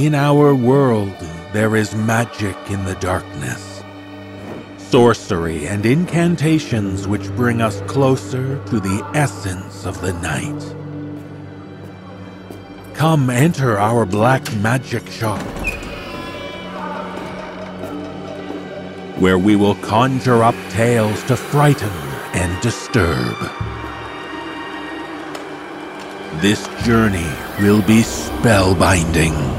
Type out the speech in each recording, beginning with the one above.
In our world, there is magic in the darkness. Sorcery and incantations which bring us closer to the essence of the night. Come enter our black magic shop, where we will conjure up tales to frighten and disturb. This journey will be spellbinding.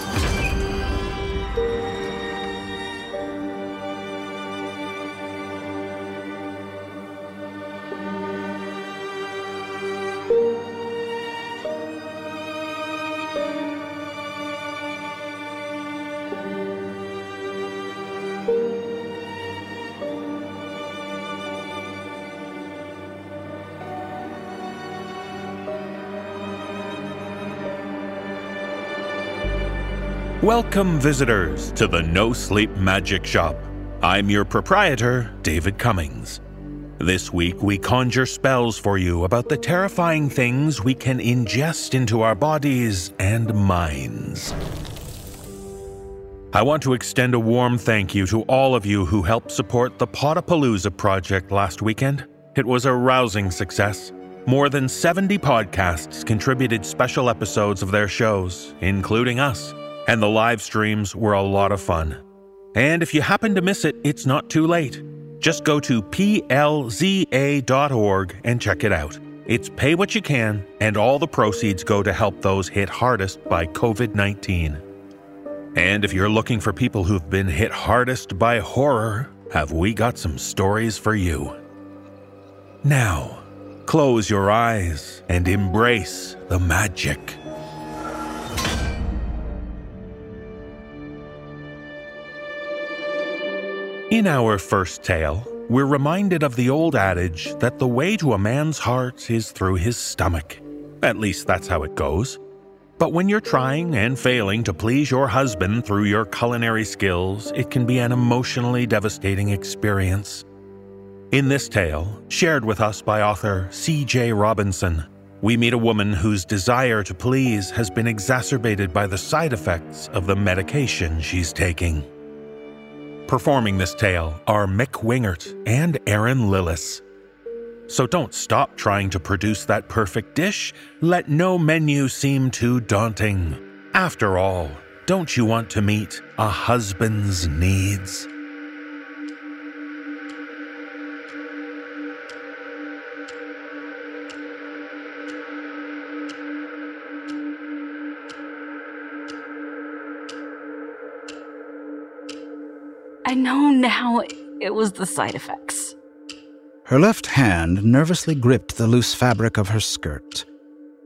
Welcome, visitors, to the No Sleep Magic Shop. I'm your proprietor, David Cummings. This week, we conjure spells for you about the terrifying things we can ingest into our bodies and minds. I want to extend a warm thank you to all of you who helped support the Podapalooza project last weekend. It was a rousing success. More than 70 podcasts contributed special episodes of their shows, including us. And the live streams were a lot of fun. And if you happen to miss it, it's not too late. Just go to plza.org and check it out. It's pay what you can, and all the proceeds go to help those hit hardest by COVID-19. And if you're looking for people who've been hit hardest by horror, have we got some stories for you. Now, close your eyes and embrace the magic. In our first tale, we're reminded of the old adage that the way to a man's heart is through his stomach. At least that's how it goes. But when you're trying and failing to please your husband through your culinary skills, it can be an emotionally devastating experience. In this tale, shared with us by author C.J. Robinson, we meet a woman whose desire to please has been exacerbated by the side effects of the medication she's taking. Performing this tale are Mick Wingert and Erin Lillis. So don't stop trying to produce that perfect dish. Let no menu seem too daunting. After all, don't you want to meet a husband's needs? I know now it was the side effects. Her left hand nervously gripped the loose fabric of her skirt.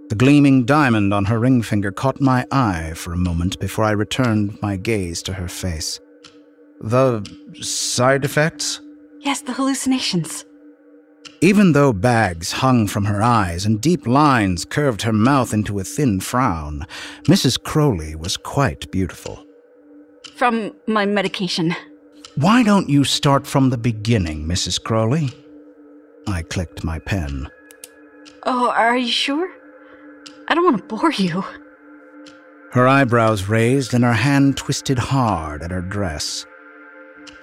The gleaming diamond on her ring finger caught my eye for a moment before I returned my gaze to her face. The side effects? Yes, the hallucinations. Even though bags hung from her eyes and deep lines curved her mouth into a thin frown, Mrs. Crowley was quite beautiful. From my medication. Why don't you start from the beginning, Mrs. Crowley? I clicked my pen. Oh, are you sure? I don't want to bore you. Her eyebrows raised and her hand twisted hard at her dress.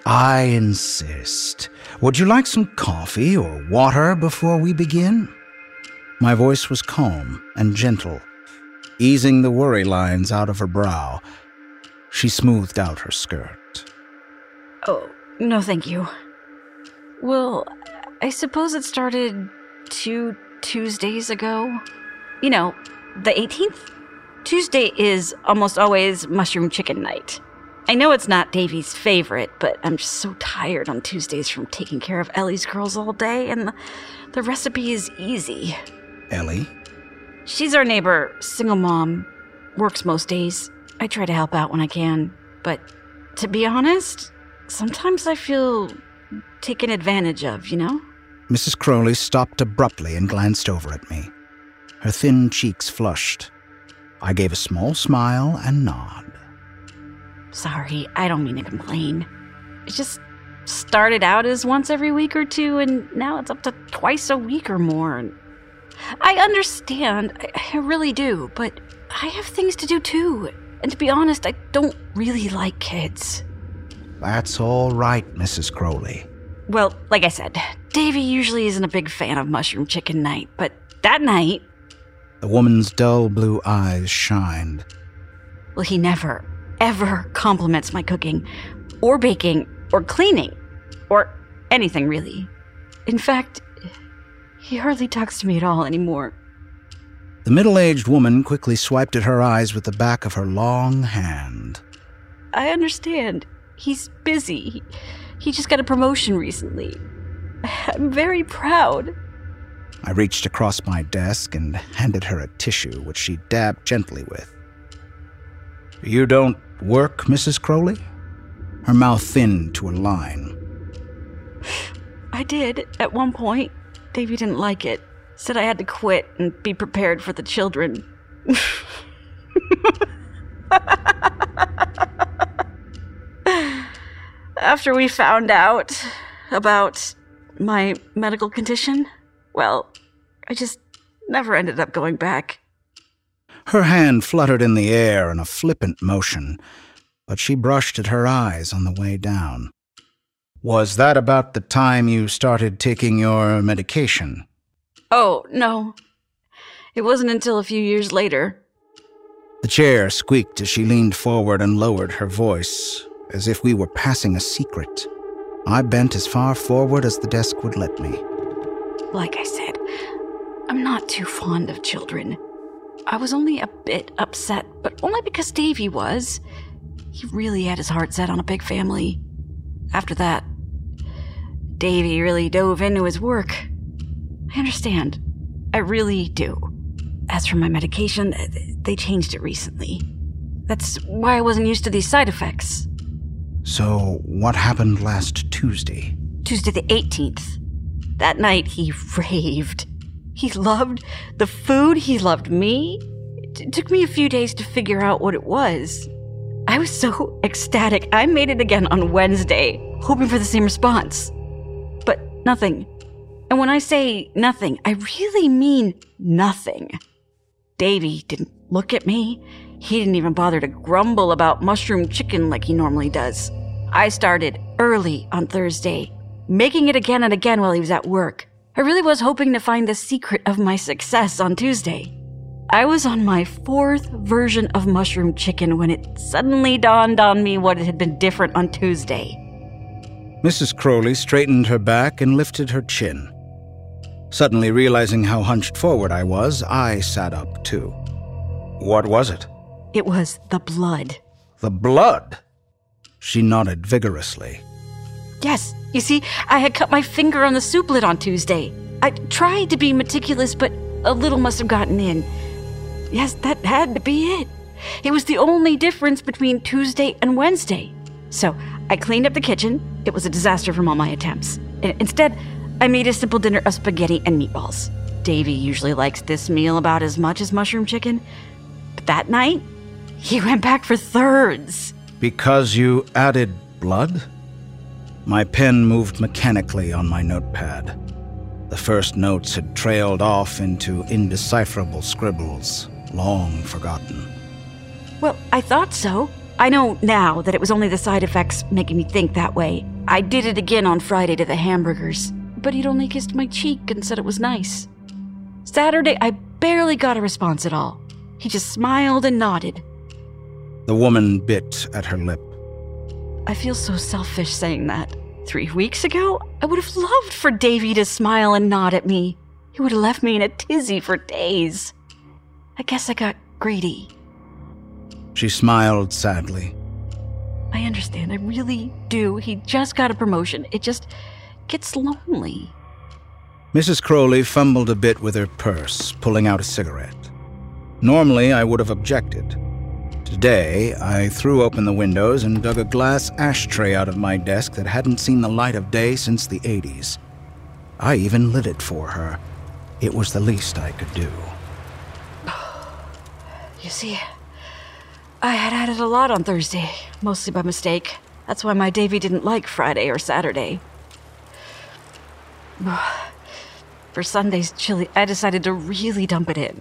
I insist. Would you like some coffee or water before we begin? My voice was calm and gentle, easing the worry lines out of her brow. She smoothed out her skirt. Oh, no thank you. Well, I suppose it started 2 Tuesdays ago. You know, the 18th? Tuesday is almost always mushroom chicken night. I know it's not Davy's favorite, but I'm just so tired on Tuesdays from taking care of Ellie's girls all day, and the recipe is easy. Ellie? She's our neighbor, single mom. Works most days. I try to help out when I can, but to be honest, sometimes I feel taken advantage of, you know? Mrs. Crowley stopped abruptly and glanced over at me. Her thin cheeks flushed. I gave a small smile and nod. Sorry, I don't mean to complain. It just started out as once every week or two, and now it's up to twice a week or more. And I understand. I really do. But I have things to do, too. And to be honest, I don't really like kids. That's all right, Mrs. Crowley. Well, like I said, Davy usually isn't a big fan of mushroom chicken night, but that night... The woman's dull blue eyes shined. Well, he never, ever compliments my cooking, or baking, or cleaning, or anything, really. In fact, he hardly talks to me at all anymore. The middle-aged woman quickly swiped at her eyes with the back of her long hand. I understand. He's busy. He just got a promotion recently. I'm very proud. I reached across my desk and handed her a tissue, which she dabbed gently with. You don't work, Mrs. Crowley? Her mouth thinned to a line. I did, at one point. Davy didn't like it. Said I had to quit and be prepared for the children. After we found out about my medical condition, well, I just never ended up going back. Her hand fluttered in the air in a flippant motion, but she brushed at her eyes on the way down. Was that about the time you started taking your medication? Oh, no. It wasn't until a few years later. The chair squeaked as she leaned forward and lowered her voice, as if we were passing a secret. I bent as far forward as the desk would let me. Like I said, I'm not too fond of children. I was only a bit upset, but only because Davy was. He really had his heart set on a big family. After that, Davy really dove into his work. I understand. I really do. As for my medication, they changed it recently. That's why I wasn't used to these side effects. So, what happened last Tuesday? Tuesday the 18th. That night, he raved. He loved the food. He loved me. It took me a few days to figure out what it was. I was so ecstatic. I made it again on Wednesday, hoping for the same response. But nothing. And when I say nothing, I really mean nothing. Davy didn't look at me. He didn't even bother to grumble about mushroom chicken like he normally does. I started early on Thursday, making it again and again while he was at work. I really was hoping to find the secret of my success on Tuesday. I was on my 4th version of mushroom chicken when it suddenly dawned on me what had been different on Tuesday. Mrs. Crowley straightened her back and lifted her chin. Suddenly realizing how hunched forward I was, I sat up too. What was it? It was the blood. The blood? She nodded vigorously. Yes, you see, I had cut my finger on the soup lid on Tuesday. I tried to be meticulous, but a little must have gotten in. Yes, that had to be it. It was the only difference between Tuesday and Wednesday. So I cleaned up the kitchen. It was a disaster from all my attempts. Instead, I made a simple dinner of spaghetti and meatballs. Davy usually likes this meal about as much as mushroom chicken, but that night... he went back for thirds. Because you added blood? My pen moved mechanically on my notepad. The first notes had trailed off into indecipherable scribbles, long forgotten. Well, I thought so. I know now that it was only the side effects making me think that way. I did it again on Friday to the hamburgers, but he'd only kissed my cheek and said it was nice. Saturday, I barely got a response at all. He just smiled and nodded. The woman bit at her lip. I feel so selfish saying that. 3 weeks ago, I would have loved for Davy to smile and nod at me. He would have left me in a tizzy for days. I guess I got greedy. She smiled sadly. I understand, I really do. He just got a promotion. It just gets lonely. Mrs. Crowley fumbled a bit with her purse, pulling out a cigarette. Normally, I would have objected. Today, I threw open the windows and dug a glass ashtray out of my desk that hadn't seen the light of day since the 80s. I even lit it for her. It was the least I could do. You see, I had added a lot on Thursday, mostly by mistake. That's why my Davy didn't like Friday or Saturday. for Sunday's chili, I decided to really dump it in.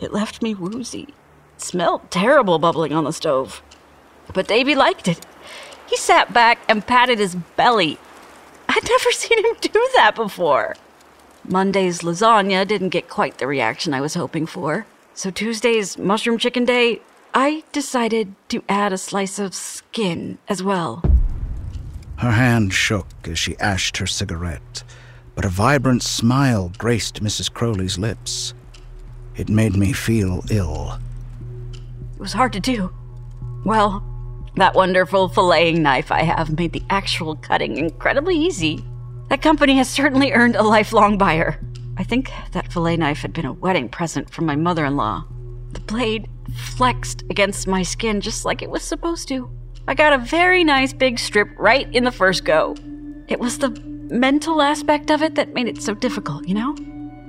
It left me woozy. It smelled terrible bubbling on the stove. But Davy liked it. He sat back and patted his belly. I'd never seen him do that before. Monday's lasagna didn't get quite the reaction I was hoping for. So Tuesday's mushroom chicken day, I decided to add a slice of skin as well. Her hand shook as she ashed her cigarette, but a vibrant smile graced Mrs. Crowley's lips. It made me feel ill. It was hard to do. Well, that wonderful filleting knife I have made the actual cutting incredibly easy. That company has certainly earned a lifelong buyer. I think that fillet knife had been a wedding present from my mother-in-law. The blade flexed against my skin just like it was supposed to. I got a very nice big strip right in the first go. It was the mental aspect of it that made it so difficult, you know?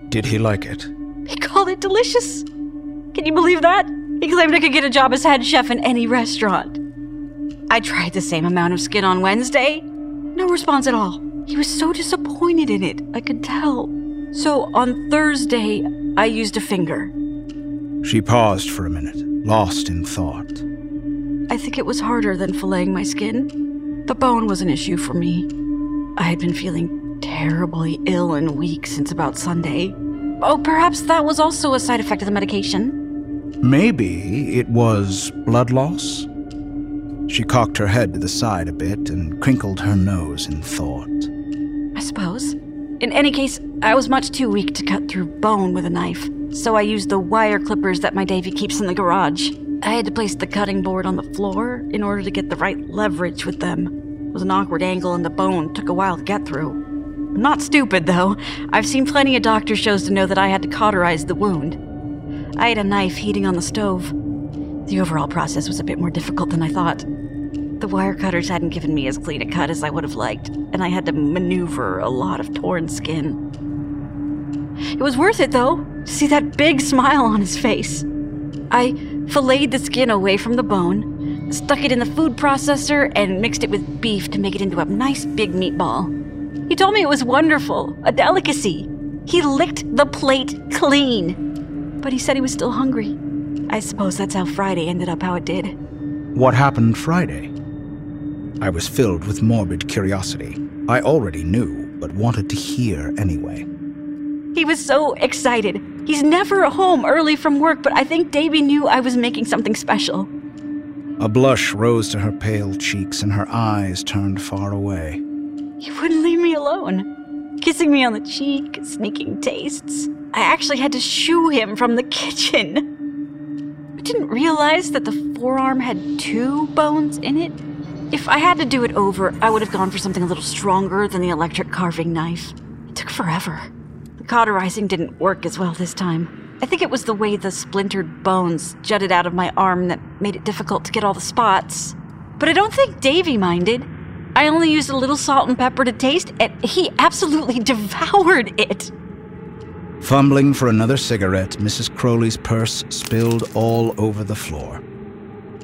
Did he like it? He called it delicious. Can you believe that? He claimed I could get a job as head chef in any restaurant. I tried the same amount of skin on Wednesday. No response at all. He was so disappointed in it, I could tell. So on Thursday, I used a finger. She paused for a minute, lost in thought. I think it was harder than filleting my skin. The bone was an issue for me. I had been feeling terribly ill and weak since about Sunday. Oh, perhaps that was also a side effect of the medication. Maybe it was blood loss? She cocked her head to the side a bit and crinkled her nose in thought. I suppose. In any case, I was much too weak to cut through bone with a knife, so I used the wire clippers that my Davy keeps in the garage. I had to place the cutting board on the floor in order to get the right leverage with them. It was an awkward angle and the bone took a while to get through. I'm not stupid, though. I've seen plenty of doctor shows to know that I had to cauterize the wound. I had a knife heating on the stove. The overall process was a bit more difficult than I thought. The wire cutters hadn't given me as clean a cut as I would have liked, and I had to maneuver a lot of torn skin. It was worth it, though, to see that big smile on his face. I filleted the skin away from the bone, stuck it in the food processor, and mixed it with beef to make it into a nice big meatball. He told me it was wonderful, a delicacy. He licked the plate clean, but he said he was still hungry. I suppose that's how Friday ended up how it did. What happened Friday? I was filled with morbid curiosity. I already knew, but wanted to hear anyway. He was so excited. He's never home early from work, but I think Davy knew I was making something special. A blush rose to her pale cheeks and her eyes turned far away. He wouldn't leave me alone. Kissing me on the cheek, sneaking tastes. I actually had to shoo him from the kitchen. I didn't realize that the forearm had two bones in it. If I had to do it over, I would have gone for something a little stronger than the electric carving knife. It took forever. The cauterizing didn't work as well this time. I think it was the way the splintered bones jutted out of my arm that made it difficult to get all the spots. But I don't think Davy minded. I only used a little salt and pepper to taste, and he absolutely devoured it. Fumbling for another cigarette, Mrs. Crowley's purse spilled all over the floor.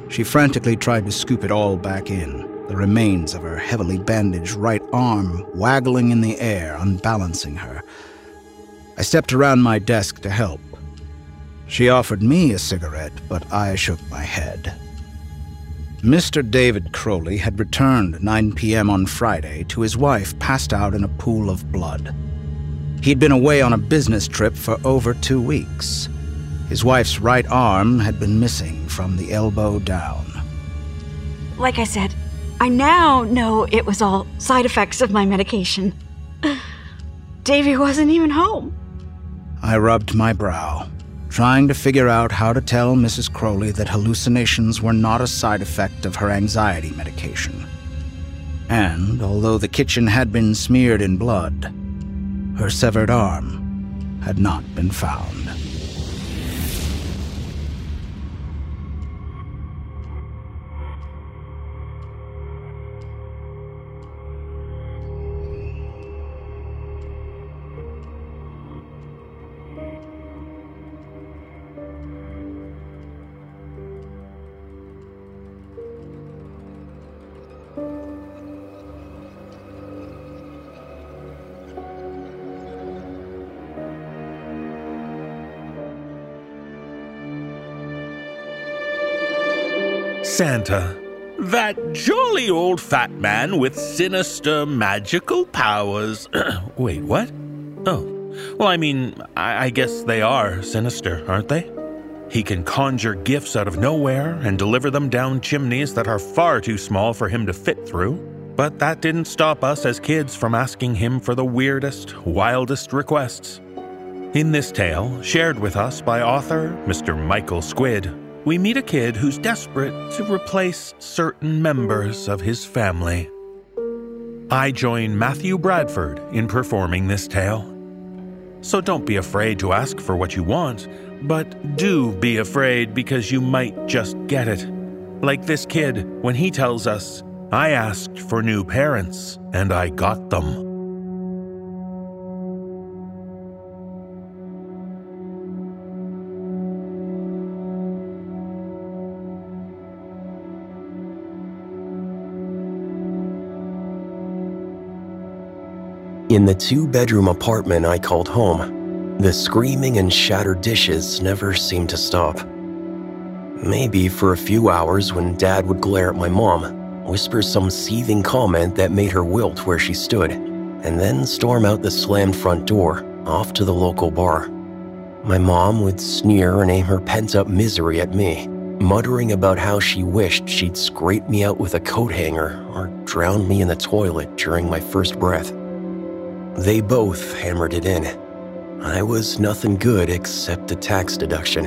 She frantically tried to scoop it all back in, the remains of her heavily bandaged right arm waggling in the air, unbalancing her. I stepped around my desk to help. She offered me a cigarette, but I shook my head. Mr. David Crowley had returned at 9 p.m. on Friday to his wife passed out in a pool of blood. He'd been away on a business trip for over 2 weeks. His wife's right arm had been missing from the elbow down. Like I said, I now know it was all side effects of my medication. Davy wasn't even home. I rubbed my brow, trying to figure out how to tell Mrs. Crowley that hallucinations were not a side effect of her anxiety medication. And although the kitchen had been smeared in blood, her severed arm had not been found. Santa. That jolly old fat man with sinister magical powers. Wait, what? Oh. Well, I mean, I guess they are sinister, aren't they? He can conjure gifts out of nowhere and deliver them down chimneys that are far too small for him to fit through. But that didn't stop us as kids from asking him for the weirdest, wildest requests. In this tale, shared with us by author Mr. Michael Squid, we meet a kid who's desperate to replace certain members of his family. I join Matthew Bradford in performing this tale. So don't be afraid to ask for what you want, but do be afraid because you might just get it. Like this kid, when he tells us, I asked for new parents and I got them. In the two-bedroom apartment I called home, the screaming and shattered dishes never seemed to stop. Maybe for a few hours when Dad would glare at my mom, whisper some seething comment that made her wilt where she stood, and then storm out the slammed front door, off to the local bar. My mom would sneer and aim her pent-up misery at me, muttering about how she wished she'd scrape me out with a coat hanger or drown me in the toilet during my first breath. They both hammered it in. I was nothing good except a tax deduction.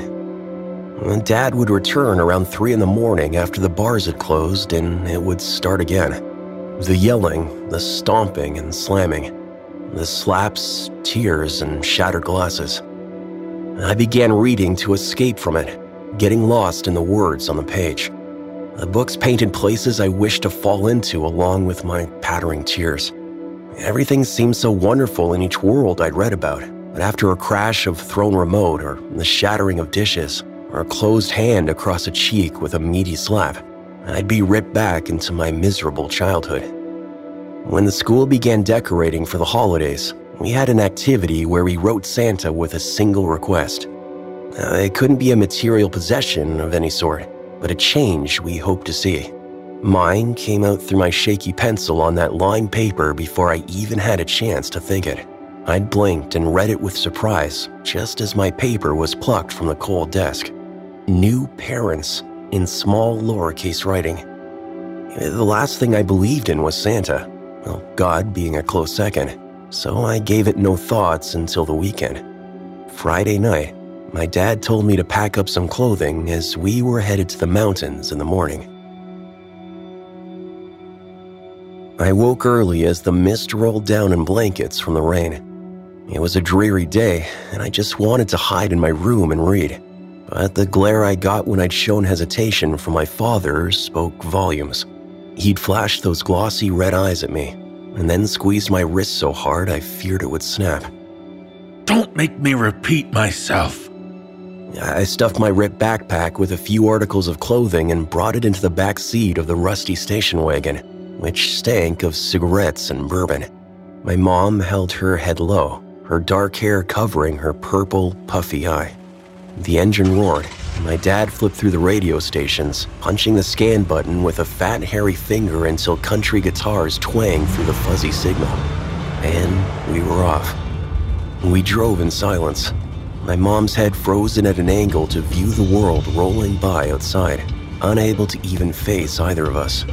Dad would return around 3 a.m. after the bars had closed, and it would start again. The yelling, the stomping and slamming, the slaps, tears, and shattered glasses. I began reading to escape from it, getting lost in the words on the page. The books painted places I wished to fall into along with my pattering tears. Everything seemed so wonderful in each world I'd read about, but after a crash of thrown remote or the shattering of dishes or a closed hand across a cheek with a meaty slap, I'd be ripped back into my miserable childhood. When the school began decorating for the holidays, we had an activity where we wrote Santa with a single request. It couldn't be a material possession of any sort, but a change we hoped to see. Mine came out through my shaky pencil on that lined paper before I even had a chance to think it. I'd blinked and read it with surprise, just as my paper was plucked from the cold desk. New parents, in small lowercase writing. The last thing I believed in was Santa, well, God being a close second, so I gave it no thoughts until the weekend. Friday night, my dad told me to pack up some clothing as we were headed to the mountains in the morning. I woke early as the mist rolled down in blankets from the rain. It was a dreary day, and I just wanted to hide in my room and read. But the glare I got when I'd shown hesitation from my father spoke volumes. He'd flashed those glossy red eyes at me, and then squeezed my wrist so hard I feared it would snap. Don't make me repeat myself. I stuffed my ripped backpack with a few articles of clothing and brought it into the back seat of the rusty station wagon, which stank of cigarettes and bourbon. My mom held her head low, her dark hair covering her purple, puffy eye. The engine roared, and my dad flipped through the radio stations, punching the scan button with a fat, hairy finger until country guitars twanged through the fuzzy signal. And we were off. We drove in silence, my mom's head frozen at an angle to view the world rolling by outside, unable to even face either of us.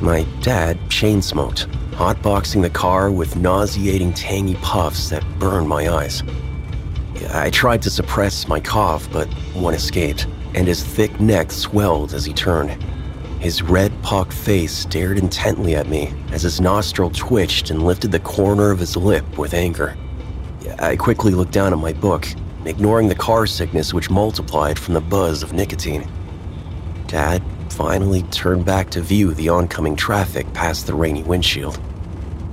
My dad chain-smoked, hotboxing the car with nauseating tangy puffs that burned my eyes. I tried to suppress my cough, but one escaped, and his thick neck swelled as he turned. His red, pucked face stared intently at me as his nostril twitched and lifted the corner of his lip with anger. I quickly looked down at my book, ignoring the car sickness which multiplied from the buzz of nicotine. Dad finally turned back to view the oncoming traffic past the rainy windshield.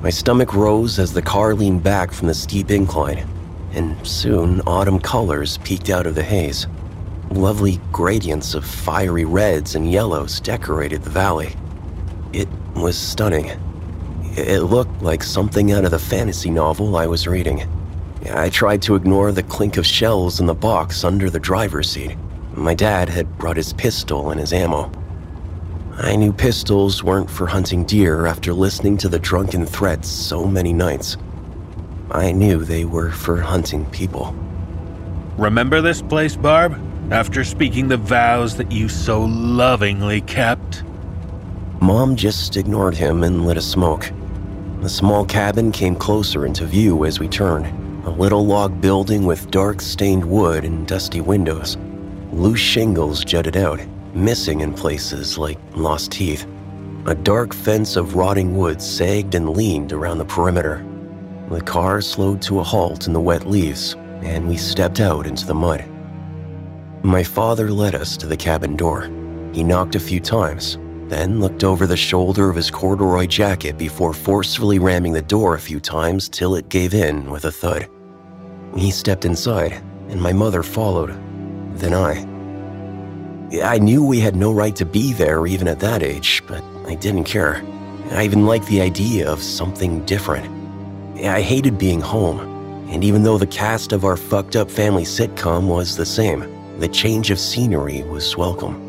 My stomach rose as the car leaned back from the steep incline, and soon autumn colors peeked out of the haze. Lovely gradients of fiery reds and yellows decorated the valley. It was stunning. It looked like something out of the fantasy novel I was reading. I tried to ignore the clink of shells in the box under the driver's seat. My dad had brought his pistol and his ammo. I knew pistols weren't for hunting deer after listening to the drunken threats so many nights. I knew they were for hunting people. Remember this place, Barb? After speaking the vows that you so lovingly kept? Mom just ignored him and lit a smoke. The small cabin came closer into view as we turned. A little log building with dark stained wood and dusty windows. Loose shingles jutted out, missing in places like lost teeth. A dark fence of rotting wood sagged and leaned around the perimeter. The car slowed to a halt in the wet leaves, and we stepped out into the mud. My father led us to the cabin door. He knocked a few times, then looked over the shoulder of his corduroy jacket before forcefully ramming the door a few times till it gave in with a thud. He stepped inside, and my mother followed, then I. I knew we had no right to be there even at that age, but I didn't care. I even liked the idea of something different. I hated being home, and even though the cast of our fucked up family sitcom was the same, the change of scenery was welcome.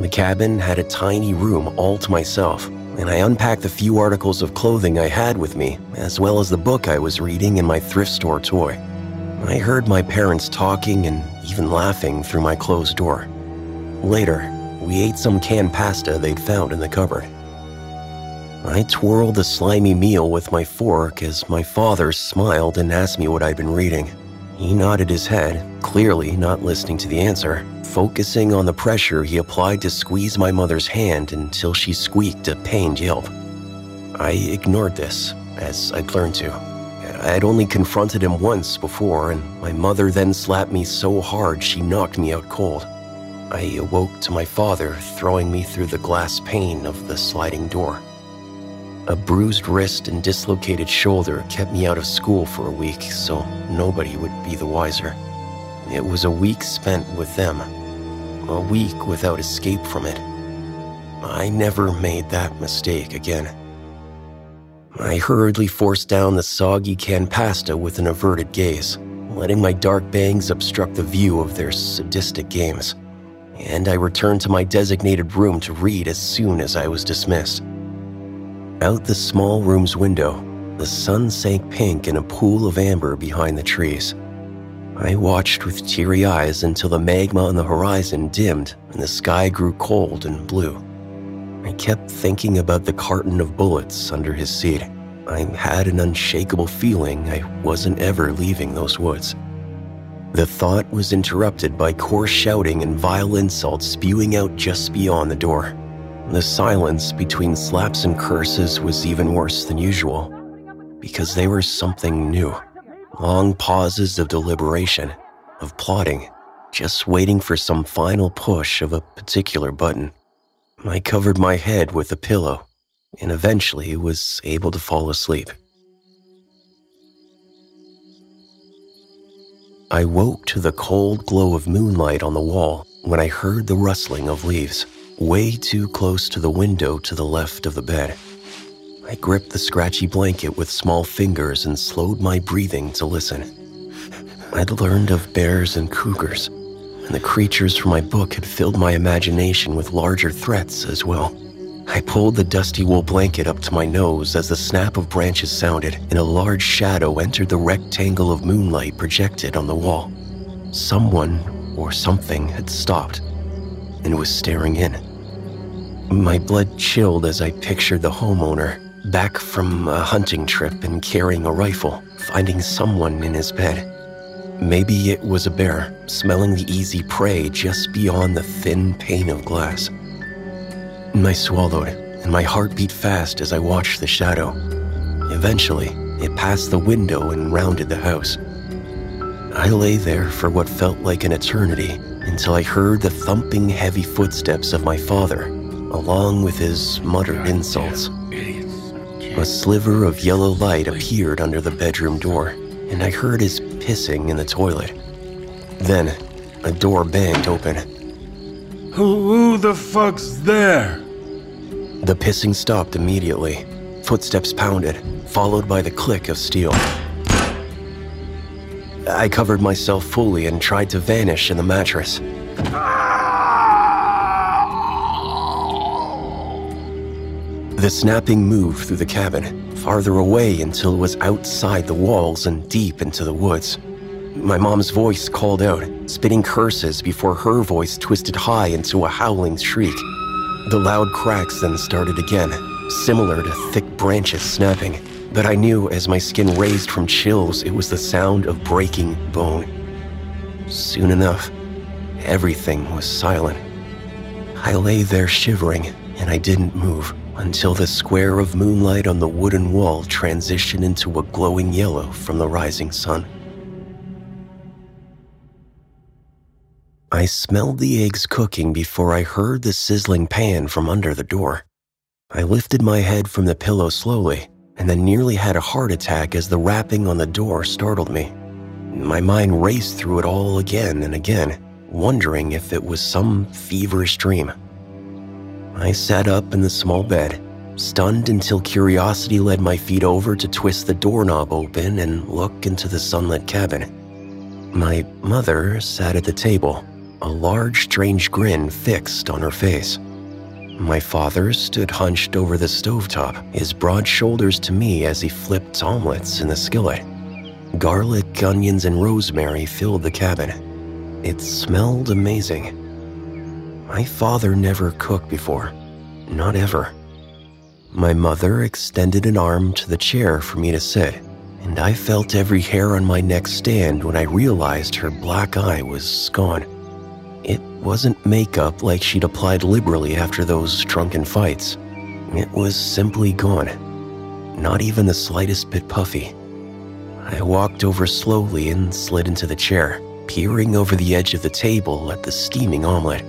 The cabin had a tiny room all to myself, and I unpacked the few articles of clothing I had with me, as well as the book I was reading and my thrift store toy. I heard my parents talking and even laughing through my closed door. Later, we ate some canned pasta they'd found in the cupboard. I twirled a slimy meal with my fork as my father smiled and asked me what I'd been reading. He nodded his head, clearly not listening to the answer, focusing on the pressure he applied to squeeze my mother's hand until she squeaked a pained yelp. I ignored this, as I'd learned to. I'd only confronted him once before, and my mother then slapped me so hard she knocked me out cold. I awoke to my father throwing me through the glass pane of the sliding door. A bruised wrist and dislocated shoulder kept me out of school for a week, so nobody would be the wiser. It was a week spent with them, a week without escape from it. I never made that mistake again. I hurriedly forced down the soggy canned pasta with an averted gaze, letting my dark bangs obstruct the view of their sadistic games. And I returned to my designated room to read as soon as I was dismissed. Out the small room's window, the sun sank pink in a pool of amber behind the trees. I watched with teary eyes until the magma on the horizon dimmed and the sky grew cold and blue. I kept thinking about the carton of bullets under his seat. I had an unshakable feeling I wasn't ever leaving those woods. The thought was interrupted by coarse shouting and vile insults spewing out just beyond the door. The silence between slaps and curses was even worse than usual, because they were something new. Long pauses of deliberation, of plotting, just waiting for some final push of a particular button. I covered my head with a pillow, and eventually was able to fall asleep. I woke to the cold glow of moonlight on the wall when I heard the rustling of leaves, way too close to the window to the left of the bed. I gripped the scratchy blanket with small fingers and slowed my breathing to listen. I'd learned of bears and cougars, and the creatures from my book had filled my imagination with larger threats as well. I pulled the dusty wool blanket up to my nose as the snap of branches sounded and a large shadow entered the rectangle of moonlight projected on the wall. Someone or something had stopped and was staring in. My blood chilled as I pictured the homeowner, back from a hunting trip and carrying a rifle, finding someone in his bed. Maybe it was a bear, smelling the easy prey just beyond the thin pane of glass. I swallowed, and my heart beat fast as I watched the shadow. Eventually, it passed the window and rounded the house. I lay there for what felt like an eternity until I heard the thumping, heavy footsteps of my father, along with his muttered insults. A sliver of yellow light appeared under the bedroom door, and I heard his pissing in the toilet. Then, a door banged open. Who the fuck's there? The pissing stopped immediately. Footsteps pounded, followed by the click of steel. I covered myself fully and tried to vanish in the mattress. The snapping moved through the cabin, farther away until it was outside the walls and deep into the woods. My mom's voice called out, spitting curses before her voice twisted high into a howling shriek. The loud cracks then started again, similar to thick branches snapping, but I knew as my skin raised from chills it was the sound of breaking bone. Soon enough, everything was silent. I lay there shivering, and I didn't move until the square of moonlight on the wooden wall transitioned into a glowing yellow from the rising sun. I smelled the eggs cooking before I heard the sizzling pan from under the door. I lifted my head from the pillow slowly, and then nearly had a heart attack as the rapping on the door startled me. My mind raced through it all again and again, wondering if it was some feverish dream. I sat up in the small bed, stunned until curiosity led my feet over to twist the doorknob open and look into the sunlit cabin. My mother sat at the table, a large, strange grin fixed on her face. My father stood hunched over the stovetop, his broad shoulders to me as he flipped omelets in the skillet. Garlic, onions, and rosemary filled the cabin. It smelled amazing. My father never cooked before, not ever. My mother extended an arm to the chair for me to sit, and I felt every hair on my neck stand when I realized her black eye was gone. It wasn't makeup like she'd applied liberally after those drunken fights. It was simply gone, not even the slightest bit puffy. I walked over slowly and slid into the chair, peering over the edge of the table at the steaming omelet.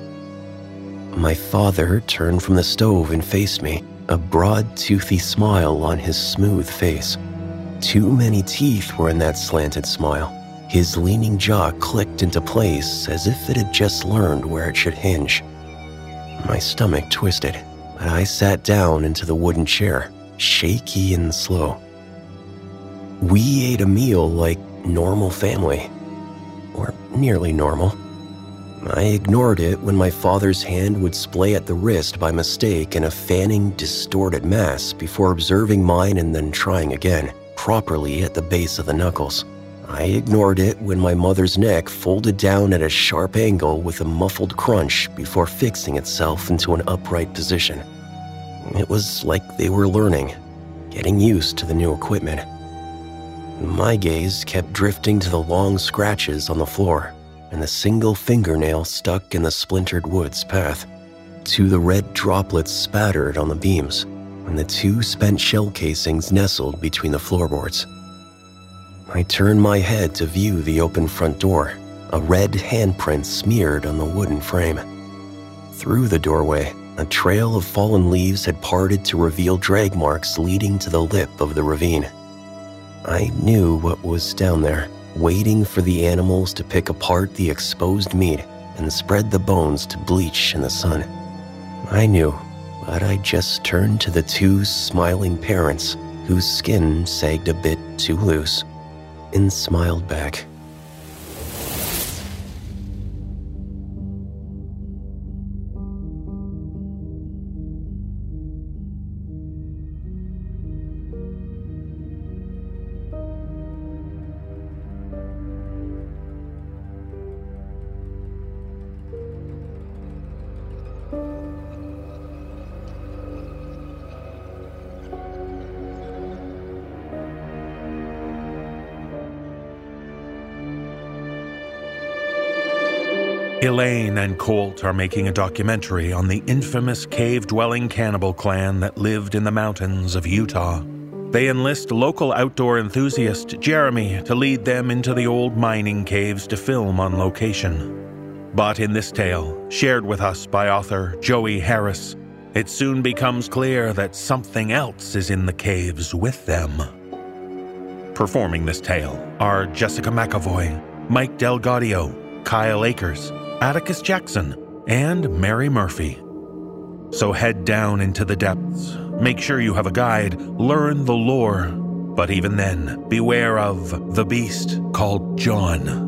My father turned from the stove and faced me, a broad, toothy smile on his smooth face. Too many teeth were in that slanted smile. His leaning jaw clicked into place as if it had just learned where it should hinge. My stomach twisted, but I sat down into the wooden chair, shaky and slow. We ate a meal like normal family. Or nearly normal. I ignored it when my father's hand would splay at the wrist by mistake in a fanning, distorted mass before observing mine and then trying again, properly at the base of the knuckles. I ignored it when my mother's neck folded down at a sharp angle with a muffled crunch before fixing itself into an upright position. It was like they were learning, getting used to the new equipment. My gaze kept drifting to the long scratches on the floor and the single fingernail stuck in the splintered wood's path, to the red droplets spattered on the beams and the two spent shell casings nestled between the floorboards. I turned my head to view the open front door, a red handprint smeared on the wooden frame. Through the doorway, a trail of fallen leaves had parted to reveal drag marks leading to the lip of the ravine. I knew what was down there, waiting for the animals to pick apart the exposed meat and spread the bones to bleach in the sun. I knew, but I just turned to the two smiling parents whose skin sagged a bit too loose and smiled back. Elaine and Colt are making a documentary on the infamous cave-dwelling cannibal clan that lived in the mountains of Utah. They enlist local outdoor enthusiast Jeremy to lead them into the old mining caves to film on location. But in this tale, shared with us by author Joey Harris, it soon becomes clear that something else is in the caves with them. Performing this tale are Jessica McAvoy, Mike DelGaudio, Kyle Akers, Atticus Jackson, and Mary Murphy. So head down into the depths, make sure you have a guide, learn the lore, but even then, beware of the beast called John.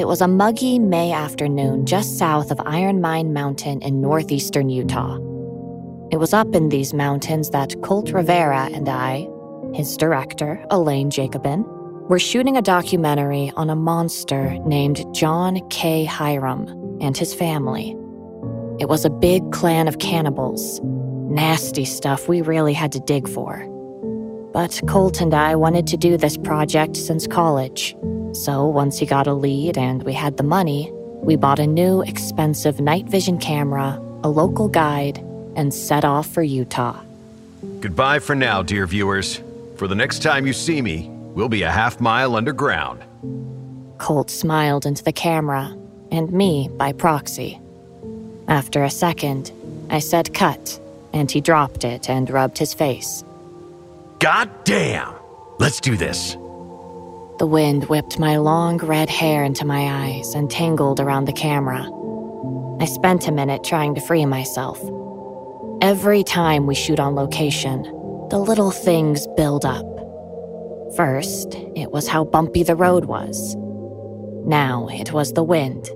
It was a muggy May afternoon just south of Iron Mine Mountain in northeastern Utah. It was up in these mountains that Colt Rivera and I, his director, Elaine Jacobin, were shooting a documentary on a monster named John K. Hiram and his family. It was a big clan of cannibals. Nasty stuff we really had to dig for. But Colt and I wanted to do this project since college. So once he got a lead and we had the money, we bought a new expensive night vision camera, a local guide, and set off for Utah. Goodbye for now, dear viewers. For the next time you see me, we'll be a half mile underground. Colt smiled into the camera, and me by proxy. After a second, I said cut, and he dropped it and rubbed his face. God damn! Let's do this. The wind whipped my long red hair into my eyes and tangled around the camera. I spent a minute trying to free myself. Every time we shoot on location, the little things build up. First, it was how bumpy the road was. Now it was the wind.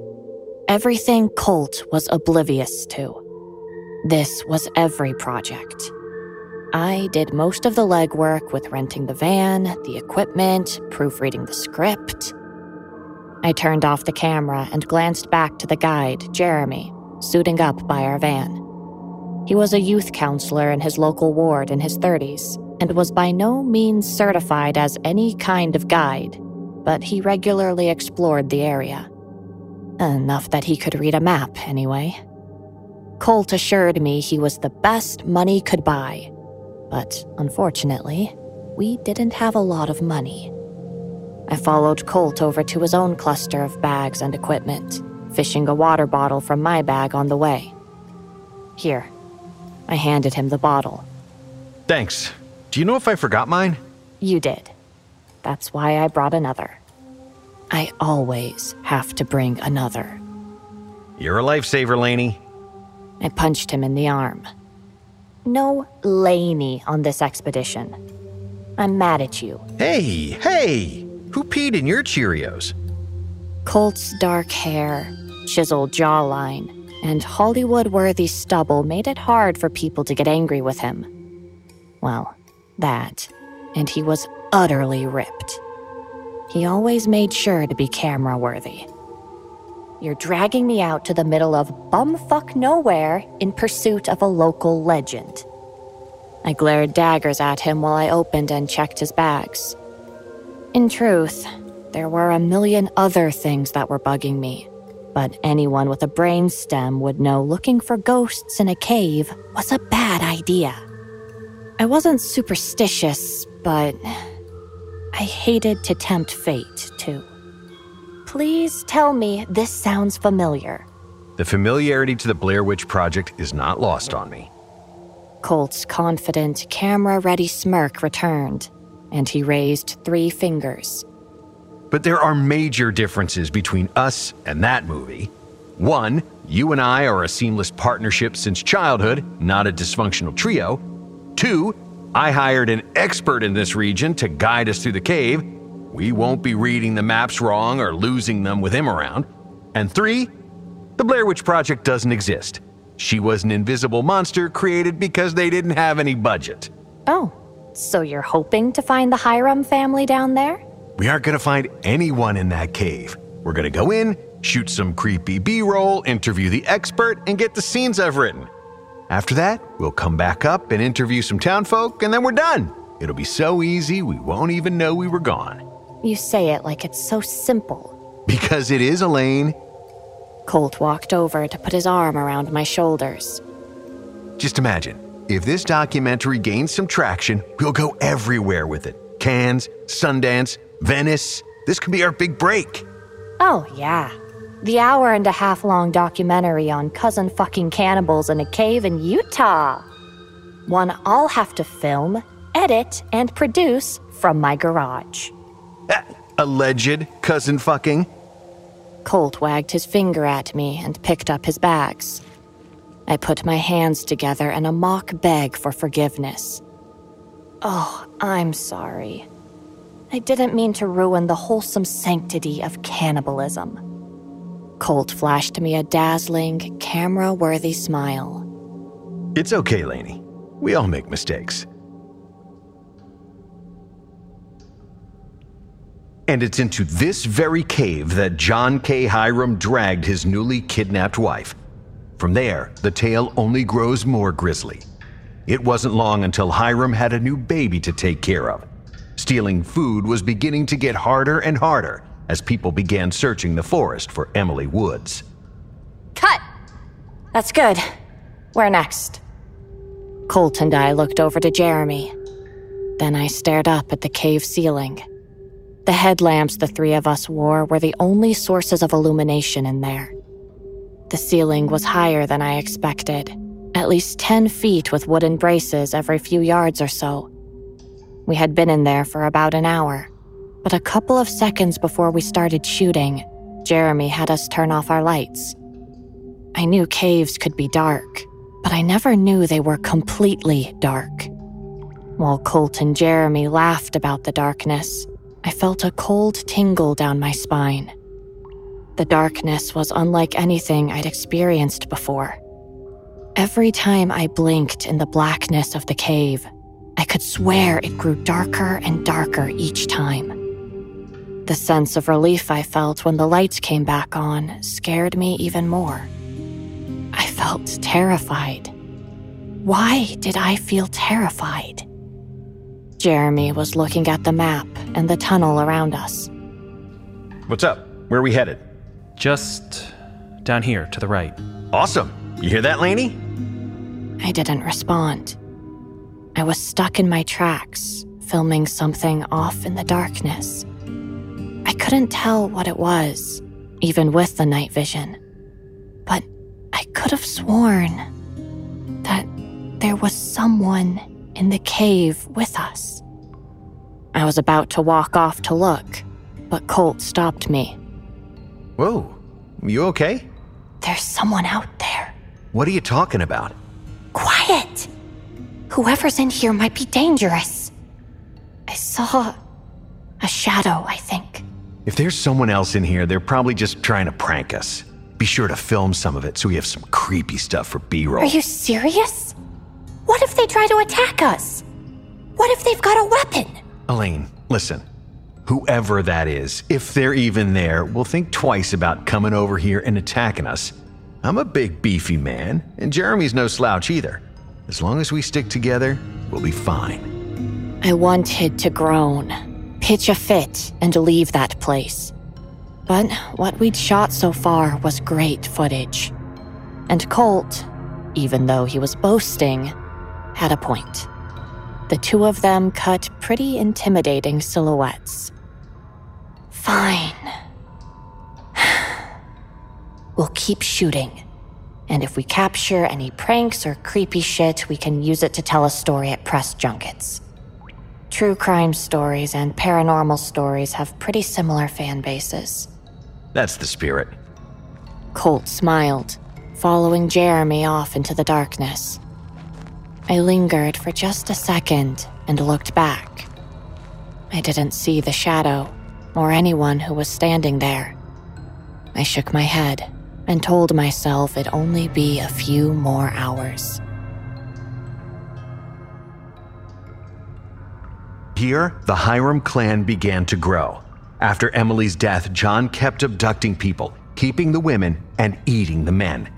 Everything Colt was oblivious to. This was every project. I did most of the legwork with renting the van, the equipment, proofreading the script. I turned off the camera and glanced back to the guide, Jeremy, suiting up by our van. He was a youth counselor in his local ward in his 30s and was by no means certified as any kind of guide, but he regularly explored the area. Enough that he could read a map, anyway. Colt assured me he was the best money could buy. But unfortunately, we didn't have a lot of money. I followed Colt over to his own cluster of bags and equipment, fishing a water bottle from my bag on the way. Here. I handed him the bottle. Thanks. Do you know if I forgot mine? You did. That's why I brought another. I always have to bring another. You're a lifesaver, Laney. I punched him in the arm. No Laney on this expedition. I'm mad at you. Hey! Who peed in your Cheerios? Colt's dark hair, chiseled jawline, and Hollywood-worthy stubble made it hard for people to get angry with him. Well, that, and he was utterly ripped. He always made sure to be camera-worthy. You're dragging me out to the middle of bumfuck nowhere in pursuit of a local legend. I glared daggers at him while I opened and checked his bags. In truth, there were a million other things that were bugging me, but anyone with a brain stem would know looking for ghosts in a cave was a bad idea. I wasn't superstitious, but I hated to tempt fate, too. Please tell me this sounds familiar. The familiarity to the Blair Witch Project is not lost on me. Colt's confident, camera-ready smirk returned, and he raised three fingers. But there are major differences between us and that movie. One, you and I are a seamless partnership since childhood, not a dysfunctional trio. Two, I hired an expert in this region to guide us through the cave. We won't be reading the maps wrong or losing them with him around. And three, the Blair Witch Project doesn't exist. She was an invisible monster created because they didn't have any budget. Oh, so you're hoping to find the Hiram family down there? We aren't going to find anyone in that cave. We're going to go in, shoot some creepy B-roll, interview the expert, and get the scenes I've written. After that, we'll come back up and interview some townfolk, and then we're done. It'll be so easy, we won't even know we were gone. You say it like it's so simple. Because it is, Elaine. Colt walked over to put his arm around my shoulders. Just imagine, if this documentary gains some traction, we'll go everywhere with it. Cannes, Sundance, Venice. This could be our big break. Oh, yeah. The hour-and-a-half-long documentary on cousin fucking cannibals in a cave in Utah. One I'll have to film, edit, and produce from my garage. Alleged cousin fucking. Colt wagged his finger at me and picked up his bags. I put my hands together in a mock beg for forgiveness. Oh, I'm sorry. I didn't mean to ruin the wholesome sanctity of cannibalism. Colt flashed me a dazzling, camera-worthy smile. It's okay, Laney. We all make mistakes. And it's into this very cave that John K. Hiram dragged his newly kidnapped wife. From there, the tale only grows more grisly. It wasn't long until Hiram had a new baby to take care of. Stealing food was beginning to get harder and harder as people began searching the forest for Emily Woods. Cut! That's good. Where next? Colt and I looked over to Jeremy. Then I stared up at the cave ceiling. The headlamps the three of us wore were the only sources of illumination in there. The ceiling was higher than I expected, at least 10 feet with wooden braces every few yards or so. We had been in there for about an hour, but a couple of seconds before we started shooting, Jeremy had us turn off our lights. I knew caves could be dark, but I never knew they were completely dark. While Colt and Jeremy laughed about the darkness, I felt a cold tingle down my spine. The darkness was unlike anything I'd experienced before. Every time I blinked in the blackness of the cave, I could swear it grew darker and darker each time. The sense of relief I felt when the lights came back on scared me even more. I felt terrified. Why did I feel terrified? Jeremy was looking at the map and the tunnel around us. What's up? Where are we headed? Just down here, to the right. Awesome. You hear that, Laney? I didn't respond. I was stuck in my tracks, filming something off in the darkness. I couldn't tell what it was, even with the night vision. But I could have sworn that there was someone in the cave with us. I was about to walk off to look, but Colt stopped me. Whoa, you okay? There's someone out there. What are you talking about? Quiet! Whoever's in here might be dangerous. I saw a shadow, I think. If there's someone else in here, they're probably just trying to prank us. Be sure to film some of it so we have some creepy stuff for B-roll. Are you serious? What if they try to attack us? What if they've got a weapon? Elaine, listen. Whoever that is, if they're even there, will think twice about coming over here and attacking us. I'm a big, beefy man, and Jeremy's no slouch either. As long as we stick together, we'll be fine. I wanted to groan, pitch a fit, and leave that place. But what we'd shot so far was great footage. And Colt, even though he was boasting, had a point. The two of them cut pretty intimidating silhouettes. Fine. We'll keep shooting. And if we capture any pranks or creepy shit, we can use it to tell a story at press junkets. True crime stories and paranormal stories have pretty similar fan bases. That's the spirit. Colt smiled, following Jeremy off into the darkness. I lingered for just a second and looked back. I didn't see the shadow or anyone who was standing there. I shook my head and told myself it'd only be a few more hours. Here, the Hiram clan began to grow. After Emily's death, John kept abducting people, keeping the women and eating the men.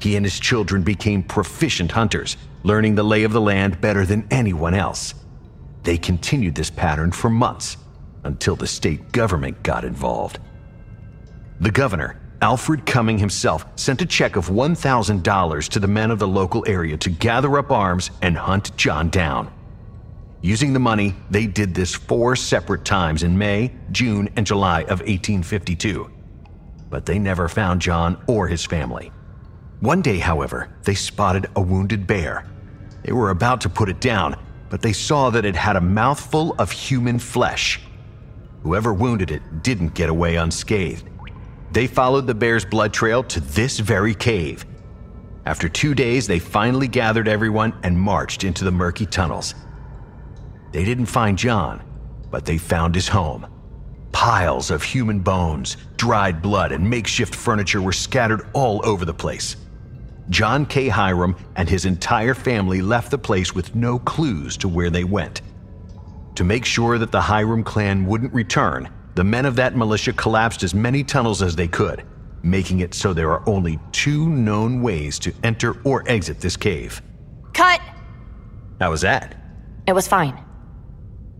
He and his children became proficient hunters, learning the lay of the land better than anyone else. They continued this pattern for months, until the state government got involved. The governor, Alfred Cumming himself, sent a check of $1,000 to the men of the local area to gather up arms and hunt John down. Using the money, they did this 4 separate times in May, June, and July of 1852. But they never found John or his family. One day, however, they spotted a wounded bear. They were about to put it down, but they saw that it had a mouthful of human flesh. Whoever wounded it didn't get away unscathed. They followed the bear's blood trail to this very cave. After 2 days, they finally gathered everyone and marched into the murky tunnels. They didn't find John, but they found his home, Piles of human bones, dried blood, and makeshift furniture were scattered all over the place. John K. Hiram and his entire family left the place with no clues to where they went. To make sure that the Hiram clan wouldn't return, the men of that militia collapsed as many tunnels as they could, making it so there are only two known ways to enter or exit this cave. Cut! How was that? It was fine.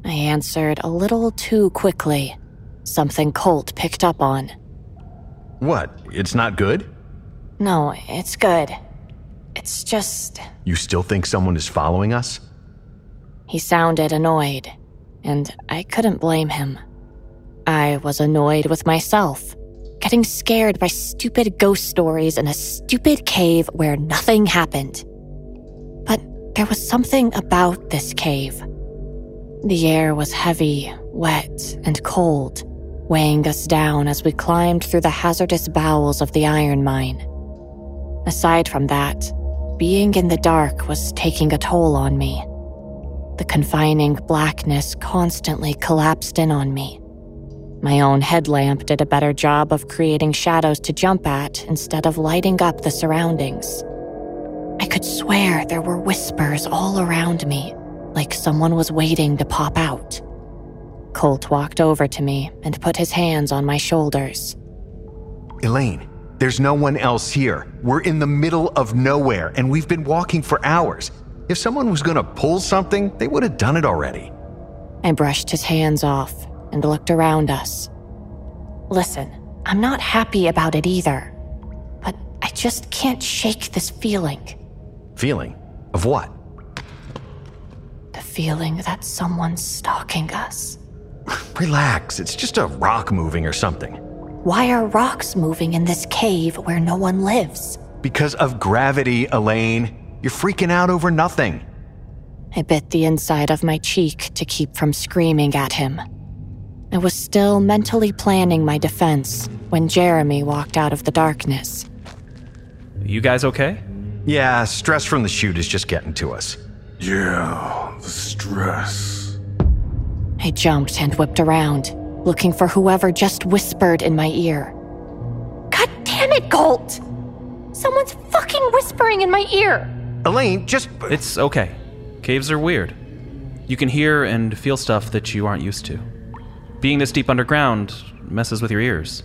I answered a little too quickly. Something Colt picked up on. What? It's not good? No, it's good. It's just... You still think someone is following us? He sounded annoyed, and I couldn't blame him. I was annoyed with myself, getting scared by stupid ghost stories in a stupid cave where nothing happened. But there was something about this cave. The air was heavy, wet, and cold, weighing us down as we climbed through the hazardous bowels of the iron mine. Aside from that, being in the dark was taking a toll on me. The confining blackness constantly collapsed in on me. My own headlamp did a better job of creating shadows to jump at instead of lighting up the surroundings. I could swear there were whispers all around me, like someone was waiting to pop out. Colt walked over to me and put his hands on my shoulders. Elaine, there's no one else here. We're in the middle of nowhere, and we've been walking for hours. If someone was going to pull something, they would have done it already. I brushed his hands off and looked around us. Listen, I'm not happy about it either, but I just can't shake this feeling. Feeling? Of what? The feeling that someone's stalking us. Relax, it's just a rock moving or something. Why are rocks moving in this cave where no one lives? Because of gravity, Elaine. You're freaking out over nothing. I bit the inside of my cheek to keep from screaming at him. I was still mentally planning my defense when Jeremy walked out of the darkness. You guys okay? Yeah, stress from the shoot is just getting to us. Yeah, the stress. I jumped and whipped around, looking for whoever just whispered in my ear. God damn it, Colt! Someone's fucking whispering in my ear! Elaine, just... It's okay. Caves are weird. You can hear and feel stuff that you aren't used to. Being this deep underground messes with your ears.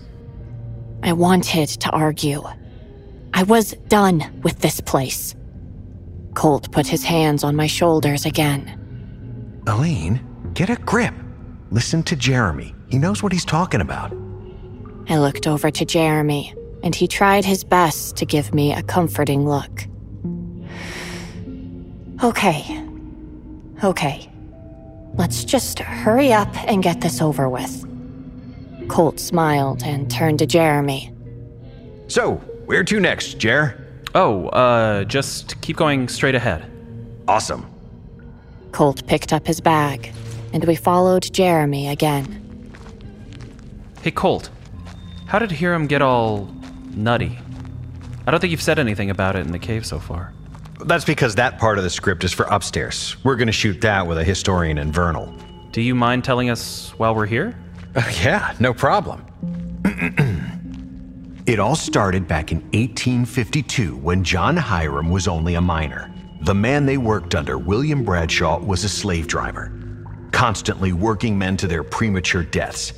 I wanted to argue. I was done with this place. Colt put his hands on my shoulders again. Elaine, get a grip. Listen to Jeremy. He knows what he's talking about. I looked over to Jeremy, and he tried his best to give me a comforting look. Okay. Let's just hurry up and get this over with. Colt smiled and turned to Jeremy. So, where to next, Jer? Just keep going straight ahead. Awesome. Colt picked up his bag, and we followed Jeremy again. Hey, Colt, how did Hiram get all nutty? I don't think you've said anything about it in the cave so far. That's because that part of the script is for upstairs. We're going to shoot that with a historian in Vernal. Do you mind telling us while we're here? Yeah, no problem. It all started back in 1852 when John Hiram was only a miner. The man they worked under, William Bradshaw, was a slave driver, constantly working men to their premature deaths.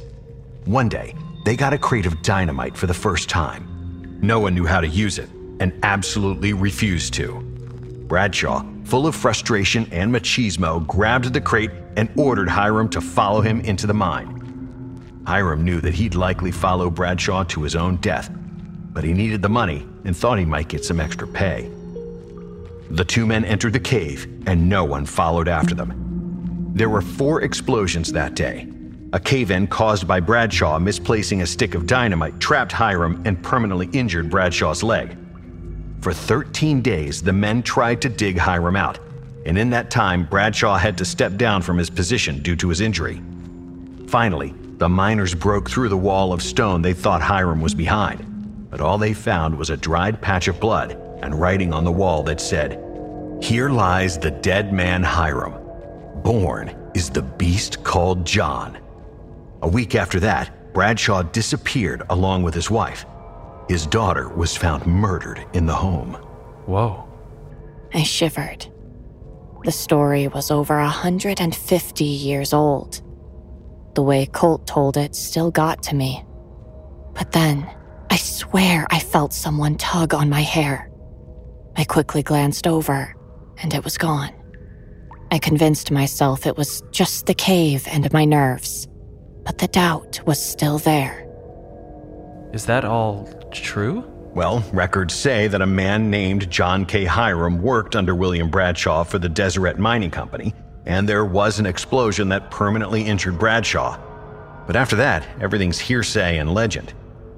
One day, they got a crate of dynamite for the first time. No one knew how to use it and absolutely refused to. Bradshaw, full of frustration and machismo, grabbed the crate and ordered Hiram to follow him into the mine. Hiram knew that he'd likely follow Bradshaw to his own death, but he needed the money and thought he might get some extra pay. The two men entered the cave, and no one followed after them. There were 4 explosions that day. A cave-in caused by Bradshaw misplacing a stick of dynamite trapped Hiram and permanently injured Bradshaw's leg. For 13 days, the men tried to dig Hiram out, and in that time, Bradshaw had to step down from his position due to his injury. Finally, the miners broke through the wall of stone they thought Hiram was behind, but all they found was a dried patch of blood and writing on the wall that said, "Here lies the dead man Hiram. Born is the beast called John." A week after that, Bradshaw disappeared along with his wife. His daughter was found murdered in the home. Whoa. I shivered. The story was over 150 years old. The way Colt told it still got to me. But then, I swear I felt someone tug on my hair. I quickly glanced over, and it was gone. I convinced myself it was just the cave and my nerves, but the doubt was still there. Is that all true? Well, records say that a man named John K. Hiram worked under William Bradshaw for the Deseret Mining Company, and there was an explosion that permanently injured Bradshaw. But after that, everything's hearsay and legend.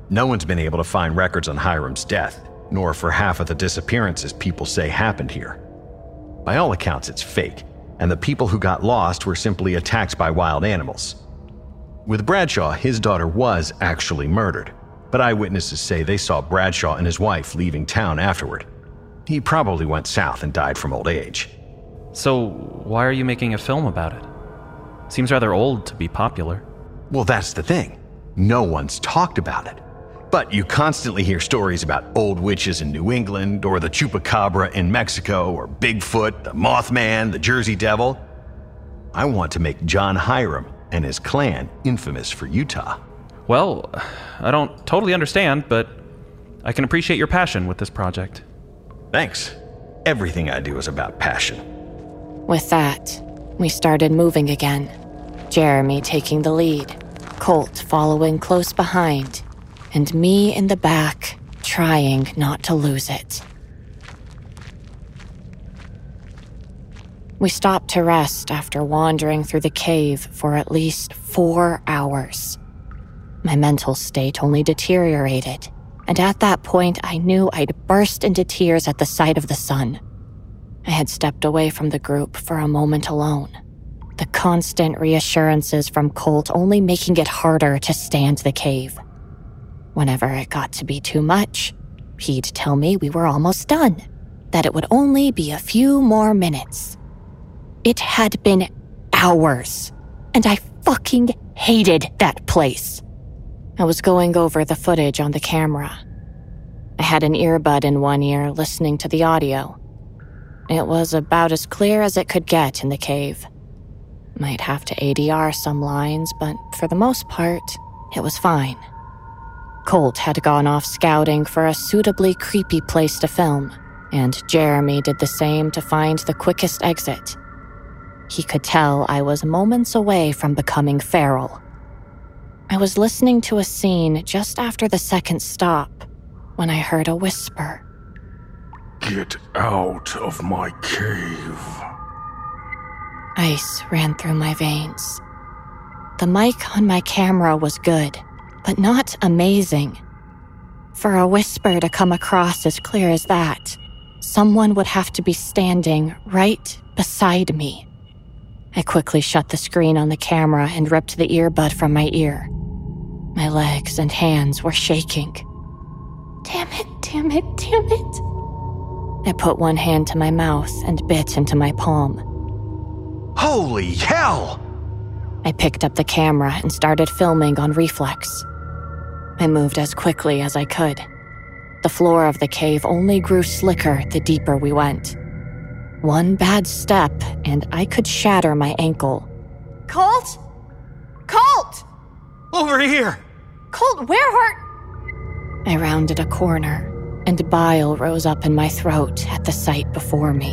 No one's been able to find records on Hiram's death, nor for half of the disappearances people say happened here. By all accounts, it's fake, and the people who got lost were simply attacked by wild animals. With Bradshaw, his daughter was actually murdered, but eyewitnesses say they saw Bradshaw and his wife leaving town afterward. He probably went south and died from old age. So why are you making a film about it? Seems rather old to be popular. Well, that's the thing. No one's talked about it. But you constantly hear stories about old witches in New England, or the chupacabra in Mexico, or Bigfoot, the Mothman, the Jersey Devil. I want to make John Hiram and his clan infamous for Utah. Well, I don't totally understand, but I can appreciate your passion with this project. Thanks. Everything I do is about passion. With that, we started moving again. Jeremy taking the lead, Colt following close behind, and me in the back, trying not to lose it. We stopped to rest after wandering through the cave for at least 4 hours. My mental state only deteriorated, and at that point I knew I'd burst into tears at the sight of the sun. I had stepped away from the group for a moment alone, the constant reassurances from Colt only making it harder to stand the cave. Whenever it got to be too much, he'd tell me we were almost done, that it would only be a few more minutes. It had been hours, and I fucking hated that place. I was going over the footage on the camera. I had an earbud in one ear listening to the audio. It was about as clear as it could get in the cave. Might have to ADR some lines, but for the most part, it was fine. Colt had gone off scouting for a suitably creepy place to film, and Jeremy did the same to find the quickest exit. He could tell I was moments away from becoming feral. I was listening to a scene just after the second stop when I heard a whisper. "Get out of my cave." Ice ran through my veins. The mic on my camera was good, but not amazing. For a whisper to come across as clear as that, someone would have to be standing right beside me. I quickly shut the screen on the camera and ripped the earbud from my ear. My legs and hands were shaking. Damn it, damn it, damn it. I put one hand to my mouth and bit into my palm. Holy hell! I picked up the camera and started filming on reflex. I moved as quickly as I could. The floor of the cave only grew slicker the deeper we went. One bad step, and I could shatter my ankle. Colt? Colt! Over here! Colt, where hurt? I rounded a corner, and bile rose up in my throat at the sight before me.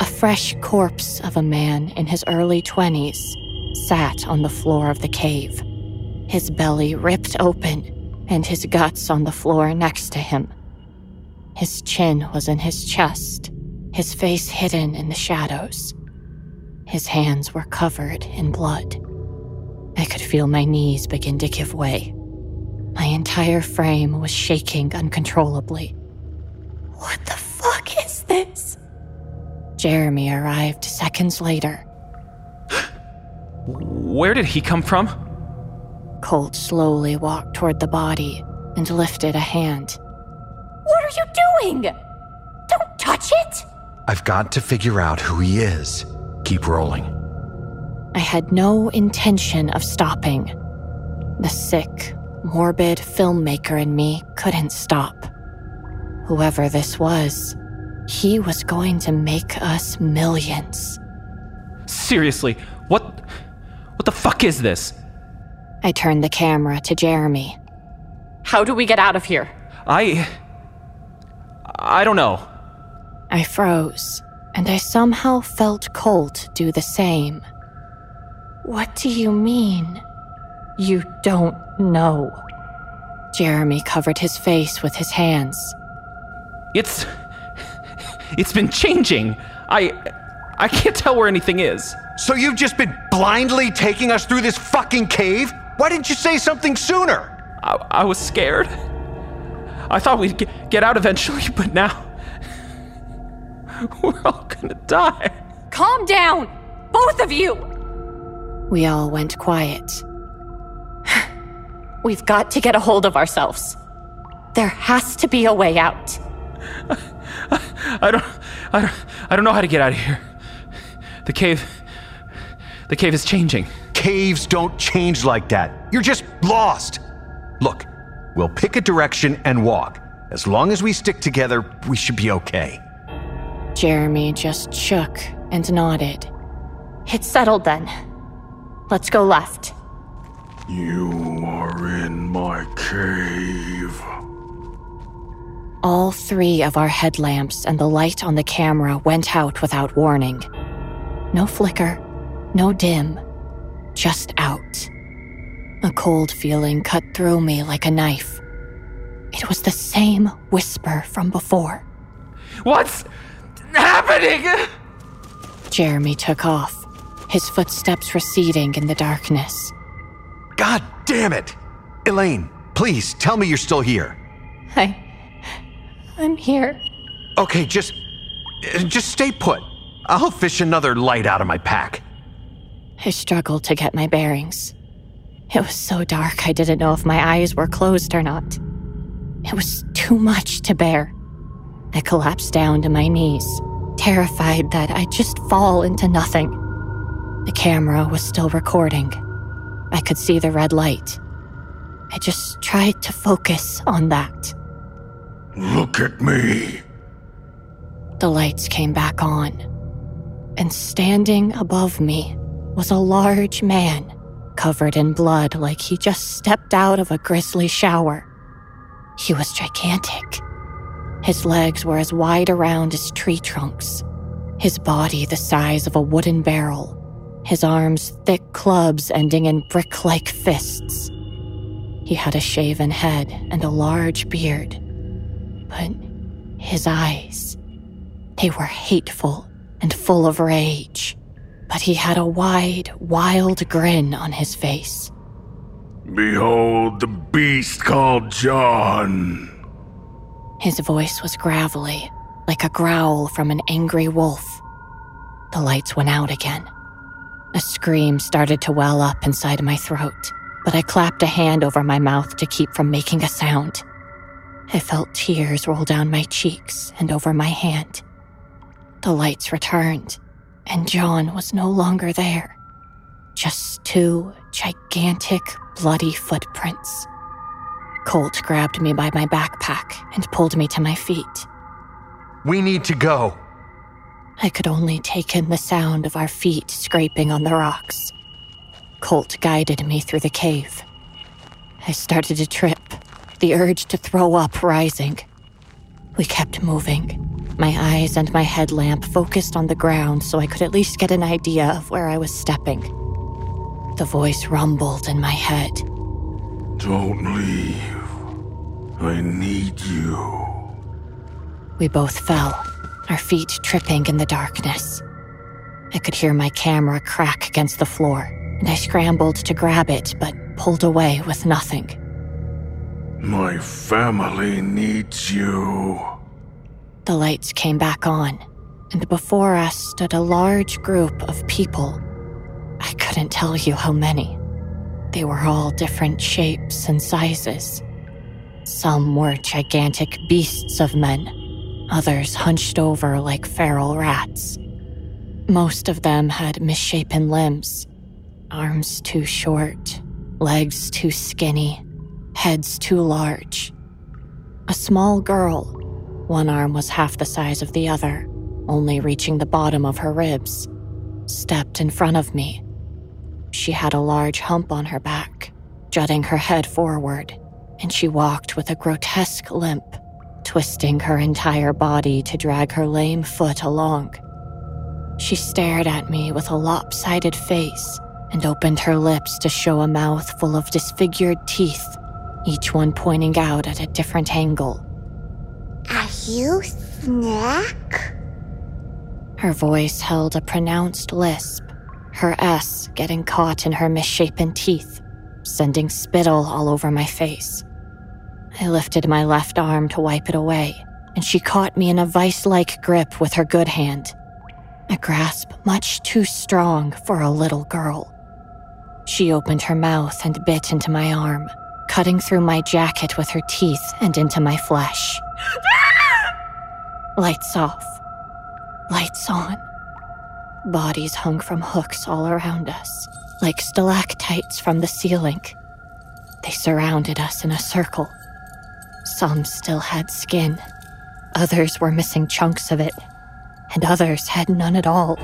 A fresh corpse of a man in his early 20s sat on the floor of the cave, his belly ripped open and his guts on the floor next to him. His chin was in his chest, his face hidden in the shadows. His hands were covered in blood. I could feel my knees begin to give way. My entire frame was shaking uncontrollably. What the fuck is this? Jeremy arrived seconds later. Where did he come from? Colt slowly walked toward the body and lifted a hand. What are you doing? Don't touch it! I've got to figure out who he is. Keep rolling. I had no intention of stopping. The sick, morbid filmmaker in me couldn't stop. Whoever this was, he was going to make us millions. Seriously, what the fuck is this? I turned the camera to Jeremy. How do we get out of here? I don't know. I froze, and I somehow felt Colt do the same. What do you mean? You don't know. Jeremy covered his face with his hands. It's been changing. I can't tell where anything is. So you've just been blindly taking us through this fucking cave? Why didn't you say something sooner? I was scared. I thought we'd get out eventually, but now we're all gonna die. Calm down, both of you! We all went quiet. We've got to get a hold of ourselves. There has to be a way out. I don't know how to get out of here. The cave is changing. Caves don't change like that. You're just lost. Look, we'll pick a direction and walk. As long as we stick together, we should be okay. Jeremy just shook and nodded. It's settled then. Let's go left. You are in my cave. All three of our headlamps and the light on the camera went out without warning. No flicker, no dim, just out. A cold feeling cut through me like a knife. It was the same whisper from before. What's happening? Jeremy took off, his footsteps receding in the darkness. God damn it! Elaine, please tell me you're still here. I'm here. Okay, just stay put. I'll fish another light out of my pack. I struggled to get my bearings. It was so dark I didn't know if my eyes were closed or not. It was too much to bear. I collapsed down to my knees, terrified that I'd just fall into nothing. The camera was still recording. I could see the red light. I just tried to focus on that. Look at me. The lights came back on, and standing above me was a large man covered in blood like he just stepped out of a grisly shower. He was gigantic. His legs were as wide around as tree trunks, his body the size of a wooden barrel, his arms thick clubs ending in brick-like fists. He had a shaven head and a large beard. But his eyes, they were hateful and full of rage, but he had a wide, wild grin on his face. Behold the beast called John. His voice was gravelly, like a growl from an angry wolf. The lights went out again. A scream started to well up inside my throat, but I clapped a hand over my mouth to keep from making a sound. I felt tears roll down my cheeks and over my hand. The lights returned, and John was no longer there. Just two gigantic, bloody footprints. Colt grabbed me by my backpack and pulled me to my feet. We need to go. I could only take in the sound of our feet scraping on the rocks. Colt guided me through the cave. I started to trip, the urge to throw up rising. We kept moving, my eyes and my headlamp focused on the ground so I could at least get an idea of where I was stepping. The voice rumbled in my head. Don't leave. I need you. We both fell, our feet tripping in the darkness. I could hear my camera crack against the floor, and I scrambled to grab it, but pulled away with nothing. My family needs you. The lights came back on, and before us stood a large group of people. I couldn't tell you how many. They were all different shapes and sizes. Some were gigantic beasts of men, others hunched over like feral rats. Most of them had misshapen limbs, Arms too short, legs too skinny, heads too large. A small girl. One arm was half the size of the other, only reaching the bottom of her ribs. Stepped in front of me. She had a large hump on her back, jutting her head forward, and she walked with a grotesque limp, twisting her entire body to drag her lame foot along. She stared at me with a lopsided face and opened her lips to show a mouth full of disfigured teeth, each one pointing out at a different angle. Are you Snack? Her voice held a pronounced lisp, her S getting caught in her misshapen teeth, sending spittle all over my face. I lifted my left arm to wipe it away, and she caught me in a vice-like grip with her good hand. A grasp much too strong for a little girl. She opened her mouth and bit into my arm, cutting through my jacket with her teeth and into my flesh. Lights off. Lights on. Bodies hung from hooks all around us, like stalactites from the ceiling. They surrounded us in a circle. Some still had skin. Others were missing chunks of it. And others had none at all.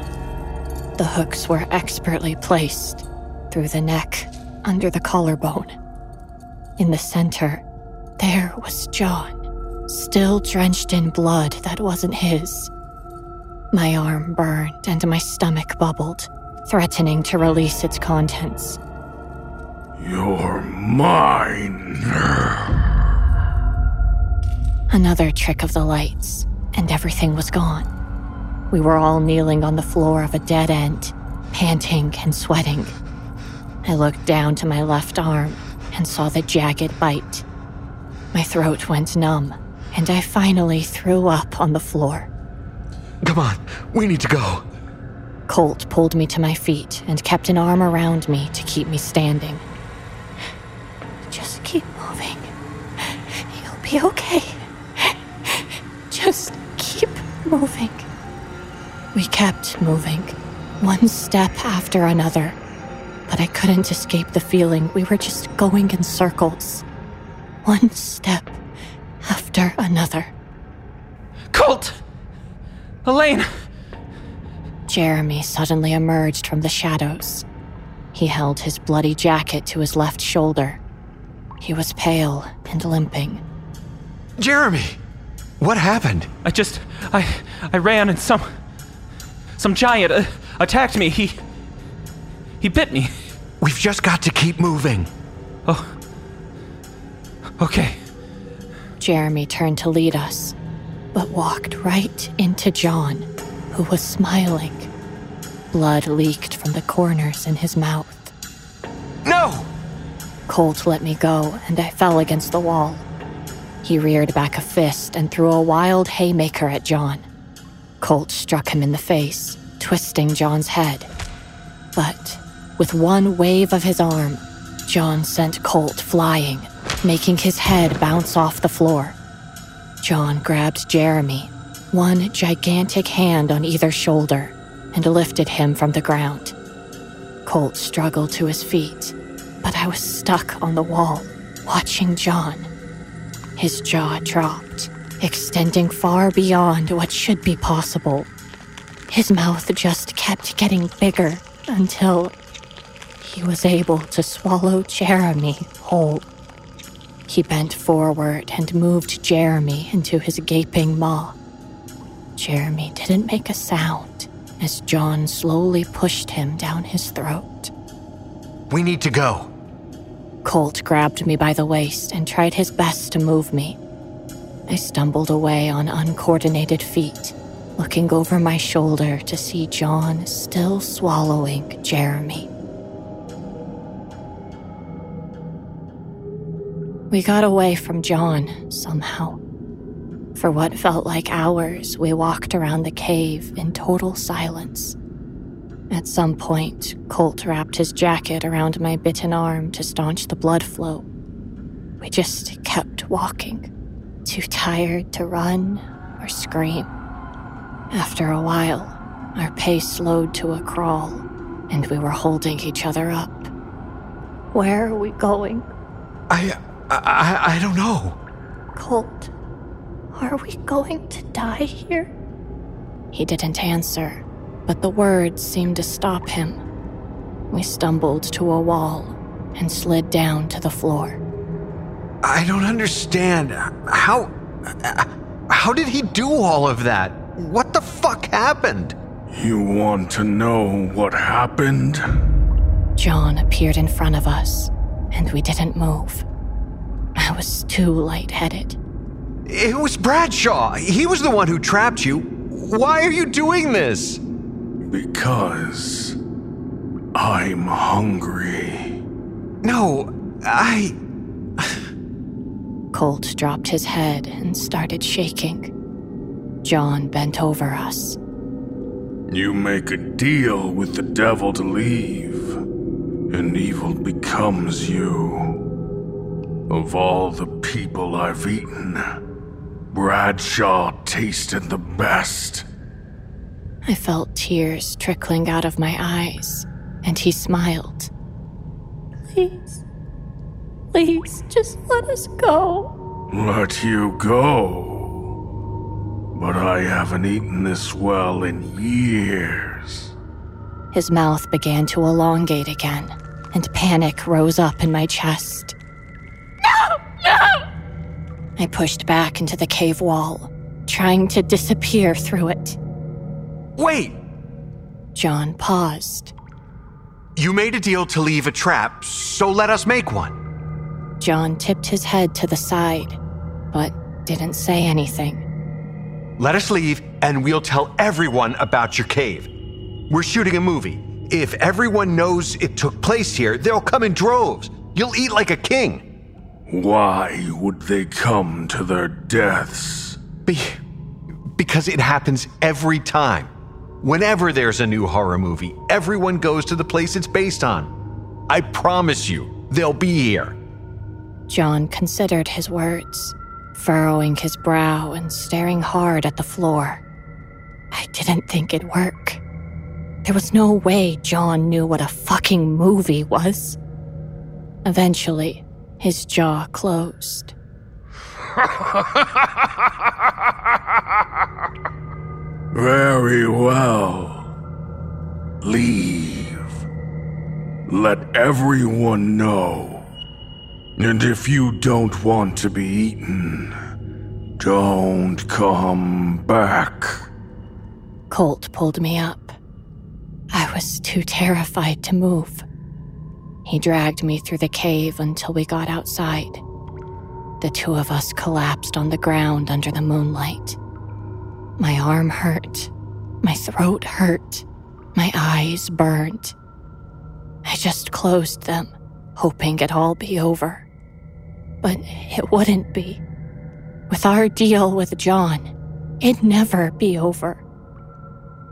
The hooks were expertly placed through the neck, under the collarbone. In the center, there was John, still drenched in blood that wasn't his. My arm burned and my stomach bubbled, threatening to release its contents. You're mine. Another trick of the lights, and everything was gone. We were all kneeling on the floor of a dead end, panting and sweating. I looked down to my left arm and saw the jagged bite. My throat went numb, and I finally threw up on the floor. Come on, we need to go. Colt pulled me to my feet and kept an arm around me to keep me standing. Just keep moving. You'll be okay. Just keep moving. We kept moving, one step after another, but I couldn't escape the feeling we were just going in circles. One step after another. Colt! Elaine! Jeremy suddenly emerged from the shadows. He held his bloody jacket to his left shoulder. He was pale and limping. Jeremy! What happened? I ran and Some giant attacked me. He bit me. We've just got to keep moving. Oh. Okay. Jeremy turned to lead us, but walked right into John, who was smiling. Blood leaked from the corners in his mouth. No! Colt let me go, and I fell against the wall. He reared back a fist and threw a wild haymaker at John. Colt struck him in the face, twisting John's head. But, with one wave of his arm, John sent Colt flying, making his head bounce off the floor. John grabbed Jeremy, one gigantic hand on either shoulder, and lifted him from the ground. Colt struggled to his feet, but I was stuck on the wall, watching John. His jaw dropped, extending far beyond what should be possible. His mouth just kept getting bigger until he was able to swallow Jeremy whole. He bent forward and moved Jeremy into his gaping maw. Jeremy didn't make a sound as John slowly pushed him down his throat. We need to go. Colt grabbed me by the waist and tried his best to move me. I stumbled away on uncoordinated feet, looking over my shoulder to see John still swallowing Jeremy. We got away from John somehow. For what felt like hours, we walked around the cave in total silence. At some point, Colt wrapped his jacket around my bitten arm to staunch the blood flow. We just kept walking. Too tired to run or scream. After a while, our pace slowed to a crawl, and we were holding each other up. Where are we going? I don't know. Colt, are we going to die here? He didn't answer, but the words seemed to stop him. We stumbled to a wall and slid down to the floor. I don't understand. How did he do all of that? What the fuck happened? You want to know what happened? John appeared in front of us, and we didn't move. I was too lightheaded. It was Bradshaw. He was the one who trapped you. Why are you doing this? Because I'm hungry. No, Colt dropped his head and started shaking. John bent over us. You make a deal with the devil to leave, and evil becomes you. Of all the people I've eaten, Bradshaw tasted the best. I felt tears trickling out of my eyes, and he smiled. Please, just let us go. Let you go? But I haven't eaten this well in years. His mouth began to elongate again, and panic rose up in my chest. No! I pushed back into the cave wall, trying to disappear through it. Wait! John paused. You made a deal to leave a trap, so let us make one. John tipped his head to the side, but didn't say anything. Let us leave, and we'll tell everyone about your cave. We're shooting a movie. If everyone knows it took place here, they'll come in droves. You'll eat like a king. Why would they come to their deaths? Because it happens every time. Whenever there's a new horror movie, everyone goes to the place it's based on. I promise you, they'll be here. John considered his words, furrowing his brow and staring hard at the floor. I didn't think it'd work. There was no way John knew what a fucking movie was. Eventually, his jaw closed. Very well. Leave. Let everyone know. And if you don't want to be eaten, don't come back. Colt pulled me up. I was too terrified to move. He dragged me through the cave until we got outside. The two of us collapsed on the ground under the moonlight. My arm hurt. My throat hurt. My eyes burned. I just closed them, hoping it'd all be over. But it wouldn't be. With our deal with John, it'd never be over.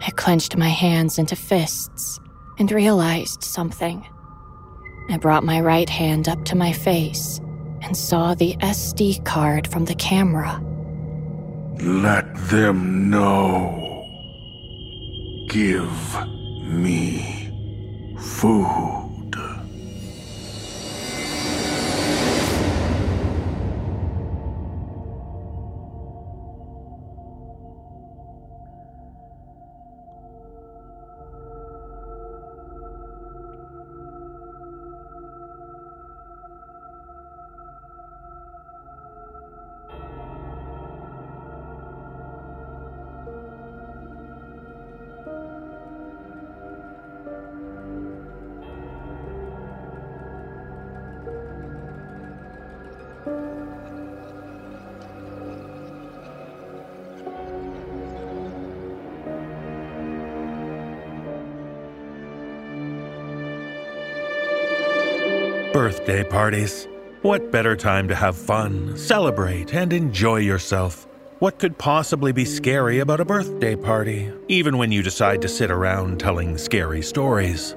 I clenched my hands into fists and realized something. I brought my right hand up to my face and saw the SD card from the camera. Let them know. Give me food. Birthday parties. What better time to have fun, celebrate, and enjoy yourself? What could possibly be scary about a birthday party, even when you decide to sit around telling scary stories?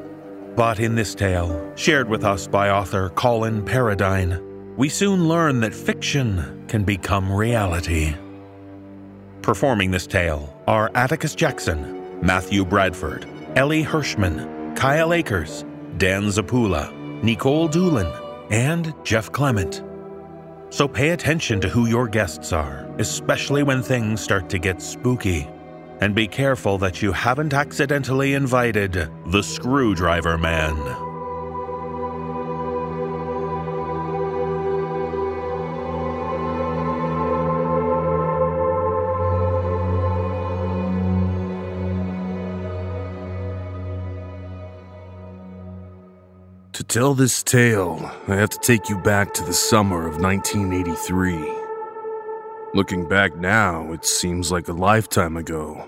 But in this tale, shared with us by author Colin Paradine, we soon learn that fiction can become reality. Performing this tale are Atticus Jackson, Matthew Bradford, Ellie Hirschman, Kyle Akers, Dan Zapula, Nicole Doolin, and Jeff Clement. So pay attention to who your guests are, especially when things start to get spooky. And be careful that you haven't accidentally invited the Screwdriver Man. To tell this tale, I have to take you back to the summer of 1983. Looking back now, it seems like a lifetime ago.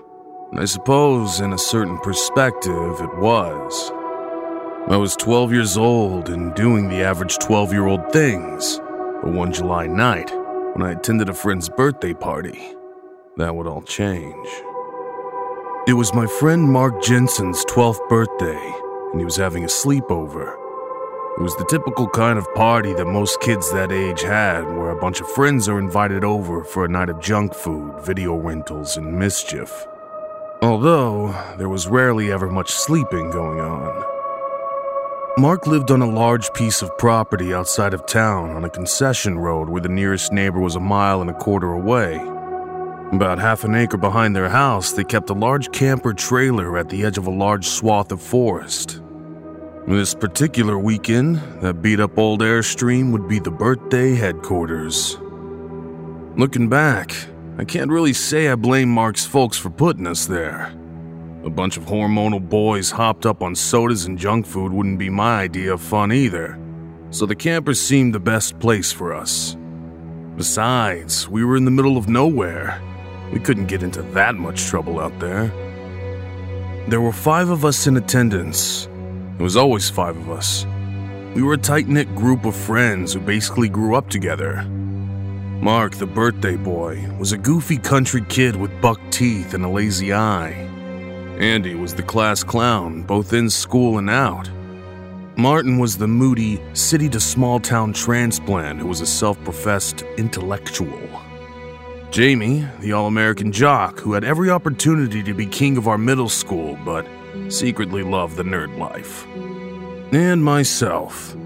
I suppose, in a certain perspective, it was. I was 12 years old and doing the average 12-year-old things. But one July night, when I attended a friend's birthday party, that would all change. It was my friend Mark Jensen's 12th birthday, and he was having a sleepover. It was the typical kind of party that most kids that age had, where a bunch of friends are invited over for a night of junk food, video rentals, and mischief. Although, there was rarely ever much sleeping going on. Mark lived on a large piece of property outside of town on a concession road where the nearest neighbor was 1.25 miles away. About 30 acres behind their house, they kept a large camper trailer at the edge of a large swath of forest. This particular weekend, that beat-up old Airstream would be the birthday headquarters. Looking back, I can't really say I blame Mark's folks for putting us there. A bunch of hormonal boys hopped up on sodas and junk food wouldn't be my idea of fun either, so the camper seemed the best place for us. Besides, we were in the middle of nowhere. We couldn't get into that much trouble out there. There were 5 of us in attendance. It was always 5 of us. We were a tight-knit group of friends who basically grew up together. Mark, the birthday boy, was a goofy country kid with buck teeth and a lazy eye. Andy was the class clown, both in school and out. Martin was the moody, city-to-small-town transplant who was a self-professed intellectual. Jamie, the all-American jock who had every opportunity to be king of our middle school, but secretly loved the nerd life. And myself,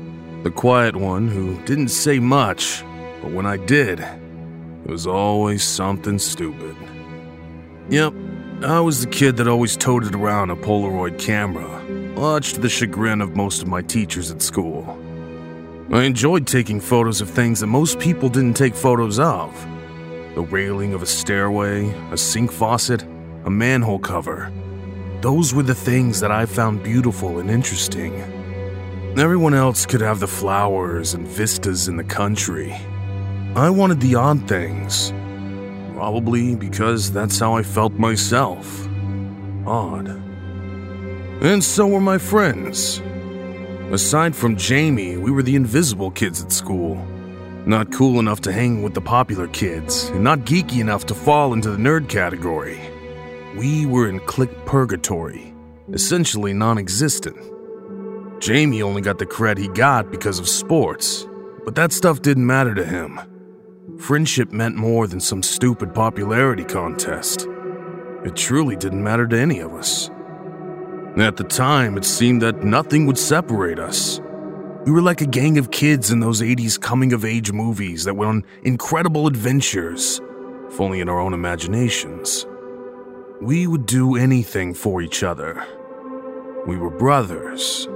the quiet one who didn't say much. But when I did, it was always something stupid. Yep, I was the kid that always toted around a Polaroid camera, much to the chagrin of most of my teachers at school. I enjoyed taking photos of things that most people didn't take photos of. The railing of a stairway, a sink faucet, a manhole cover. Those were the things that I found beautiful and interesting. Everyone else could have the flowers and vistas in the country. I wanted the odd things, probably because that's how I felt myself. Odd. And so were my friends. Aside from Jamie, we were the invisible kids at school. Not cool enough to hang with the popular kids, and not geeky enough to fall into the nerd category. We were in clique purgatory, essentially non-existent. Jamie only got the cred he got because of sports. But that stuff didn't matter to him. Friendship meant more than some stupid popularity contest. It truly didn't matter to any of us. At the time, it seemed that nothing would separate us. We were like a gang of kids in those 80s coming-of-age movies that went on incredible adventures, if only in our own imaginations. We would do anything for each other. We were brothers.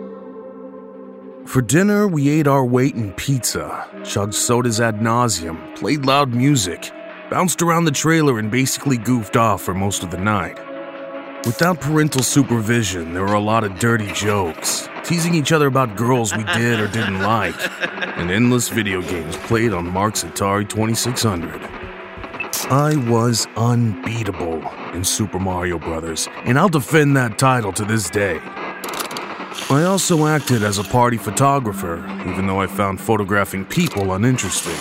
For dinner, we ate our weight in pizza, chugged sodas ad nauseum, played loud music, bounced around the trailer, and basically goofed off for most of the night. Without parental supervision, there were a lot of dirty jokes, teasing each other about girls we did or didn't like, and endless video games played on Mark's Atari 2600. I was unbeatable in Super Mario Bros., and I'll defend that title to this day. I also acted as a party photographer, even though I found photographing people uninteresting.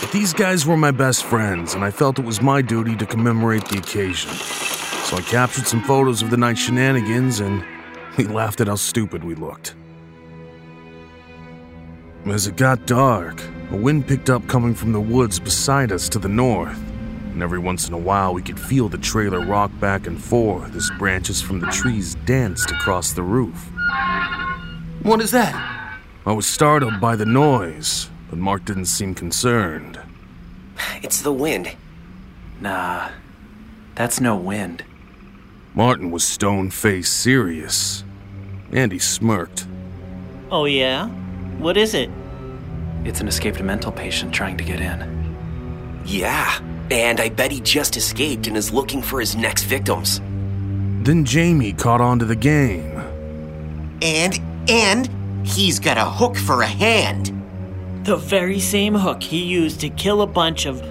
But these guys were my best friends, and I felt it was my duty to commemorate the occasion. So I captured some photos of the night's shenanigans, and we laughed at how stupid we looked. As it got dark, a wind picked up coming from the woods beside us to the north. and every once in a while we could feel the trailer rock back and forth as branches from the trees danced across the roof. What is that? I was startled by the noise, but Mark didn't seem concerned. It's the wind. Nah, that's no wind. Martin was stone-faced serious. Andy smirked. Oh yeah? What is it? It's an escaped mental patient trying to get in. Yeah, and I bet he just escaped and is looking for his next victims. Then Jamie caught on to the game. And he's got a hook for a hand. The very same hook he used to kill a bunch of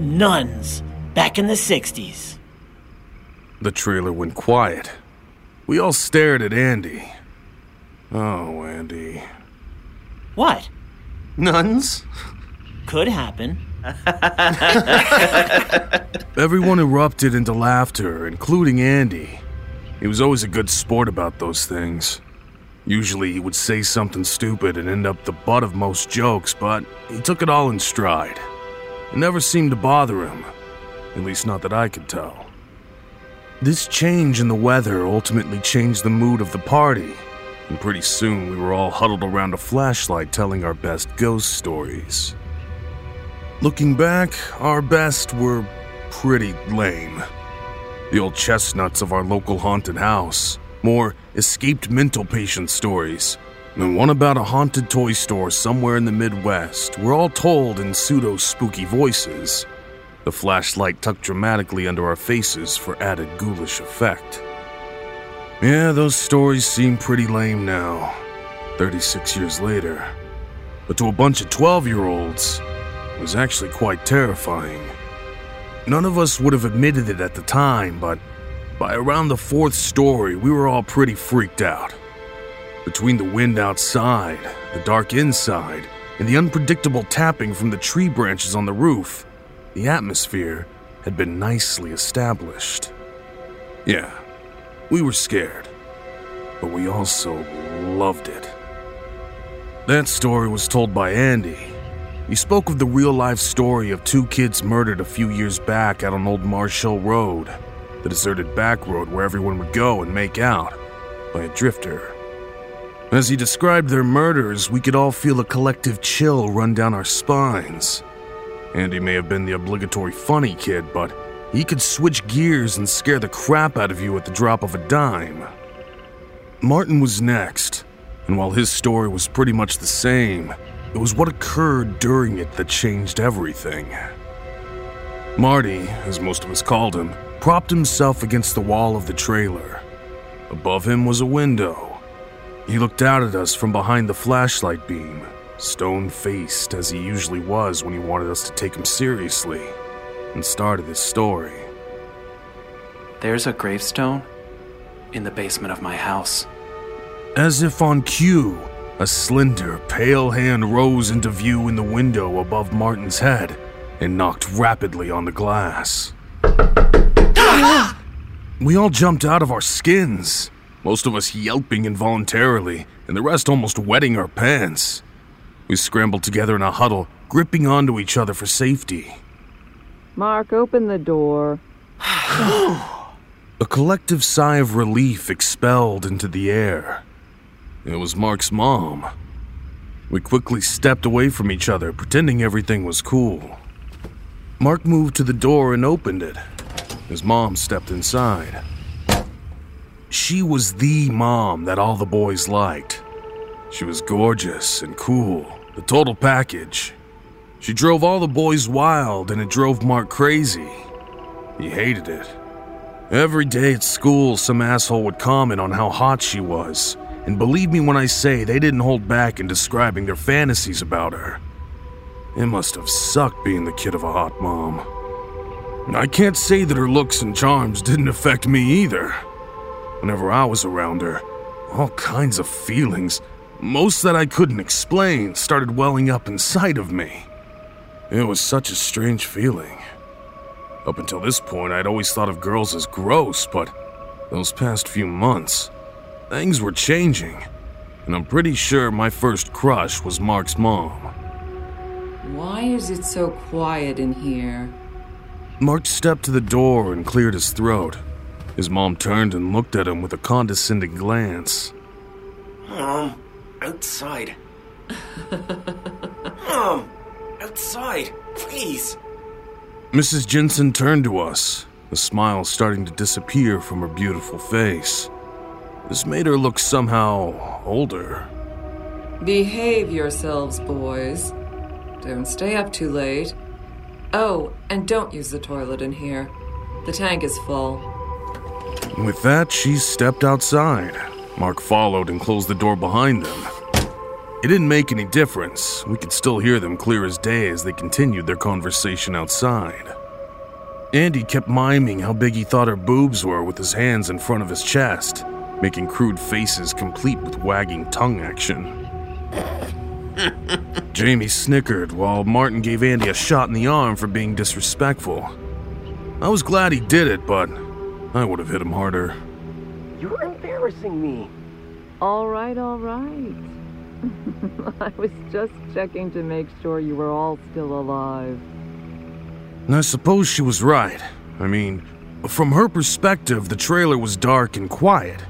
nuns back in the 60s. The trailer went quiet. We all stared at Andy. Oh, Andy. What? Nuns? Could happen. Everyone erupted into laughter, including Andy. He was always a good sport about those things. Usually he would say something stupid and end up the butt of most jokes, but he took it all in stride. It never seemed to bother him, at least not that I could tell. This change in the weather ultimately changed the mood of the party. And pretty soon we were all huddled around a flashlight telling our best ghost stories. Looking back, our best were pretty lame. The old chestnuts of our local haunted house, more escaped mental patient stories, and one about a haunted toy store somewhere in the Midwest were all told in pseudo-spooky voices, the flashlight tucked dramatically under our faces for added ghoulish effect. Yeah, those stories seem pretty lame now, 36 years later. But to a bunch of 12-year-olds, it was actually quite terrifying. None of us would have admitted it at the time, but by around the fourth story, we were all pretty freaked out. Between the wind outside, the dark inside, and the unpredictable tapping from the tree branches on the roof, the atmosphere had been nicely established. Yeah. We were scared, but we also loved it. That story was told by Andy. He spoke of the real-life story of two kids murdered a few years back out on Old Marshall Road, the deserted back road where everyone would go and make out, by a drifter. As he described their murders, we could all feel a collective chill run down our spines. Andy may have been the obligatory funny kid, but he could switch gears and scare the crap out of you at the drop of a dime. Martin was next, and while his story was pretty much the same, it was what occurred during it that changed everything. Marty, as most of us called him, propped himself against the wall of the trailer. Above him was a window. He looked out at us from behind the flashlight beam, stone-faced as he usually was when he wanted us to take him seriously, and started his story. There's a gravestone in the basement of my house. As if on cue, a slender, pale hand rose into view in the window above Martin's head and knocked rapidly on the glass. We all jumped out of our skins, most of us yelping involuntarily, and the rest almost wetting our pants. We scrambled together in a huddle, gripping onto each other for safety. Mark, open the door. A collective sigh of relief expelled into the air. It was Mark's mom. We quickly stepped away from each other, pretending everything was cool. Mark moved to the door and opened it. His mom stepped inside. She was the mom that all the boys liked. She was gorgeous and cool, the total package. She drove all the boys wild, and it drove Mark crazy. He hated it. Every day at school, some asshole would comment on how hot she was, and believe me when I say they didn't hold back in describing their fantasies about her. It must have sucked being the kid of a hot mom. I can't say that her looks and charms didn't affect me either. Whenever I was around her, all kinds of feelings, most that I couldn't explain, started welling up inside of me. It was such a strange feeling. Up until this point, I'd always thought of girls as gross, but those past few months, things were changing, and I'm pretty sure my first crush was Mark's mom. Why is it so quiet in here? Mark stepped to the door and cleared his throat. His mom turned and looked at him with a condescending glance. Mom, outside. Mom, outside, please. Mrs. Jensen turned to us, the smile starting to disappear from her beautiful face. This made her look somehow older. Behave yourselves, boys. Don't stay up too late. Oh, and don't use the toilet in here. The tank is full. With that, she stepped outside. Mark followed and closed the door behind them. It didn't make any difference. We could still hear them clear as day as they continued their conversation outside. Andy kept miming how big he thought her boobs were with his hands in front of his chest, making crude faces complete with wagging tongue action. Jamie snickered while Martin gave Andy a shot in the arm for being disrespectful. I was glad he did it, but I would have hit him harder. You're embarrassing me. All right. I was just checking to make sure you were all still alive. And I suppose she was right. I mean, from her perspective, the trailer was dark and quiet.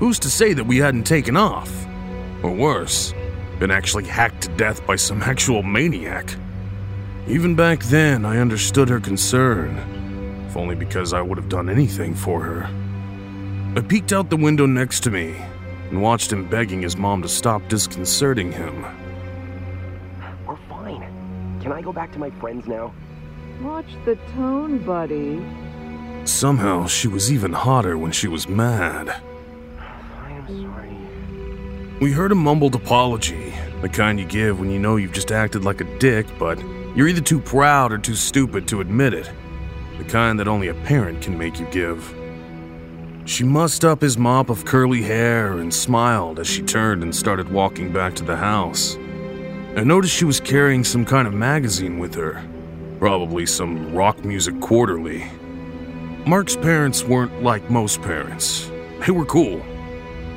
Who's to say that we hadn't taken off? Or worse, been actually hacked to death by some actual maniac. Even back then, I understood her concern, if only because I would have done anything for her. I peeked out the window next to me and watched him begging his mom to stop disconcerting him. We're fine. Can I go back to my friends now? Watch the tone, buddy. Somehow, she was even hotter when she was mad. I'm sorry. We heard a mumbled apology, the kind you give when you know you've just acted like a dick, but you're either too proud or too stupid to admit it. The kind that only a parent can make you give. She mussed up his mop of curly hair and smiled as she turned and started walking back to the house. I noticed she was carrying some kind of magazine with her, probably some Rock Music Quarterly. Mark's parents weren't like most parents. They were cool.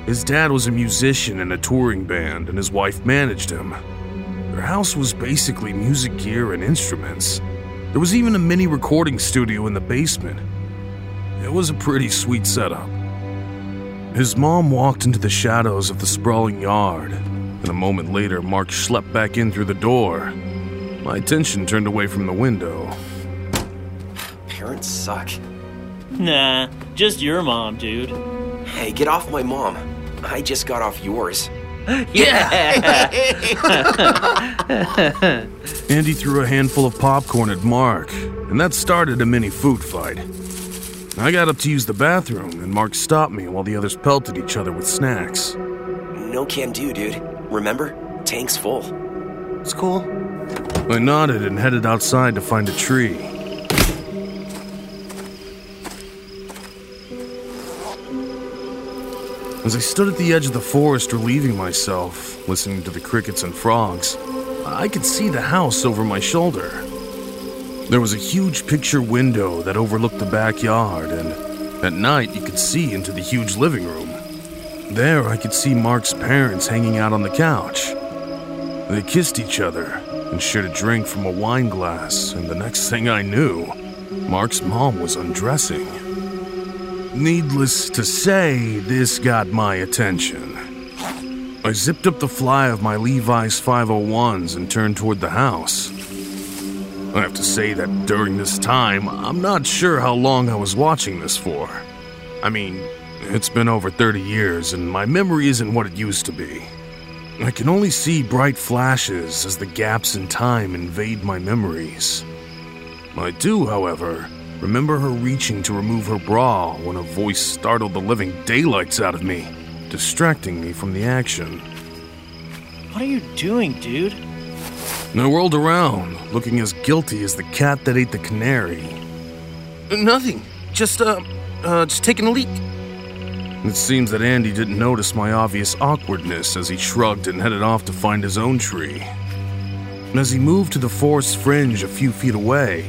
His dad was a musician in a touring band, and his wife managed him. Their house was basically music gear and instruments. There was even a mini recording studio in the basement. It was a pretty sweet setup. His mom walked into the shadows of the sprawling yard, and a moment later, Mark schlepped back in through the door. My attention turned away from the window. Parents suck. Nah, just your mom, dude. Hey, get off my mom. I just got off yours. Yeah! Andy threw a handful of popcorn at Mark, and that started a mini food fight. I got up to use the bathroom, and Mark stopped me while the others pelted each other with snacks. No can do, dude. Remember? Tank's full. It's cool. I nodded and headed outside to find a tree. As I stood at the edge of the forest relieving myself, listening to the crickets and frogs, I could see the house over my shoulder. There was a huge picture window that overlooked the backyard, and at night you could see into the huge living room. There I could see Mark's parents hanging out on the couch. They kissed each other and shared a drink from a wine glass, and the next thing I knew, Mark's mom was undressing. Needless to say, this got my attention. I zipped up the fly of my Levi's 501s and turned toward the house. I have to say that during this time, I'm not sure how long I was watching this for. I mean, it's been over 30 years and my memory isn't what it used to be. I can only see bright flashes as the gaps in time invade my memories. I do, however, remember her reaching to remove her bra when a voice startled the living daylights out of me, distracting me from the action. What are you doing, dude? And I whirled around, looking as guilty as the cat that ate the canary. Nothing. Just taking a leak. It seems that Andy didn't notice my obvious awkwardness as he shrugged and headed off to find his own tree. And as he moved to the forest fringe a few feet away,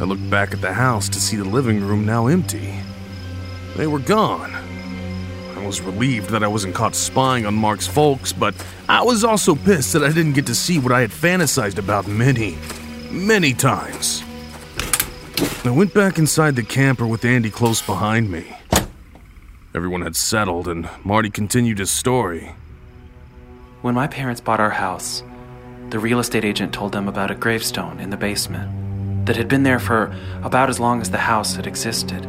I looked back at the house to see the living room now empty. They were gone. I was relieved that I wasn't caught spying on Mark's folks, but I was also pissed that I didn't get to see what I had fantasized about many, many times. I went back inside the camper with Andy close behind me. Everyone had settled, and Marty continued his story. When my parents bought our house, the real estate agent told them about a gravestone in the basement that had been there for about as long as the house had existed.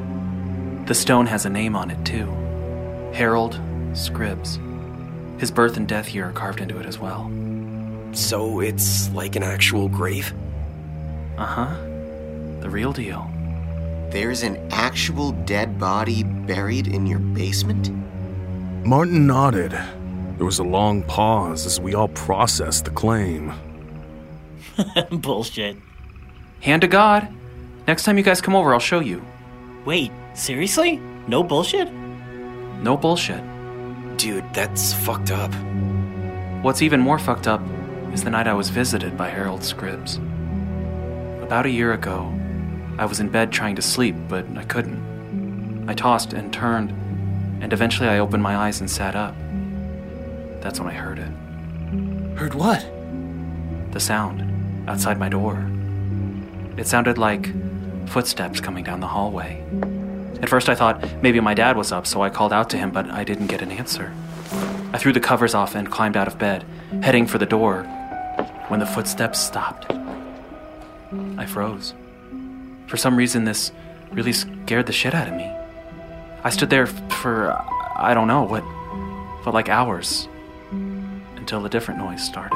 The stone has a name on it, too. Harold Scribbs. His birth and death year are carved into it as well. So it's like an actual grave? Uh-huh. The real deal. There's an actual dead body buried in your basement? Martin nodded. There was a long pause as we all processed the claim. Bullshit. Hand to God. Next time you guys come over, I'll show you. Wait, seriously? No bullshit? No bullshit. Dude, that's fucked up. What's even more fucked up is the night I was visited by Harold Scribbs. About a year ago, I was in bed trying to sleep, but I couldn't. I tossed and turned, and eventually I opened my eyes and sat up. That's when I heard it. Heard what? The sound outside my door. It sounded like footsteps coming down the hallway. At first I thought maybe my dad was up, so I called out to him, but I didn't get an answer. I threw the covers off and climbed out of bed, heading for the door, when the footsteps stopped. I froze. For some reason, this really scared the shit out of me. I stood there for, I don't know, what felt like hours, until a different noise started.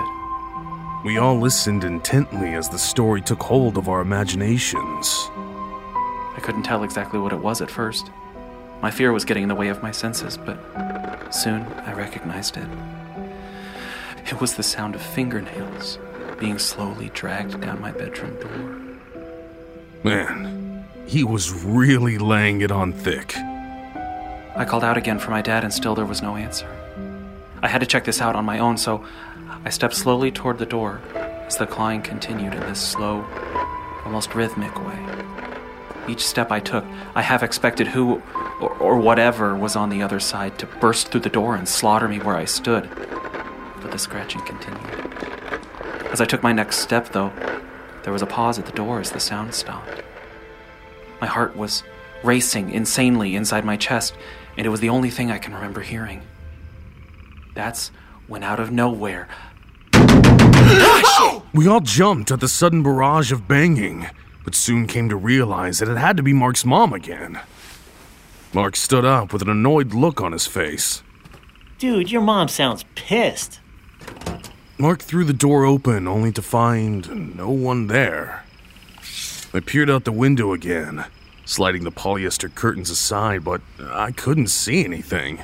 We all listened intently as the story took hold of our imaginations. I couldn't tell exactly what it was at first. My fear was getting in the way of my senses, but soon I recognized it. It was the sound of fingernails being slowly dragged down my bedroom door. Man, he was really laying it on thick. I called out again for my dad, and still there was no answer. I had to check this out on my own, so I stepped slowly toward the door as the clawing continued in this slow, almost rhythmic way. Each step I took, I half expected who or whatever was on the other side to burst through the door and slaughter me where I stood, but the scratching continued. As I took my next step, though, there was a pause at the door as the sound stopped. My heart was racing insanely inside my chest, and it was the only thing I can remember hearing. That's when out of nowhere... Oh! We all jumped at the sudden barrage of banging, but soon came to realize that it had to be Mark's mom again. Mark stood up with an annoyed look on his face. Dude, your mom sounds pissed. Mark threw the door open, only to find no one there. I peered out the window again, sliding the polyester curtains aside, but I couldn't see anything.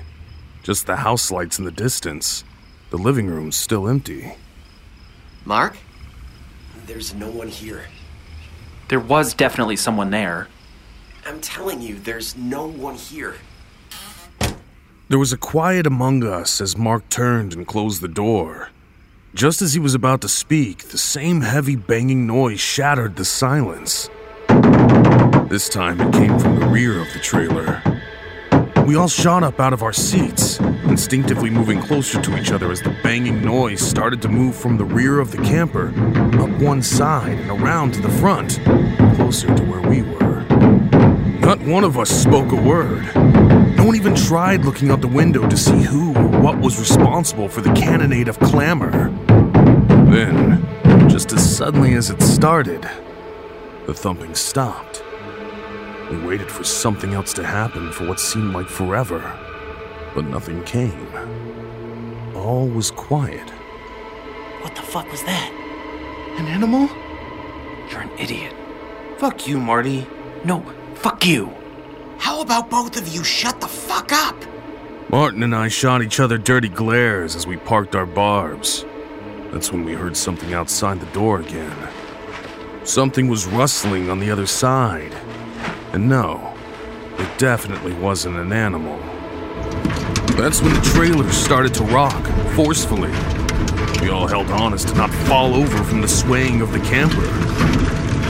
Just the house lights in the distance. The living room's still empty. Mark? There's no one here. There was definitely someone there. I'm telling you, there's no one here. There was a quiet among us as Mark turned and closed the door. Just as he was about to speak, the same heavy banging noise shattered the silence. This time it came from the rear of the trailer. We all shot up out of our seats, instinctively moving closer to each other as the banging noise started to move from the rear of the camper, up one side and around to the front, closer to where we were. Not one of us spoke a word. No one even tried looking out the window to see who or what was responsible for the cannonade of clamor. Then, just as suddenly as it started, the thumping stopped. We waited for something else to happen for what seemed like forever, but nothing came. All was quiet. What the fuck was that? An animal? You're an idiot. Fuck you, Marty. No, fuck you. How about both of you shut the fuck up? Martin and I shot each other dirty glares as we parked our barbs. That's when we heard something outside the door again. Something was rustling on the other side. And no, it definitely wasn't an animal. That's when the trailer started to rock, forcefully. We all held on as to not fall over from the swaying of the camper.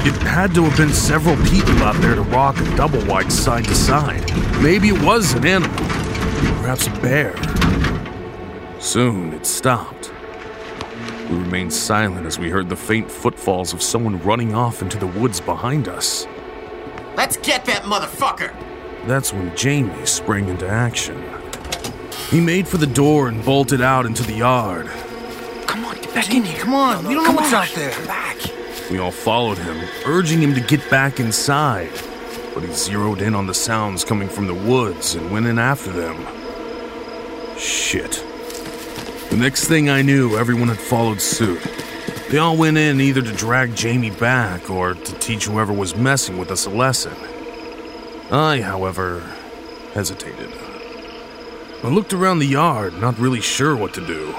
It had to have been several people out there to rock a double-wide side to side. Maybe it was an animal, perhaps a bear. Soon it stopped. We remained silent as we heard the faint footfalls of someone running off into the woods behind us. Let's get that motherfucker! That's when Jamie sprang into action. He made for the door and bolted out into the yard. Come on, get back in here. Come on, we don't know what's out there. Back. We all followed him, urging him to get back inside. But he zeroed in on the sounds coming from the woods and went in after them. Shit. The next thing I knew, everyone had followed suit. They all went in either to drag Jamie back or to teach whoever was messing with us a lesson. I, however, hesitated. I looked around the yard, not really sure what to do.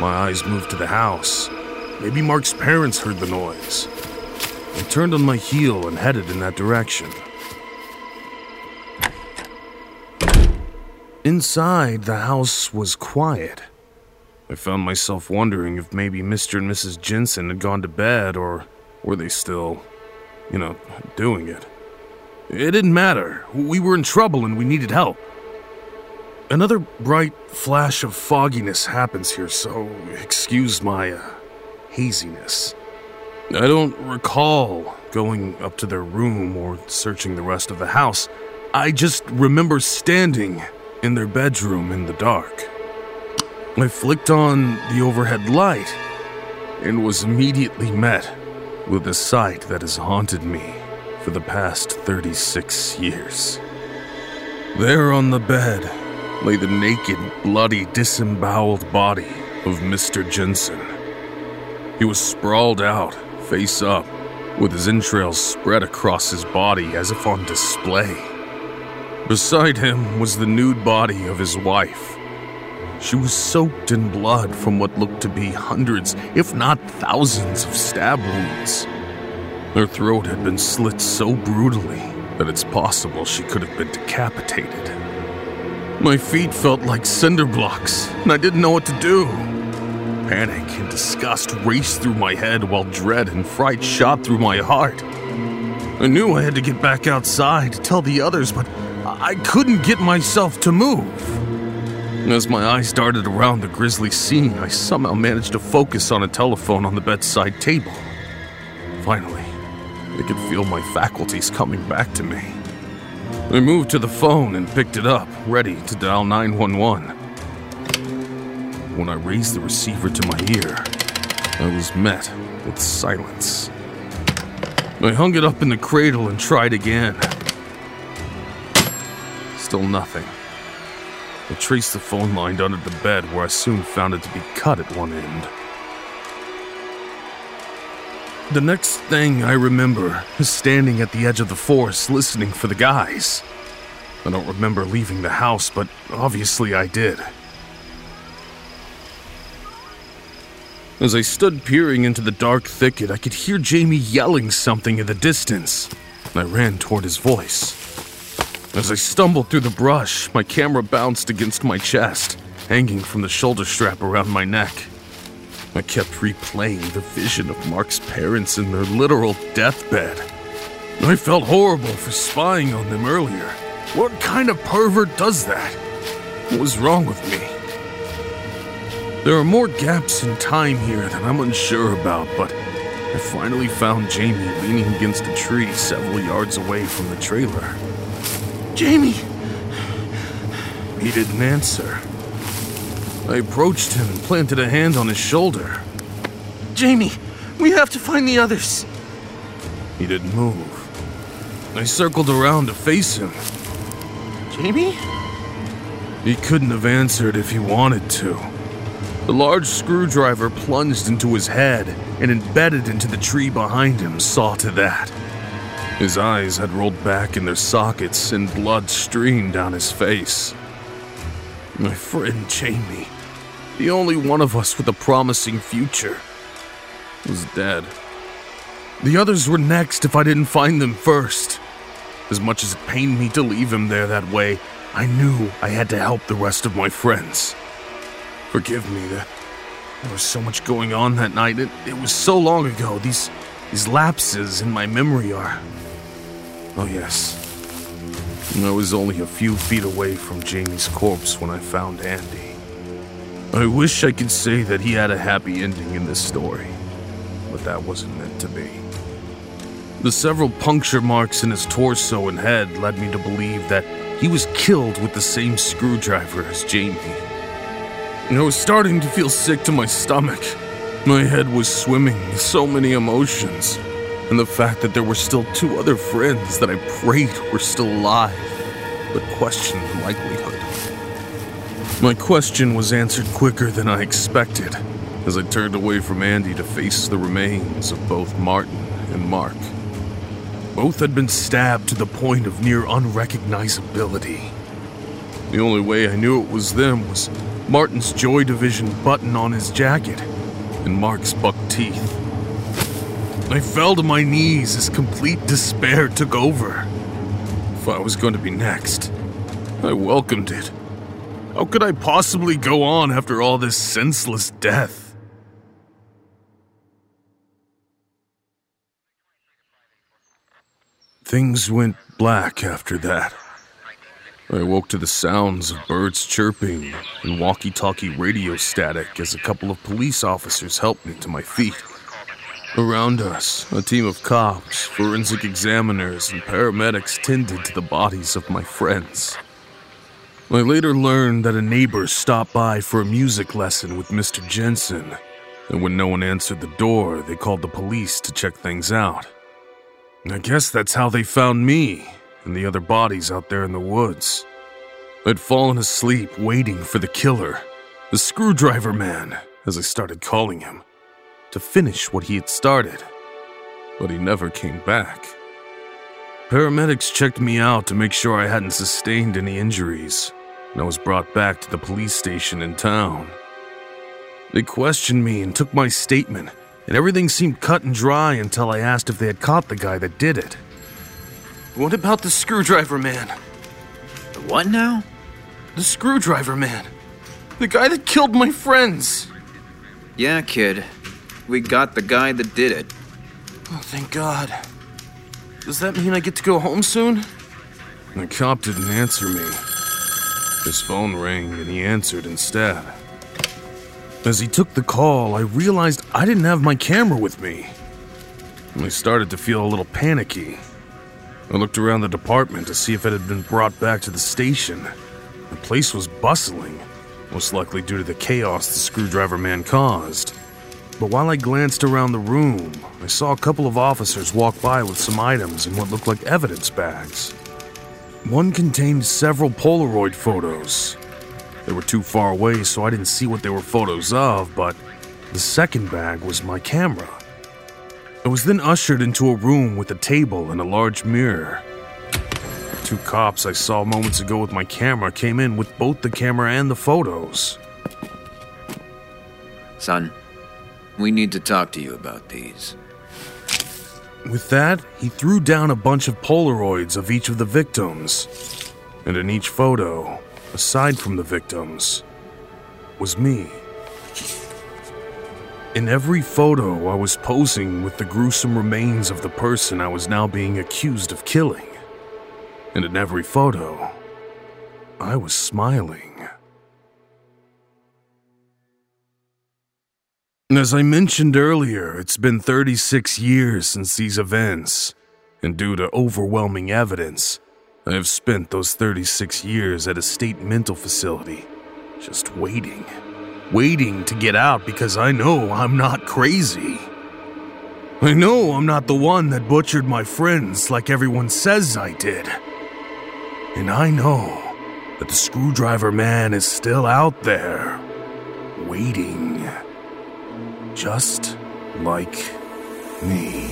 My eyes moved to the house. Maybe Mark's parents heard the noise. I turned on my heel and headed in that direction. Inside, the house was quiet. I found myself wondering if maybe Mr. and Mrs. Jensen had gone to bed, or were they still, doing it? It didn't matter. We were in trouble and we needed help. Another bright flash of fogginess happens here, so excuse my haziness. I don't recall going up to their room or searching the rest of the house. I just remember standing in their bedroom in the dark. I flicked on the overhead light and was immediately met with a sight that has haunted me for the past 36 years. There on the bed lay the naked, bloody, disemboweled body of Mr. Jensen. He was sprawled out, face up, with his entrails spread across his body as if on display. Beside him was the nude body of his wife. She was soaked in blood from what looked to be hundreds, if not thousands, of stab wounds. Her throat had been slit so brutally that it's possible she could have been decapitated. My feet felt like cinder blocks, and I didn't know what to do. Panic and disgust raced through my head while dread and fright shot through my heart. I knew I had to get back outside to tell the others, but I couldn't get myself to move. As my eyes darted around the grisly scene, I somehow managed to focus on a telephone on the bedside table. Finally, I could feel my faculties coming back to me. I moved to the phone and picked it up, ready to dial 911. When I raised the receiver to my ear, I was met with silence. I hung it up in the cradle and tried again. Still nothing. I traced the phone line under the bed, where I soon found it to be cut at one end. The next thing I remember is standing at the edge of the forest listening for the guys. I don't remember leaving the house, but obviously I did. As I stood peering into the dark thicket, I could hear Jamie yelling something in the distance. I ran toward his voice. As I stumbled through the brush, my camera bounced against my chest, hanging from the shoulder strap around my neck. I kept replaying the vision of Mark's parents in their literal deathbed. I felt horrible for spying on them earlier. What kind of pervert does that? What was wrong with me? There are more gaps in time here that I'm unsure about, but I finally found Jamie leaning against a tree several yards away from the trailer. Jamie! He didn't answer. I approached him and planted a hand on his shoulder. Jamie, we have to find the others. He didn't move. I circled around to face him. Jamie? He couldn't have answered if he wanted to. The large screwdriver plunged into his head and embedded into the tree behind him, saw to that. His eyes had rolled back in their sockets and blood streamed down his face. My friend Jamie, the only one of us with a promising future, was dead. The others were next if I didn't find them first. As much as it pained me to leave him there that way, I knew I had to help the rest of my friends. Forgive me, there was so much going on that night. It was so long ago. These lapses in my memory are... Oh yes. I was only a few feet away from Jamie's corpse when I found Andy. I wish I could say that he had a happy ending in this story, but that wasn't meant to be. The several puncture marks in his torso and head led me to believe that he was killed with the same screwdriver as Jamie. I was starting to feel sick to my stomach. My head was swimming with so many emotions, and the fact that there were still two other friends that I prayed were still alive, but questioned the likelihood. My question was answered quicker than I expected, as I turned away from Andy to face the remains of both Martin and Mark. Both had been stabbed to the point of near unrecognizability. The only way I knew it was them was Martin's Joy Division button on his jacket and Mark's buck teeth. I fell to my knees as complete despair took over. If I was going to be next, I welcomed it. How could I possibly go on after all this senseless death? Things went black after that. I woke to the sounds of birds chirping and walkie-talkie radio static as a couple of police officers helped me to my feet. Around us, a team of cops, forensic examiners, and paramedics tended to the bodies of my friends. I later learned that a neighbor stopped by for a music lesson with Mr. Jensen, and when no one answered the door, they called the police to check things out. I guess that's how they found me and the other bodies out there in the woods. I'd fallen asleep waiting for the killer, the Screwdriver Man, as I started calling him, to finish what he had started, but he never came back. Paramedics checked me out to make sure I hadn't sustained any injuries, and I was brought back to the police station in town. They questioned me and took my statement, and everything seemed cut and dry until I asked if they had caught the guy that did it. What about the Screwdriver Man? The what now? The Screwdriver Man. The guy that killed my friends. Yeah, kid. We got the guy that did it. Oh, thank God. Does that mean I get to go home soon? The cop didn't answer me. His phone rang and he answered instead. As he took the call, I realized I didn't have my camera with me. I started to feel a little panicky. I looked around the department to see if it had been brought back to the station. The place was bustling, most likely due to the chaos the Screwdriver Man caused. But while I glanced around the room, I saw a couple of officers walk by with some items in what looked like evidence bags. One contained several Polaroid photos. They were too far away, so I didn't see what they were photos of, but the second bag was my camera. I was then ushered into a room with a table and a large mirror. The two cops I saw moments ago with my camera came in with both the camera and the photos. Son, we need to talk to you about these. With that, he threw down a bunch of Polaroids of each of the victims. And in each photo, aside from the victims, was me. In every photo, I was posing with the gruesome remains of the person I was now being accused of killing. And in every photo, I was smiling. As I mentioned earlier, it's been 36 years since these events, and due to overwhelming evidence, I have spent those 36 years at a state mental facility, just waiting to get out because I know I'm not crazy. I know I'm not the one that butchered my friends like everyone says I did. And I know that the Screwdriver Man is still out there, waiting. Just like me.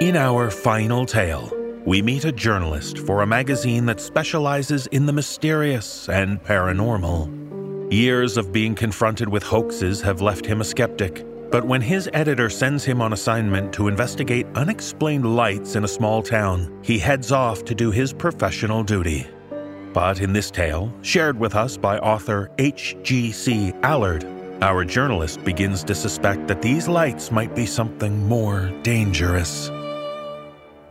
In our final tale, we meet a journalist for a magazine that specializes in the mysterious and paranormal. Years of being confronted with hoaxes have left him a skeptic, But when his editor sends him on assignment to investigate unexplained lights in a small town, he heads off to do his professional duty. But in this tale, shared with us by author H.G.C. Allard, our journalist begins to suspect that these lights might be something more dangerous.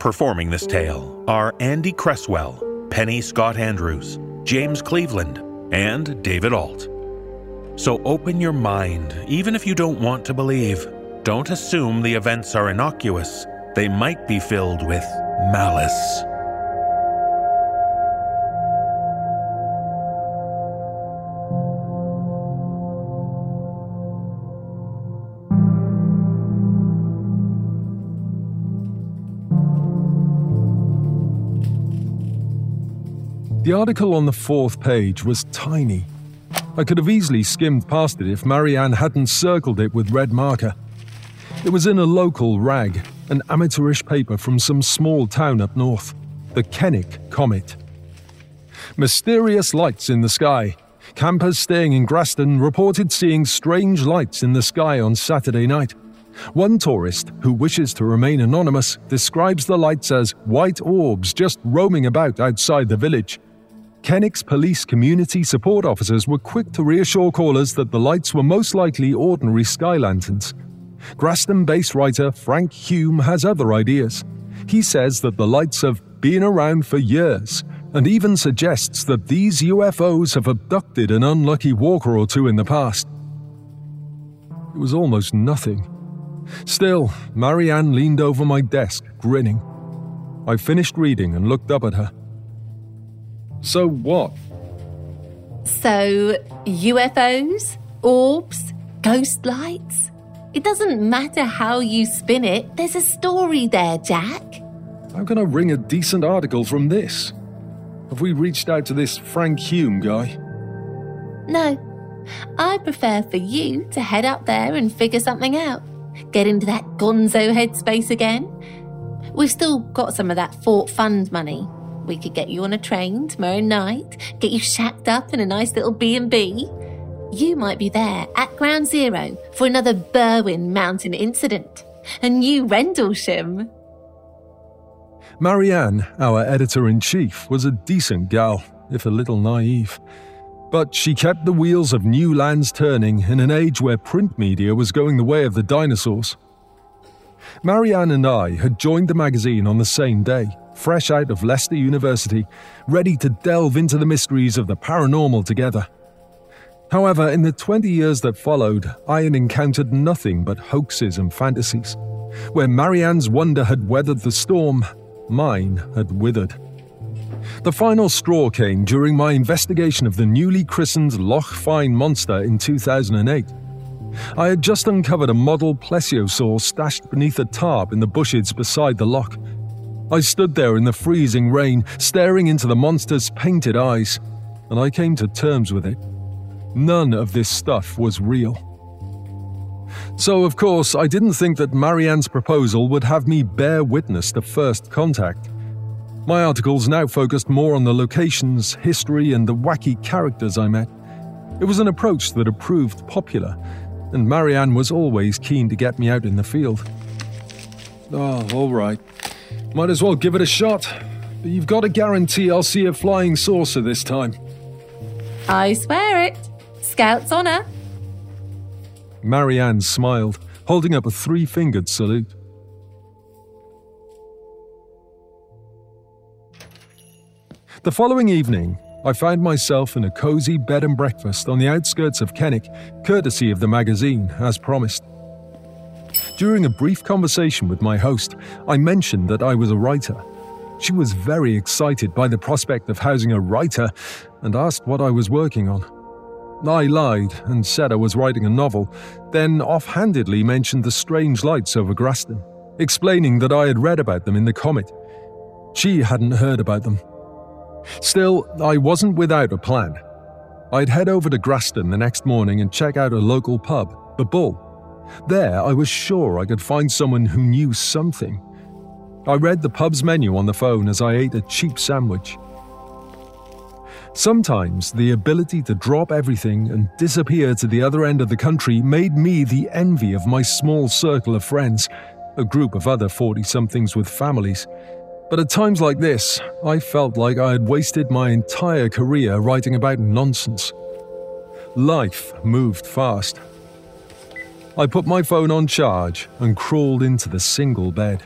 Performing this tale are Andy Cresswell, Penny Scott Andrews, James Cleveland, and David Alt. So open your mind, even if you don't want to believe. Don't assume the events are innocuous. They might be filled with malice. The article on the fourth page was tiny. I could have easily skimmed past it if Marianne hadn't circled it with red marker. It was in a local rag, an amateurish paper from some small town up north, the Kennick Comet. Mysterious lights in the sky. Campers staying in Graston reported seeing strange lights in the sky on Saturday night. One tourist, who wishes to remain anonymous, describes the lights as white orbs just roaming about outside the village. Kennick's police community support officers were quick to reassure callers that the lights were most likely ordinary sky lanterns. Graston-based writer Frank Hume has other ideas. He says that the lights have been around for years, and even suggests that these UFOs have abducted an unlucky walker or two in the past. It was almost nothing. Still, Marianne leaned over my desk, grinning. I finished reading and looked up at her. So what? So, UFOs, orbs, ghost lights? It doesn't matter how you spin it, there's a story there, Jack. How can I wring a decent article from this? Have we reached out to this Frank Hume guy? No. I prefer for you to head up there and figure something out. Get into that gonzo headspace again. We've still got some of that Fort Fund money. We could get you on a train tomorrow night, get you shacked up in a nice little B&B. You might be there at ground zero for another Berwyn Mountain incident. A new Rendlesham. Marianne, our editor-in-chief, was a decent gal, if a little naive. But she kept the wheels of New Lands turning in an age where print media was going the way of the dinosaurs. Marianne and I had joined the magazine on the same day, fresh out of Leicester University, ready to delve into the mysteries of the paranormal together. However, in the 20 years that followed, I had encountered nothing but hoaxes and fantasies. Where Marianne's wonder had weathered the storm, mine had withered. The final straw came during my investigation of the newly christened Loch Fyne monster in 2008. I had just uncovered a model plesiosaur stashed beneath a tarp in the bushes beside the loch. I stood there in the freezing rain, staring into the monster's painted eyes, and I came to terms with it. None of this stuff was real. So, of course, I didn't think that Marianne's proposal would have me bear witness to first contact. My articles now focused more on the locations, history, and the wacky characters I met. It was an approach that had proved popular, and Marianne was always keen to get me out in the field. Oh, all right. Might as well give it a shot. But you've got to guarantee I'll see a flying saucer this time. I swear it. Scout's honour. Marianne smiled, holding up a three-fingered salute. The following evening, I found myself in a cosy bed and breakfast on the outskirts of Kennick, courtesy of the magazine, as promised. During a brief conversation with my host, I mentioned that I was a writer. She was very excited by the prospect of housing a writer and asked what I was working on. I lied and said I was writing a novel, then offhandedly mentioned the strange lights over Graston, explaining that I had read about them in the Comet. She hadn't heard about them. Still, I wasn't without a plan. I'd head over to Graston the next morning and check out a local pub, The Bull. There, I was sure I could find someone who knew something. I read the pub's menu on the phone as I ate a cheap sandwich. Sometimes the ability to drop everything and disappear to the other end of the country made me the envy of my small circle of friends, a group of other 40-somethings with families. But at times like this, I felt like I had wasted my entire career writing about nonsense. Life moved fast. I put my phone on charge and crawled into the single bed.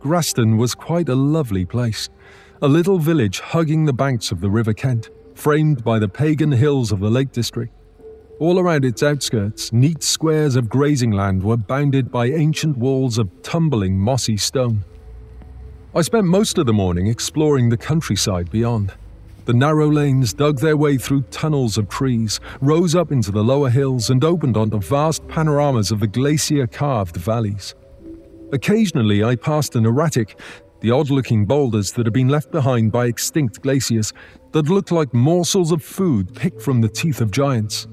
Graston was quite a lovely place, a little village hugging the banks of the River Kent, framed by the pagan hills of the Lake District. All around its outskirts, neat squares of grazing land were bounded by ancient walls of tumbling mossy stone. I spent most of the morning exploring the countryside beyond. The narrow lanes dug their way through tunnels of trees, rose up into the lower hills and opened onto vast panoramas of the glacier-carved valleys. Occasionally I passed an erratic, the odd-looking boulders that had been left behind by extinct glaciers that looked like morsels of food picked from the teeth of giants.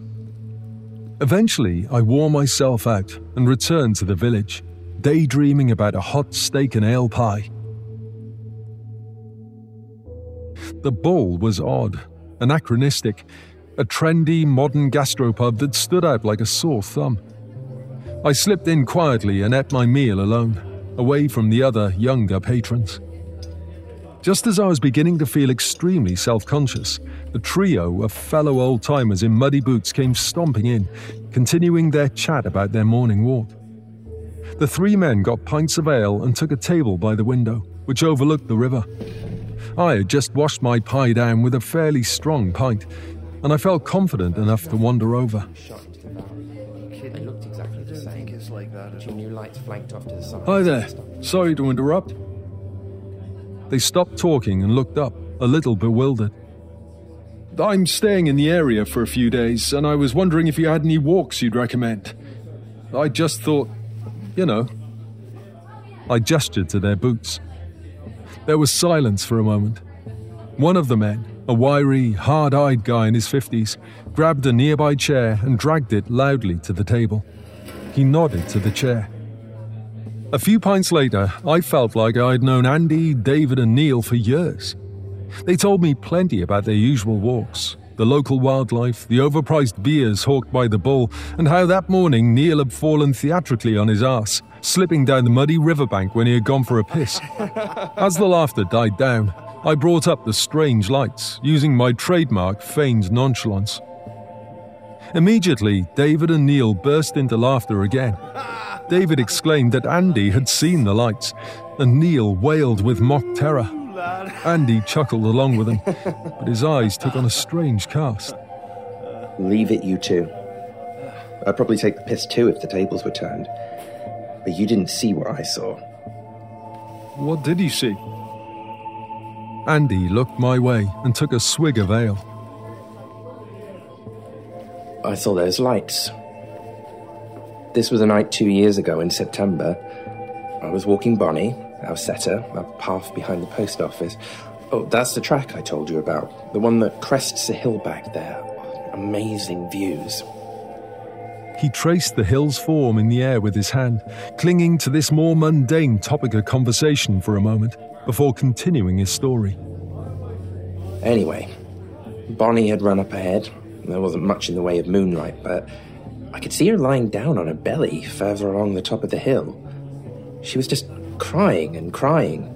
Eventually, I wore myself out and returned to the village, daydreaming about a hot steak and ale pie. The bowl was odd, anachronistic, a trendy modern gastropub that stood out like a sore thumb. I slipped in quietly and ate my meal alone, away from the other younger patrons. Just as I was beginning to feel extremely self-conscious, the trio of fellow old-timers in muddy boots came stomping in, continuing their chat about their morning walk. The three men got pints of ale and took a table by the window, which overlooked the river. I had just washed my pie down with a fairly strong pint, and I felt confident enough to wander over. "Hi there. Sorry to interrupt." They stopped talking and looked up, a little bewildered. "I'm staying in the area for a few days, and I was wondering if you had any walks you'd recommend. I just thought, you know." I gestured to their boots. There was silence for a moment. One of the men, a wiry, hard-eyed guy in his 50s, grabbed a nearby chair and dragged it loudly to the table. He nodded to the chair. A few pints later, I felt like I had known Andy, David and Neil for years. They told me plenty about their usual walks, the local wildlife, the overpriced beers hawked by the bull, and how that morning Neil had fallen theatrically on his arse, slipping down the muddy riverbank when he had gone for a piss. As the laughter died down, I brought up the strange lights, using my trademark feigned nonchalance. Immediately, David and Neil burst into laughter again. David exclaimed that Andy had seen the lights, and Neil wailed with mock terror. Andy chuckled along with him, but his eyes took on a strange cast. "Leave it, you two. I'd probably take the piss too if the tables were turned. But you didn't see what I saw." "What did you see?" Andy looked my way and took a swig of ale. "I saw those lights. This was a night 2 years ago in September. I was walking Bonnie, our setter, up half behind the post office. Oh, that's the track I told you about, the one that crests a hill back there. Amazing views." He traced the hill's form in the air with his hand, clinging to this more mundane topic of conversation for a moment, before continuing his story. "Anyway, Bonnie had run up ahead. There wasn't much in the way of moonlight, but I could see her lying down on her belly further along the top of the hill. She was just crying and crying.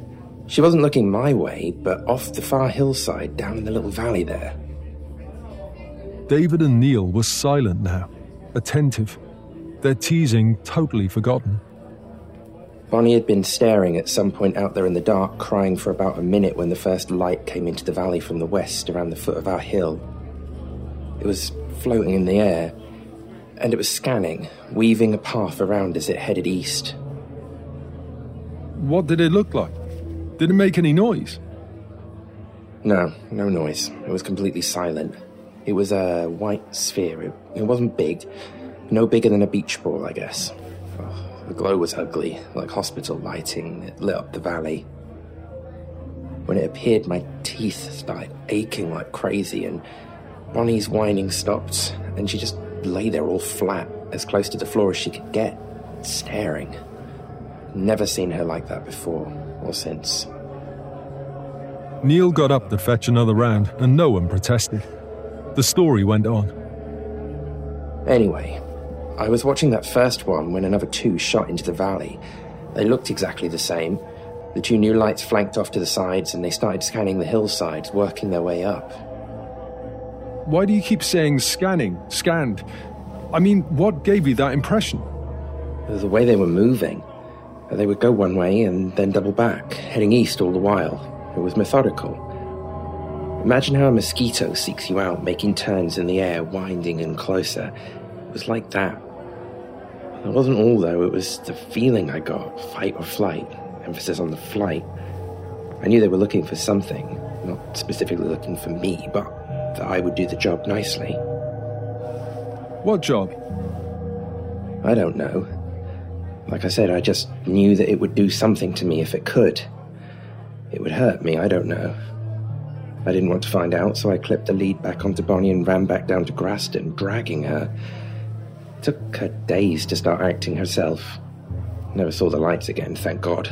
She wasn't looking my way, but off the far hillside, down in the little valley there." David and Neil were silent now, attentive, their teasing totally forgotten. "Bonnie had been staring at some point out there in the dark, crying for about a minute when the first light came into the valley from the west around the foot of our hill. It was floating in the air, and it was scanning, weaving a path around as it headed east." "What did it look like? Did it make any noise?" "No, no noise. It was completely silent. It was a white sphere. It wasn't big. No bigger than a beach ball, I guess. Oh, the glow was ugly, like hospital lighting. It lit up the valley. When it appeared, my teeth started aching like crazy, and Bonnie's whining stopped, and she just lay there all flat, as close to the floor as she could get, staring. Never seen her like that before, practical sense. Neil got up to fetch another round, and no one protested. The story went on. Anyway, I was watching that first one when another two shot into the valley. They looked exactly the same. The two new lights flanked off to the sides, and they started scanning the hillsides, working their way up. Why do you keep saying scanned? I mean, what gave you that impression? The way they were moving. They would go one way and then double back, heading east all the while. It was methodical. Imagine how a mosquito seeks you out, making turns in the air, winding in closer. It was like that. It wasn't all, though. It was the feeling I got, fight or flight. Emphasis on the flight. I knew they were looking for something, not specifically looking for me, but that I would do the job nicely. What job? I don't know. Like I said, I just knew that it would do something to me if it could. It would hurt me, I don't know. I didn't want to find out, so I clipped the lead back onto Bonnie and ran back down to Graston, dragging her. It took her days to start acting herself. Never saw the lights again, thank God.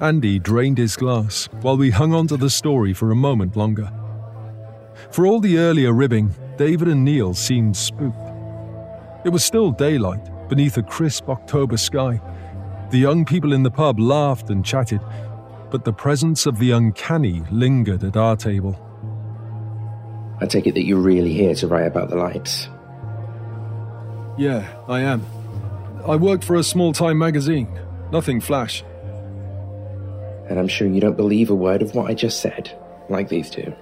Andy drained his glass while we hung on to the story for a moment longer. For all the earlier ribbing, David and Neil seemed spooked. It was still daylight beneath a crisp October sky. The young people in the pub laughed and chatted, but the presence of the uncanny lingered at our table. I take it that you're really here to write about the lights. Yeah, I am. I work for a small-time magazine. Nothing flash. And I'm sure you don't believe a word of what I just said, like these two.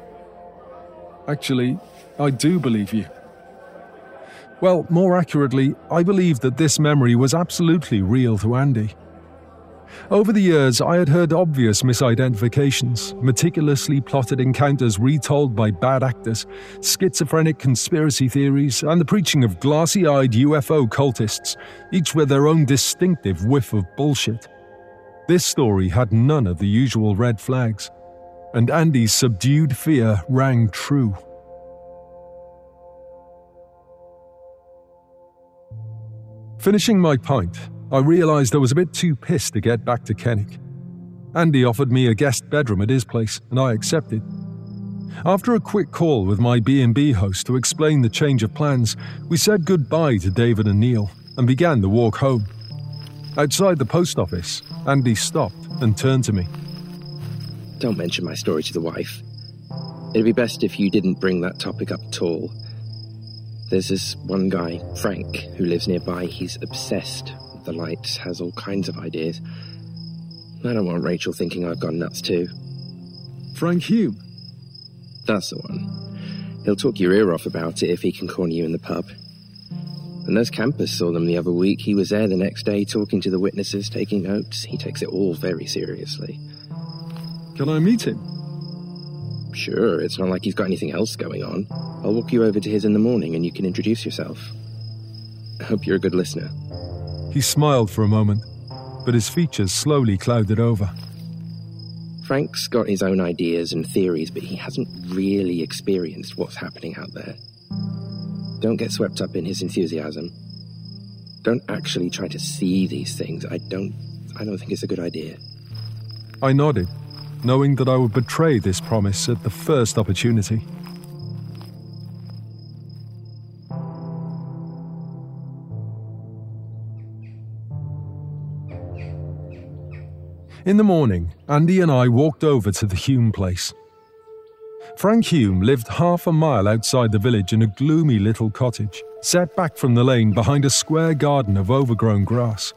Actually, I do believe you. Well, more accurately, I believe that this memory was absolutely real to Andy. Over the years, I had heard obvious misidentifications, meticulously plotted encounters retold by bad actors, schizophrenic conspiracy theories, and the preaching of glassy-eyed UFO cultists, each with their own distinctive whiff of bullshit. This story had none of the usual red flags, and Andy's subdued fear rang true. Finishing my pint, I realised I was a bit too pissed to get back to Kennick. Andy offered me a guest bedroom at his place, and I accepted. After a quick call with my B&B host to explain the change of plans, we said goodbye to David and Neil and began the walk home. Outside the post office, Andy stopped and turned to me. Don't mention my story to the wife. It'd be best if you didn't bring that topic up at all. There's this one guy, Frank, who lives nearby. He's obsessed. The lights, has all kinds of ideas. I don't want Rachel thinking I've gone nuts too. Frank Hume? That's the one. He'll talk your ear off about it if he can corner you in the pub. And those campers saw them the other week. He was there the next day talking to the witnesses, taking notes. He takes it all very seriously. Can I meet him? Sure, it's not like he's got anything else going on. I'll walk you over to his in the morning and you can introduce yourself. I hope you're a good listener. He smiled for a moment, but his features slowly clouded over. Frank's got his own ideas and theories, but he hasn't really experienced what's happening out there. Don't get swept up in his enthusiasm. Don't actually try to see these things. I don't think it's a good idea. I nodded, knowing that I would betray this promise at the first opportunity. In the morning, Andy and I walked over to the Hume place. Frank Hume lived half a mile outside the village in a gloomy little cottage, set back from the lane behind a square garden of overgrown grass.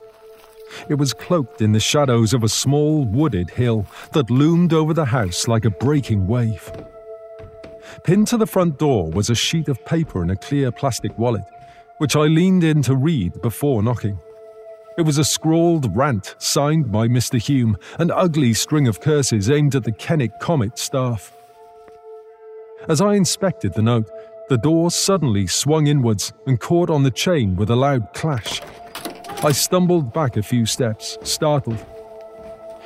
It was cloaked in the shadows of a small wooded hill that loomed over the house like a breaking wave. Pinned to the front door was a sheet of paper and a clear plastic wallet, which I leaned in to read before knocking. It was a scrawled rant signed by Mr. Hume, an ugly string of curses aimed at the Kennick Comet staff. As I inspected the note, the door suddenly swung inwards and caught on the chain with a loud clash. I stumbled back a few steps, startled.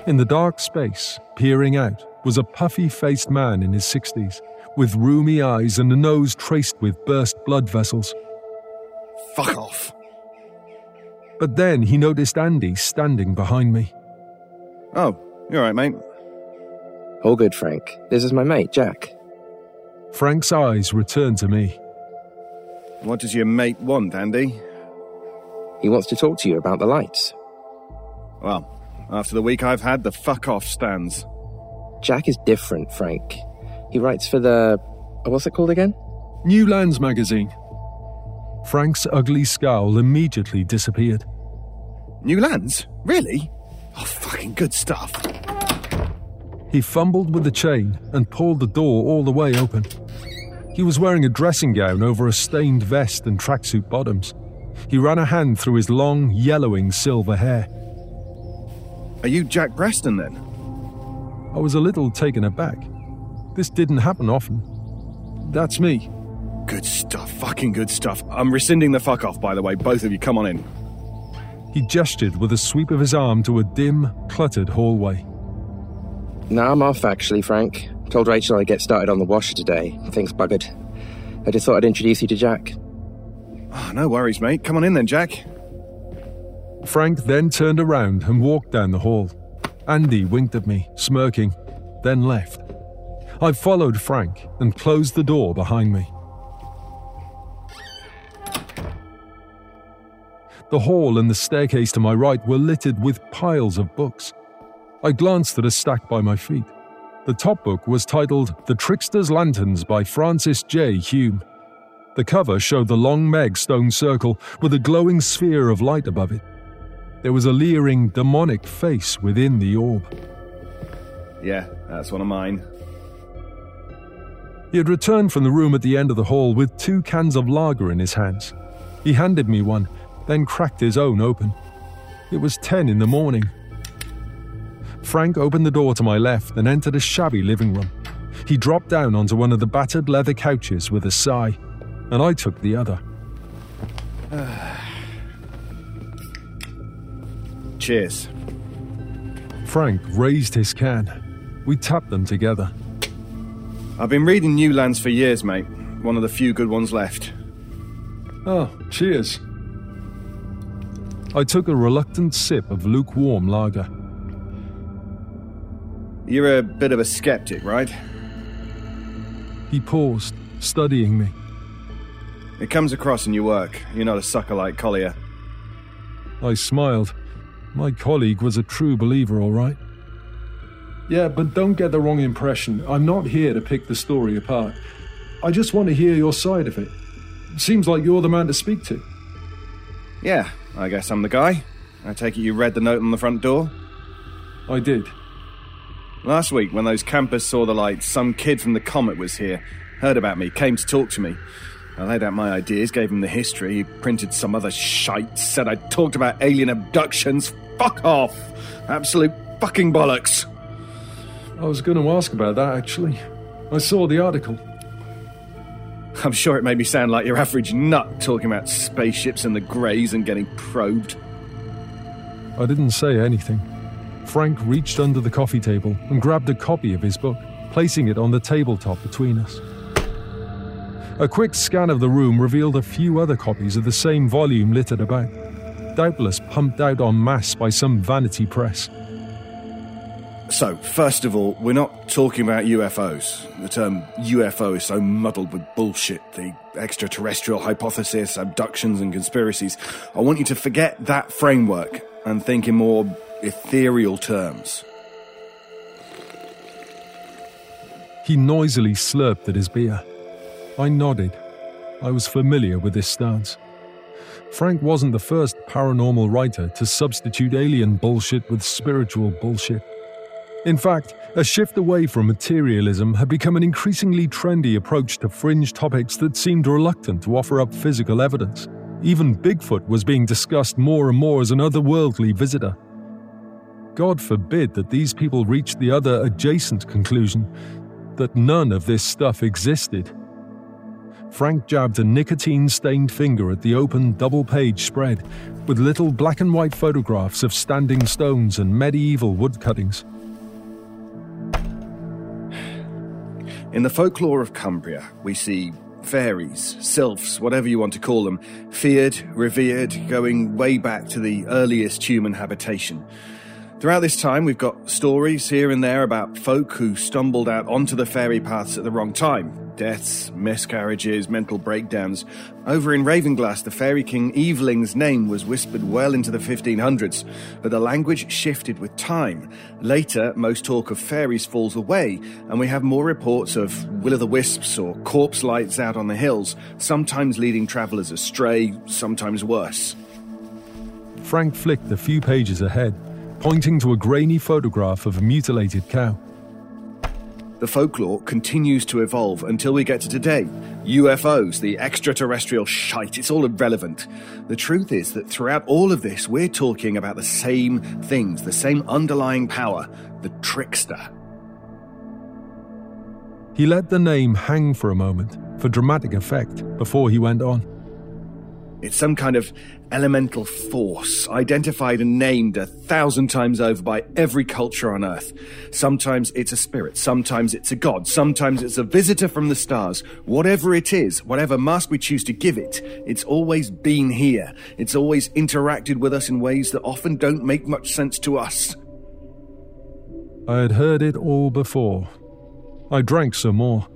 In the dark space, peering out, was a puffy-faced man in his 60s, with rheumy eyes and a nose traced with burst blood vessels. Fuck off! But then he noticed Andy standing behind me. Oh, you alright, mate? All good, Frank. This is my mate, Jack. Frank's eyes returned to me. What does your mate want, Andy? He wants to talk to you about the lights. Well, after the week I've had, the fuck-off stands. Jack is different, Frank. He writes for the... what's it called again? New Lands magazine. Frank's ugly scowl immediately disappeared. New Lands? Really? Oh, fucking good stuff. He fumbled with the chain and pulled the door all the way open. He was wearing a dressing gown over a stained vest and tracksuit bottoms. He ran a hand through his long, yellowing silver hair. Are you Jack Graston, then? I was a little taken aback. This didn't happen often. That's me. Good stuff, fucking good stuff. I'm rescinding the fuck off, by the way. Both of you, come on in. He gestured with a sweep of his arm to a dim, cluttered hallway. Now I'm off, actually, Frank. Told Rachel I'd get started on the washer today. Things buggered. I just thought I'd introduce you to Jack. Oh, no worries, mate. Come on in then, Jack. Frank then turned around and walked down the hall. Andy winked at me, smirking, then left. I followed Frank and closed the door behind me. The hall and the staircase to my right were littered with piles of books. I glanced at a stack by my feet. The top book was titled The Trickster's Lanterns by Francis J. Hume. The cover showed the Long Meg stone circle with a glowing sphere of light above it. There was a leering, demonic face within the orb. Yeah, that's one of mine. He had returned from the room at the end of the hall with 2 cans of lager in his hands. He handed me one, then cracked his own open. It was 10 in the morning. Frank opened the door to my left and entered a shabby living room. He dropped down onto one of the battered leather couches with a sigh, and I took the other. Cheers. Frank raised his can. We tapped them together. I've been reading New Lands for years, mate. One of the few good ones left. Oh, cheers. I took a reluctant sip of lukewarm lager. You're a bit of a skeptic, right? He paused, studying me. It comes across in your work. You're not a sucker like Collier. I smiled. My colleague was a true believer, all right. Yeah, but don't get the wrong impression. I'm not here to pick the story apart. I just want to hear your side of it. Seems like you're the man to speak to. Yeah, I guess I'm the guy. I take it you read the note on the front door? I did. Last week, when those campers saw the lights, some kid from the Comet was here, heard about me, came to talk to me. I laid out my ideas, gave him the history, he printed some other shite, said I talked about alien abductions. Fuck off! Absolute fucking bollocks! I was going to ask about that, actually. I saw the article. I'm sure it made me sound like your average nut talking about spaceships and the Greys and getting probed. I didn't say anything. Frank reached under the coffee table and grabbed a copy of his book, placing it on the tabletop between us. A quick scan of the room revealed a few other copies of the same volume littered about, doubtless pumped out en masse by some vanity press. So, first of all, we're not talking about UFOs. The term UFO is so muddled with bullshit, the extraterrestrial hypothesis, abductions and conspiracies. I want you to forget that framework and think in more ethereal terms. He noisily slurped at his beer. I nodded. I was familiar with this stance. Frank wasn't the first paranormal writer to substitute alien bullshit with spiritual bullshit. In fact, a shift away from materialism had become an increasingly trendy approach to fringe topics that seemed reluctant to offer up physical evidence. Even Bigfoot was being discussed more and more as an otherworldly visitor. God forbid that these people reached the other adjacent conclusion, that none of this stuff existed. Frank jabbed a nicotine-stained finger at the open double-page spread, with little black and white photographs of standing stones and medieval woodcuttings. In the folklore of Cumbria, we see fairies, sylphs, whatever you want to call them, feared, revered, going way back to the earliest human habitation. Throughout this time, we've got stories here and there about folk who stumbled out onto the fairy paths at the wrong time. Deaths, miscarriages, mental breakdowns. Over in Ravenglass, the fairy king Eveling's name was whispered well into the 1500s, but the language shifted with time. Later, most talk of fairies falls away, and we have more reports of will-o'-the-wisps or corpse lights out on the hills, sometimes leading travellers astray, sometimes worse. Frank flicked a few pages ahead, pointing to a grainy photograph of a mutilated cow. The folklore continues to evolve until we get to today. UFOs, the extraterrestrial shite, it's all irrelevant. The truth is that throughout all of this, we're talking about the same things, the same underlying power, the trickster. He let the name hang for a moment, for dramatic effect, before he went on. It's some kind of elemental force, identified and named 1,000 times over by every culture on Earth. Sometimes it's a spirit, sometimes it's a god, sometimes it's a visitor from the stars. Whatever it is, whatever mask we choose to give it, it's always been here. It's always interacted with us in ways that often don't make much sense to us. I had heard it all before. I drank some more.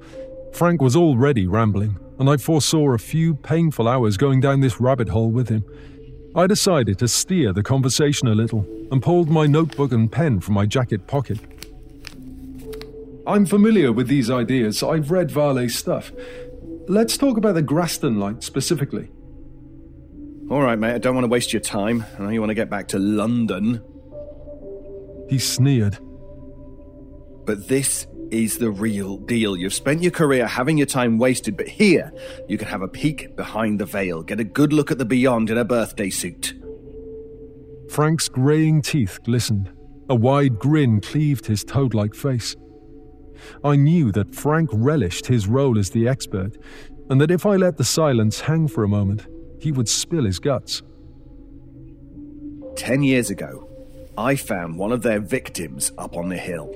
Frank was already rambling, and I foresaw a few painful hours going down this rabbit hole with him. I decided to steer the conversation a little and pulled my notebook and pen from my jacket pocket. I'm familiar with these ideas. I've read Varley's stuff. Let's talk about the Graston light specifically. All right, mate, I don't want to waste your time. I know you want to get back to London. He sneered. But this is the real deal. You've spent your career having your time wasted, but here you can have a peek behind the veil, get a good look at the beyond in a birthday suit. Frank's greying teeth glistened. A wide grin cleaved his toad-like face. I knew that Frank relished his role as the expert, and that if I let the silence hang for a moment, he would spill his guts. 10 years ago, I found one of their victims up on the hill.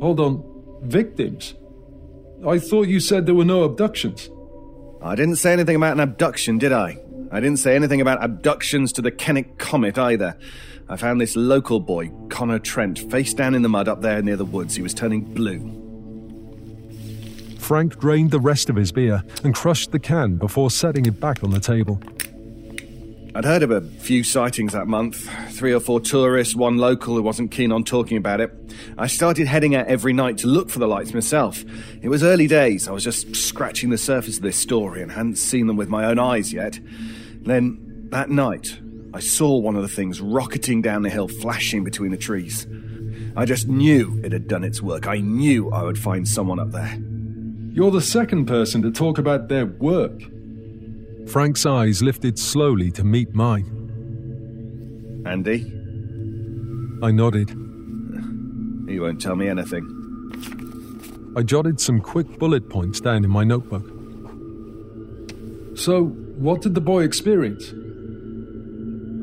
Hold on. Victims? I thought you said there were no abductions. I didn't say anything about an abduction, did I? I didn't say anything about abductions to the Kennick Comet either. I found this local boy, Connor Trent, face down in the mud up there near the woods. He was turning blue. Frank drained the rest of his beer and crushed the can before setting it back on the table. I'd heard of a few sightings that month. 3 or 4 tourists, one local who wasn't keen on talking about it. I started heading out every night to look for the lights myself. It was early days. I was just scratching the surface of this story and hadn't seen them with my own eyes yet. Then, that night, I saw one of the things rocketing down the hill, flashing between the trees. I just knew it had done its work. I knew I would find someone up there. You're the second person to talk about their work. Frank's eyes lifted slowly to meet mine. Andy? I nodded. He won't tell me anything. I jotted some quick bullet points down in my notebook. So, what did the boy experience?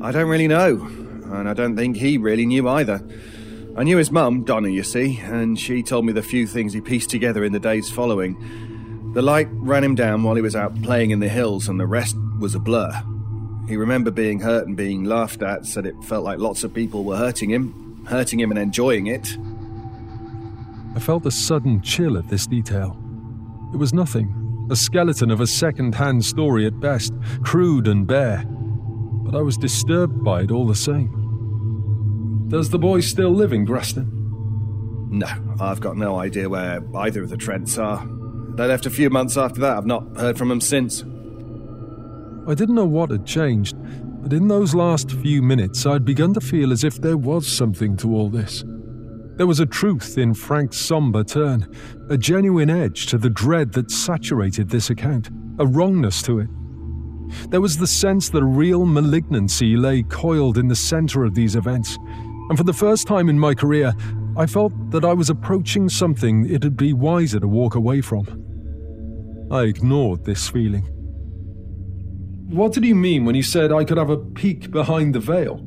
I don't really know, and I don't think he really knew either. I knew his mum, Donna, you see, and she told me the few things he pieced together in the days following. The light ran him down while he was out playing in the hills, and the rest was a blur. He remembered being hurt and being laughed at, said it felt like lots of people were hurting him and enjoying it. I felt a sudden chill at this detail. It was nothing, a skeleton of a second-hand story at best, crude and bare. But I was disturbed by it all the same. Does the boy still live in Graston? No, I've got no idea where either of the Trents are. They left a few months after that. I've not heard from them since. I didn't know what had changed, but in those last few minutes I'd begun to feel as if there was something to all this. There was a truth in Frank's somber turn, a genuine edge to the dread that saturated this account, a wrongness to it. There was the sense that a real malignancy lay coiled in the centre of these events, and for the first time in my career, I felt that I was approaching something it'd be wiser to walk away from. I ignored this feeling. What did you mean when you said I could have a peek behind the veil?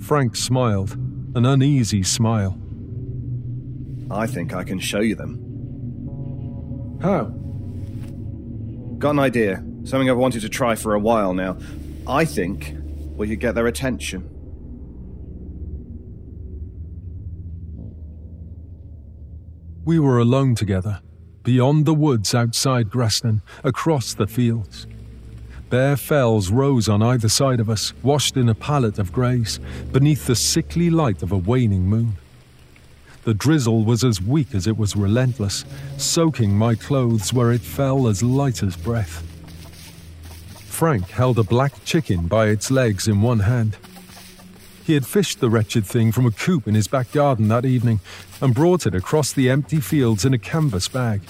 Frank smiled, an uneasy smile. I think I can show you them. How? Got an idea. Something I've wanted to try for a while now. I think we could get their attention. We were alone together, beyond the woods outside Graston, across the fields. Bare fells rose on either side of us, washed in a palette of greys, beneath the sickly light of a waning moon. The drizzle was as weak as it was relentless, soaking my clothes where it fell as light as breath. Frank held a black chicken by its legs in one hand. He had fished the wretched thing from a coop in his back garden that evening and brought it across the empty fields in a canvas bag.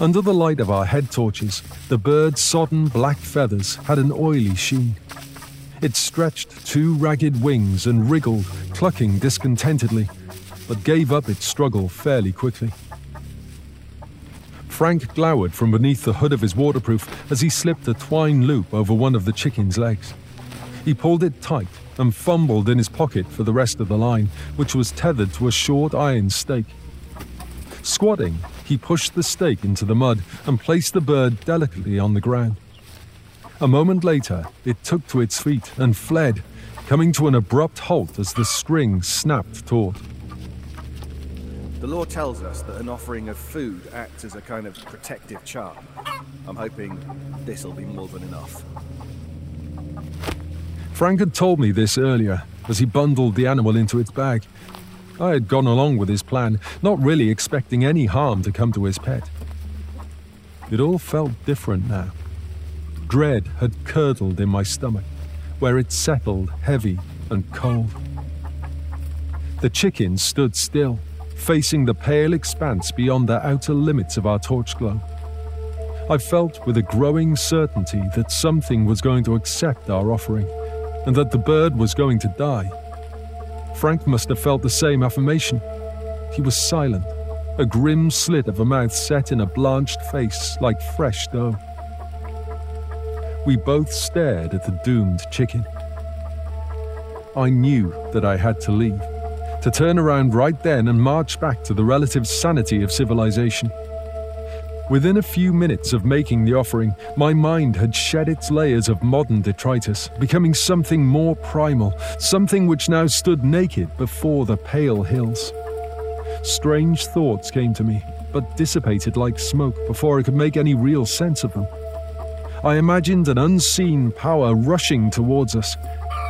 Under the light of our head torches, the bird's sodden black feathers had an oily sheen. It stretched two ragged wings and wriggled, clucking discontentedly, but gave up its struggle fairly quickly. Frank glowered from beneath the hood of his waterproof as he slipped a twine loop over one of the chicken's legs. He pulled it tight and fumbled in his pocket for the rest of the line, which was tethered to a short iron stake. Squatting, he pushed the stake into the mud and placed the bird delicately on the ground. A moment later, it took to its feet and fled, coming to an abrupt halt as the string snapped taut. The law tells us that an offering of food acts as a kind of protective charm. I'm hoping this'll be more than enough. Frank had told me this earlier, as he bundled the animal into its bag. I had gone along with his plan, not really expecting any harm to come to his pet. It all felt different now. Dread had curdled in my stomach, where it settled heavy and cold. The chicken stood still, facing the pale expanse beyond the outer limits of our torch glow. I felt with a growing certainty that something was going to accept our offering, and that the bird was going to die. Frank must have felt the same affirmation. He was silent, a grim slit of a mouth set in a blanched face like fresh dough. We both stared at the doomed chicken. I knew that I had to leave, to turn around right then and march back to the relative sanity of civilization. Within a few minutes of making the offering, my mind had shed its layers of modern detritus, becoming something more primal, something which now stood naked before the pale hills. Strange thoughts came to me, but dissipated like smoke before I could make any real sense of them. I imagined an unseen power rushing towards us,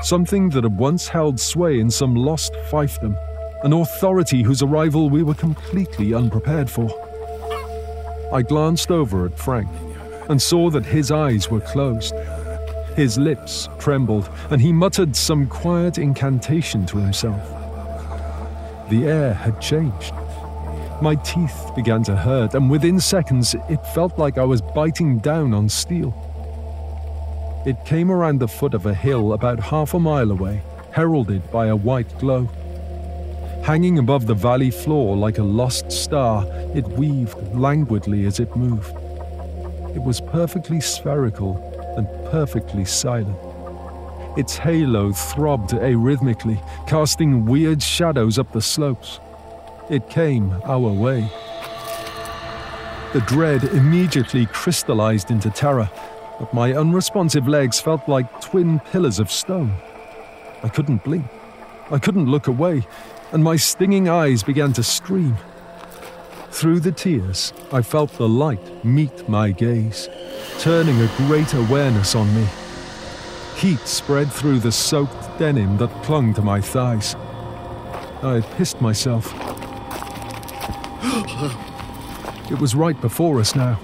something that had once held sway in some lost fiefdom, an authority whose arrival we were completely unprepared for. I glanced over at Frank and saw that his eyes were closed. His lips trembled, and he muttered some quiet incantation to himself. The air had changed. My teeth began to hurt, and within seconds it felt like I was biting down on steel. It came around the foot of a hill about half a mile away, heralded by a white glow. Hanging above the valley floor like a lost star, it weaved languidly as it moved. It was perfectly spherical and perfectly silent. Its halo throbbed arrhythmically, casting weird shadows up the slopes. It came our way. The dread immediately crystallized into terror, but my unresponsive legs felt like twin pillars of stone. I couldn't blink. I couldn't look away, and my stinging eyes began to stream. Through the tears, I felt the light meet my gaze, turning a great awareness on me. Heat spread through the soaked denim that clung to my thighs. I had pissed myself. It was right before us now,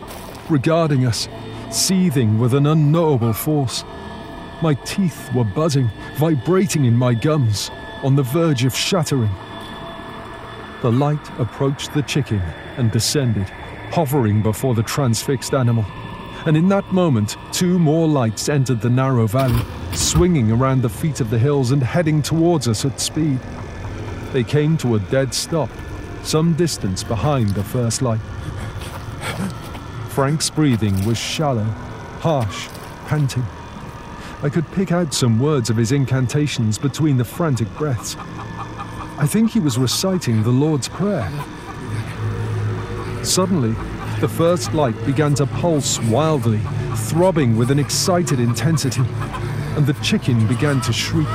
regarding us, seething with an unknowable force. My teeth were buzzing, vibrating in my gums, on the verge of shattering. The light approached the chicken and descended, hovering before the transfixed animal. And in that moment, two more lights entered the narrow valley, swinging around the feet of the hills and heading towards us at speed. They came to a dead stop, some distance behind the first light. Frank's breathing was shallow, harsh, panting. I could pick out some words of his incantations between the frantic breaths. I think he was reciting the Lord's Prayer. Suddenly, the first light began to pulse wildly, throbbing with an excited intensity, and the chicken began to shriek.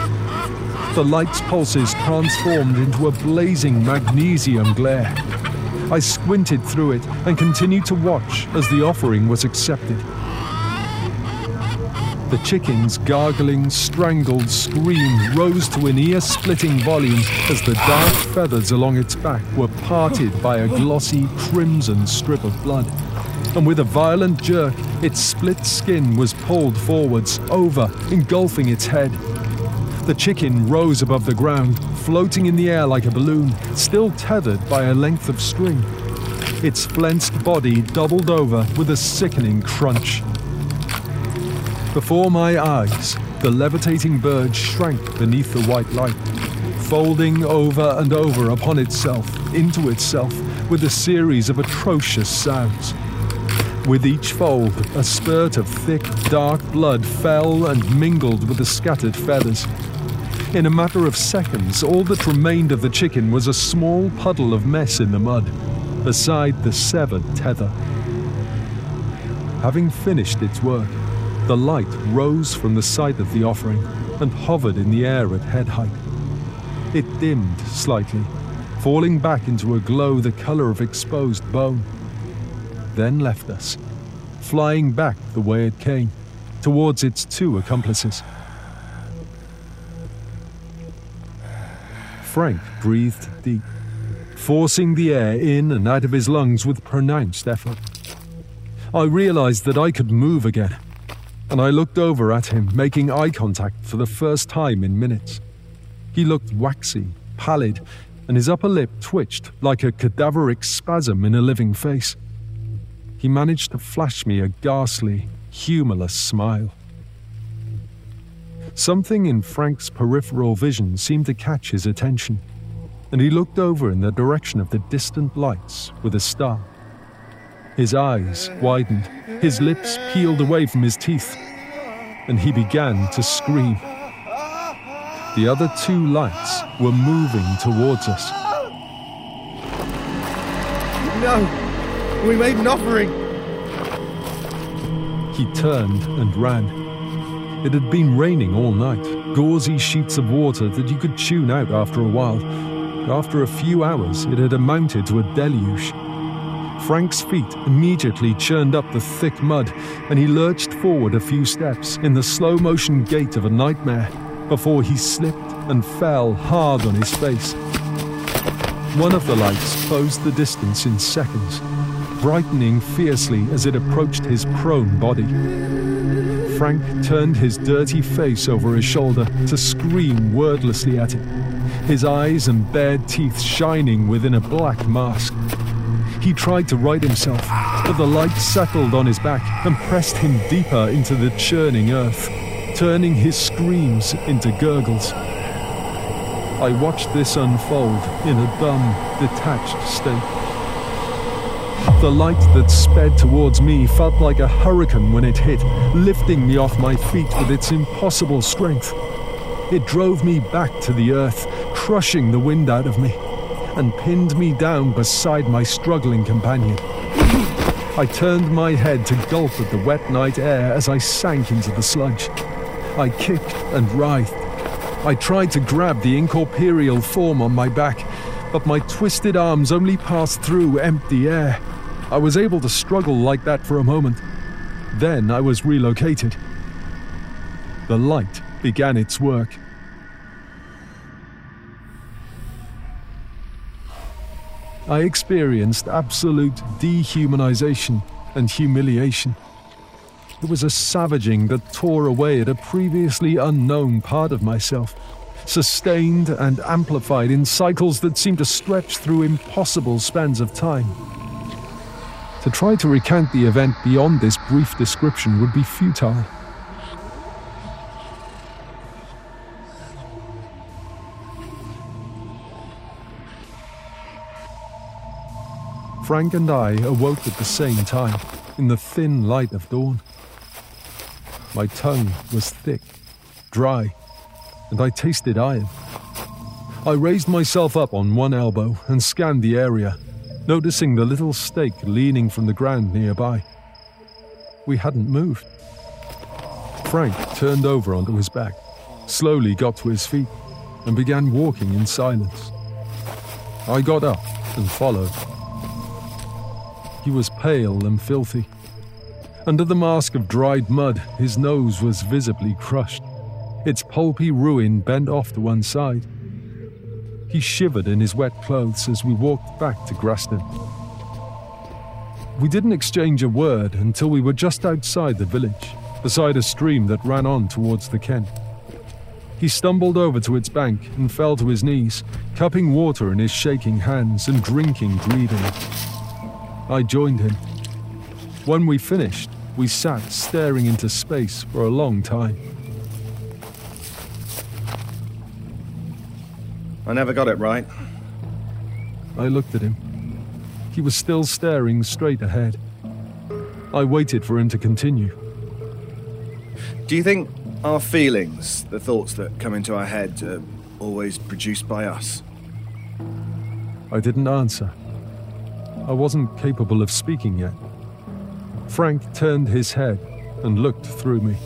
The light's pulses transformed into a blazing magnesium glare. I squinted through it and continued to watch as the offering was accepted. The chicken's gargling, strangled scream rose to an ear-splitting volume as the dark feathers along its back were parted by a glossy, crimson strip of blood. And with a violent jerk, its split skin was pulled forwards, over, engulfing its head. The chicken rose above the ground, floating in the air like a balloon, still tethered by a length of string. Its flensed body doubled over with a sickening crunch. Before my eyes, the levitating bird shrank beneath the white light, folding over and over upon itself, into itself, with a series of atrocious sounds. With each fold, a spurt of thick, dark blood fell and mingled with the scattered feathers. In a matter of seconds, all that remained of the chicken was a small puddle of mess in the mud, beside the severed tether. Having finished its work, the light rose from the site of the offering and hovered in the air at head height. It dimmed slightly, falling back into a glow the color of exposed bone, then left us, flying back the way it came, towards its two accomplices. Frank breathed deep, forcing the air in and out of his lungs with pronounced effort. I realized that I could move again, and I looked over at him, making eye contact for the first time in minutes. He looked waxy, pallid, and his upper lip twitched like a cadaveric spasm in a living face. He managed to flash me a ghastly, humorless smile. Something in Frank's peripheral vision seemed to catch his attention, and he looked over in the direction of the distant lights with a start. His eyes widened, his lips peeled away from his teeth, and he began to scream. The other two lights were moving towards us. No! We made an offering! He turned and ran. It had been raining all night, gauzy sheets of water that you could tune out after a while. After a few hours, it had amounted to a deluge. Frank's feet immediately churned up the thick mud, and he lurched forward a few steps in the slow-motion gait of a nightmare before he slipped and fell hard on his face. One of the lights closed the distance in seconds, brightening fiercely as it approached his prone body. Frank turned his dirty face over his shoulder to scream wordlessly at it, his eyes and bared teeth shining within a black mask. He tried to right himself, but the light settled on his back and pressed him deeper into the churning earth, turning his screams into gurgles. I watched this unfold in a dumb, detached state. The light that sped towards me felt like a hurricane when it hit, lifting me off my feet with its impossible strength. It drove me back to the earth, crushing the wind out of me, and pinned me down beside my struggling companion. I turned my head to gulp at the wet night air as I sank into the sludge. I kicked and writhed. I tried to grab the incorporeal form on my back, but my twisted arms only passed through empty air. I was able to struggle like that for a moment. Then I was relocated. The light began its work. I experienced absolute dehumanization and humiliation. It was a savaging that tore away at a previously unknown part of myself, sustained and amplified in cycles that seemed to stretch through impossible spans of time. To try to recount the event beyond this brief description would be futile. Frank and I awoke at the same time, in the thin light of dawn. My tongue was thick, dry, and I tasted iron. I raised myself up on one elbow and scanned the area, noticing the little stake leaning from the ground nearby. We hadn't moved. Frank turned over onto his back, slowly got to his feet, and began walking in silence. I got up and followed. He was pale and filthy. Under the mask of dried mud, his nose was visibly crushed, its pulpy ruin bent off to one side. He shivered in his wet clothes as we walked back to Graston. We didn't exchange a word until we were just outside the village, beside a stream that ran on towards the Ken. He stumbled over to its bank and fell to his knees, cupping water in his shaking hands and drinking greedily. I joined him. When we finished, we sat staring into space for a long time. I never got it right. I looked at him. He was still staring straight ahead. I waited for him to continue. Do you think our feelings, the thoughts that come into our head, are always produced by us? I didn't answer. I wasn't capable of speaking yet. Frank turned his head and looked through me.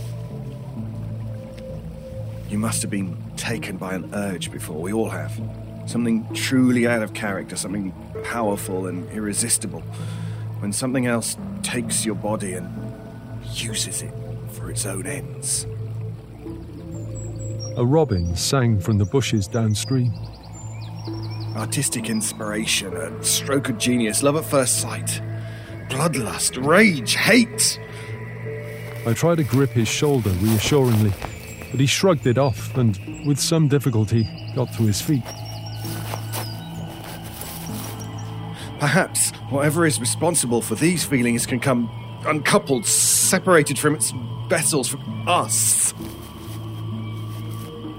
You must have been taken by an urge before, we all have. Something truly out of character, something powerful and irresistible. When something else takes your body and uses it for its own ends. A robin sang from the bushes downstream. Artistic inspiration, a stroke of genius, love at first sight, bloodlust, rage, hate. I tried to grip his shoulder reassuringly, but he shrugged it off and, with some difficulty, got to his feet. Perhaps whatever is responsible for these feelings can come uncoupled, separated from its vessels, from us.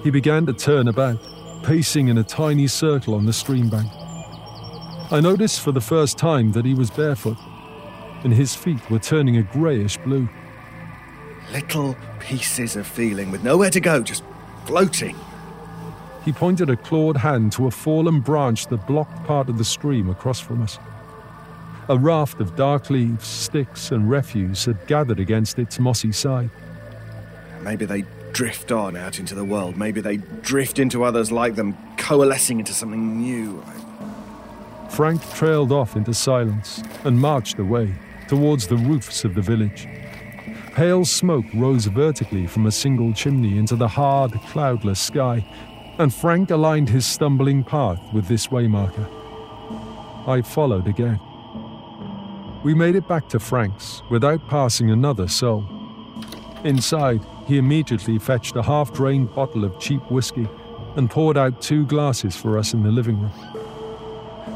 He began to turn about, pacing in a tiny circle on the stream bank. I noticed for the first time that he was barefoot, and his feet were turning a greyish blue. Little pieces of feeling with nowhere to go, just floating. He pointed a clawed hand to a fallen branch that blocked part of the stream across from us. A raft of dark leaves, sticks, and refuse had gathered against its mossy side. Maybe they drift on out into the world. Maybe they drift into others like them, coalescing into something new. Frank trailed off into silence and marched away towards the roofs of the village. Pale smoke rose vertically from a single chimney into the hard, cloudless sky, and Frank aligned his stumbling path with this waymarker. I followed again. We made it back to Frank's without passing another soul. Inside, he immediately fetched a half-drained bottle of cheap whiskey and poured out 2 glasses for us in the living room.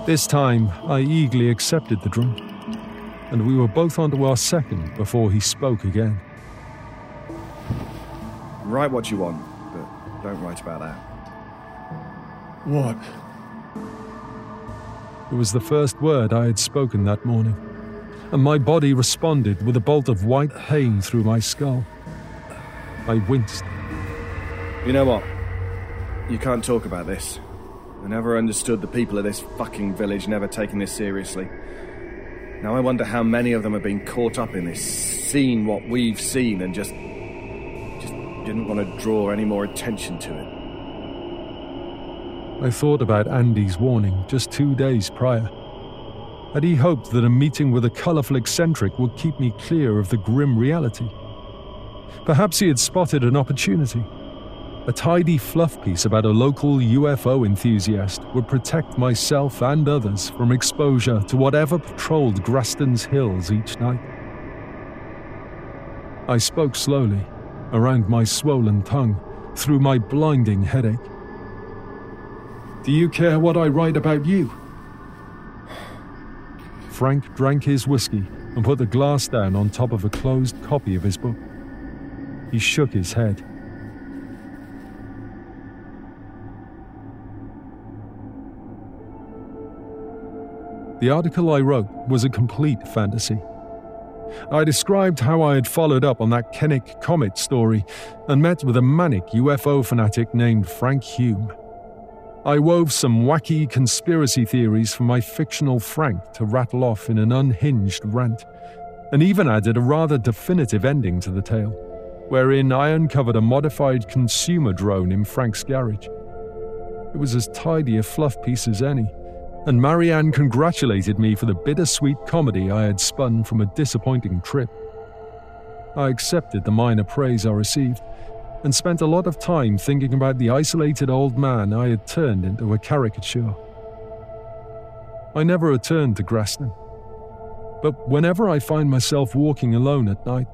This time, I eagerly accepted the drink, and we were both onto our second before he spoke again. Write what you want, but don't write about that. What? It was the first word I had spoken that morning, and my body responded with a bolt of white pain through my skull. I winced. You know what? You can't talk about this. I never understood the people of this fucking village never taking this seriously. Now I wonder how many of them have been caught up in this, seen what we've seen, and just didn't want to draw any more attention to it. I thought about Andy's warning just 2 days prior. Had he hoped that a meeting with a colourful eccentric would keep me clear of the grim reality? Perhaps he had spotted an opportunity. A tidy fluff piece about a local UFO enthusiast would protect myself and others from exposure to whatever patrolled Graston's hills each night. I spoke slowly, around my swollen tongue, through my blinding headache. Do you care what I write about you? Frank drank his whiskey and put the glass down on top of a closed copy of his book. He shook his head. The article I wrote was a complete fantasy. I described how I had followed up on that Kennick Comet story and met with a manic UFO fanatic named Frank Hume. I wove some wacky conspiracy theories for my fictional Frank to rattle off in an unhinged rant, and even added a rather definitive ending to the tale, wherein I uncovered a modified consumer drone in Frank's garage. It was as tidy a fluff piece as any, and Marianne congratulated me for the bittersweet comedy I had spun from a disappointing trip. I accepted the minor praise I received and spent a lot of time thinking about the isolated old man I had turned into a caricature. I never returned to Graston, but whenever I find myself walking alone at night,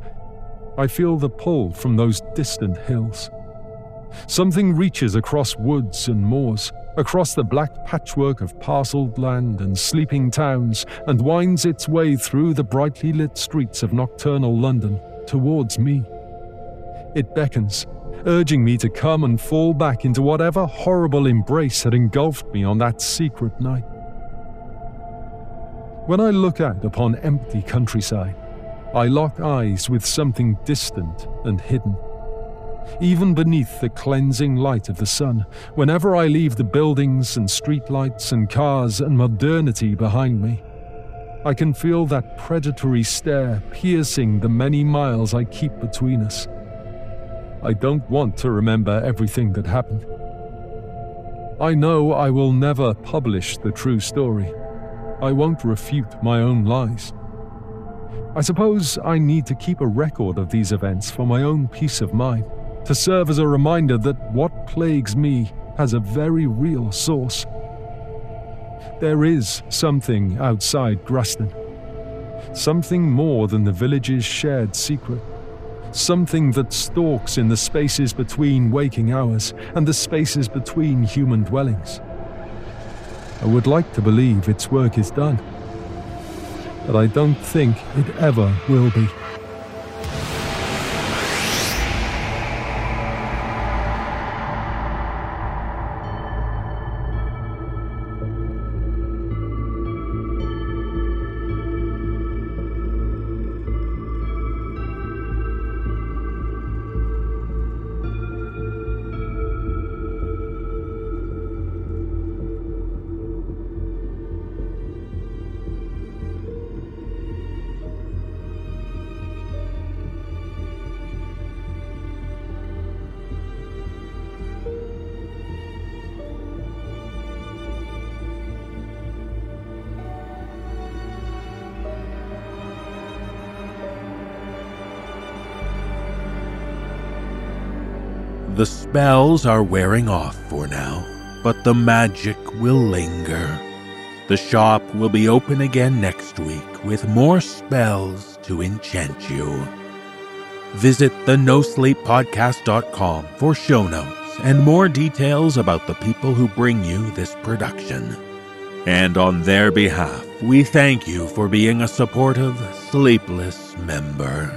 I feel the pull from those distant hills. Something reaches across woods and moors, across the black patchwork of parcelled land and sleeping towns, and winds its way through the brightly lit streets of nocturnal London towards me. It beckons, urging me to come and fall back into whatever horrible embrace had engulfed me on that secret night. When I look out upon empty countryside, I lock eyes with something distant and hidden. Even beneath the cleansing light of the sun, whenever I leave the buildings and streetlights and cars and modernity behind me, I can feel that predatory stare piercing the many miles I keep between us. I don't want to remember everything that happened. I know I will never publish the true story. I won't refute my own lies. I suppose I need to keep a record of these events for my own peace of mind, to serve as a reminder that what plagues me has a very real source. There is something outside Graston, something more than the village's shared secret, something that stalks in the spaces between waking hours and the spaces between human dwellings. I would like to believe its work is done, but I don't think it ever will be. The spells are wearing off for now, but the magic will linger. The shop will be open again next week with more spells to enchant you. Visit the NoSleepPodcast.com for show notes and more details about the people who bring you this production. And on their behalf, we thank you for being a supportive, sleepless member.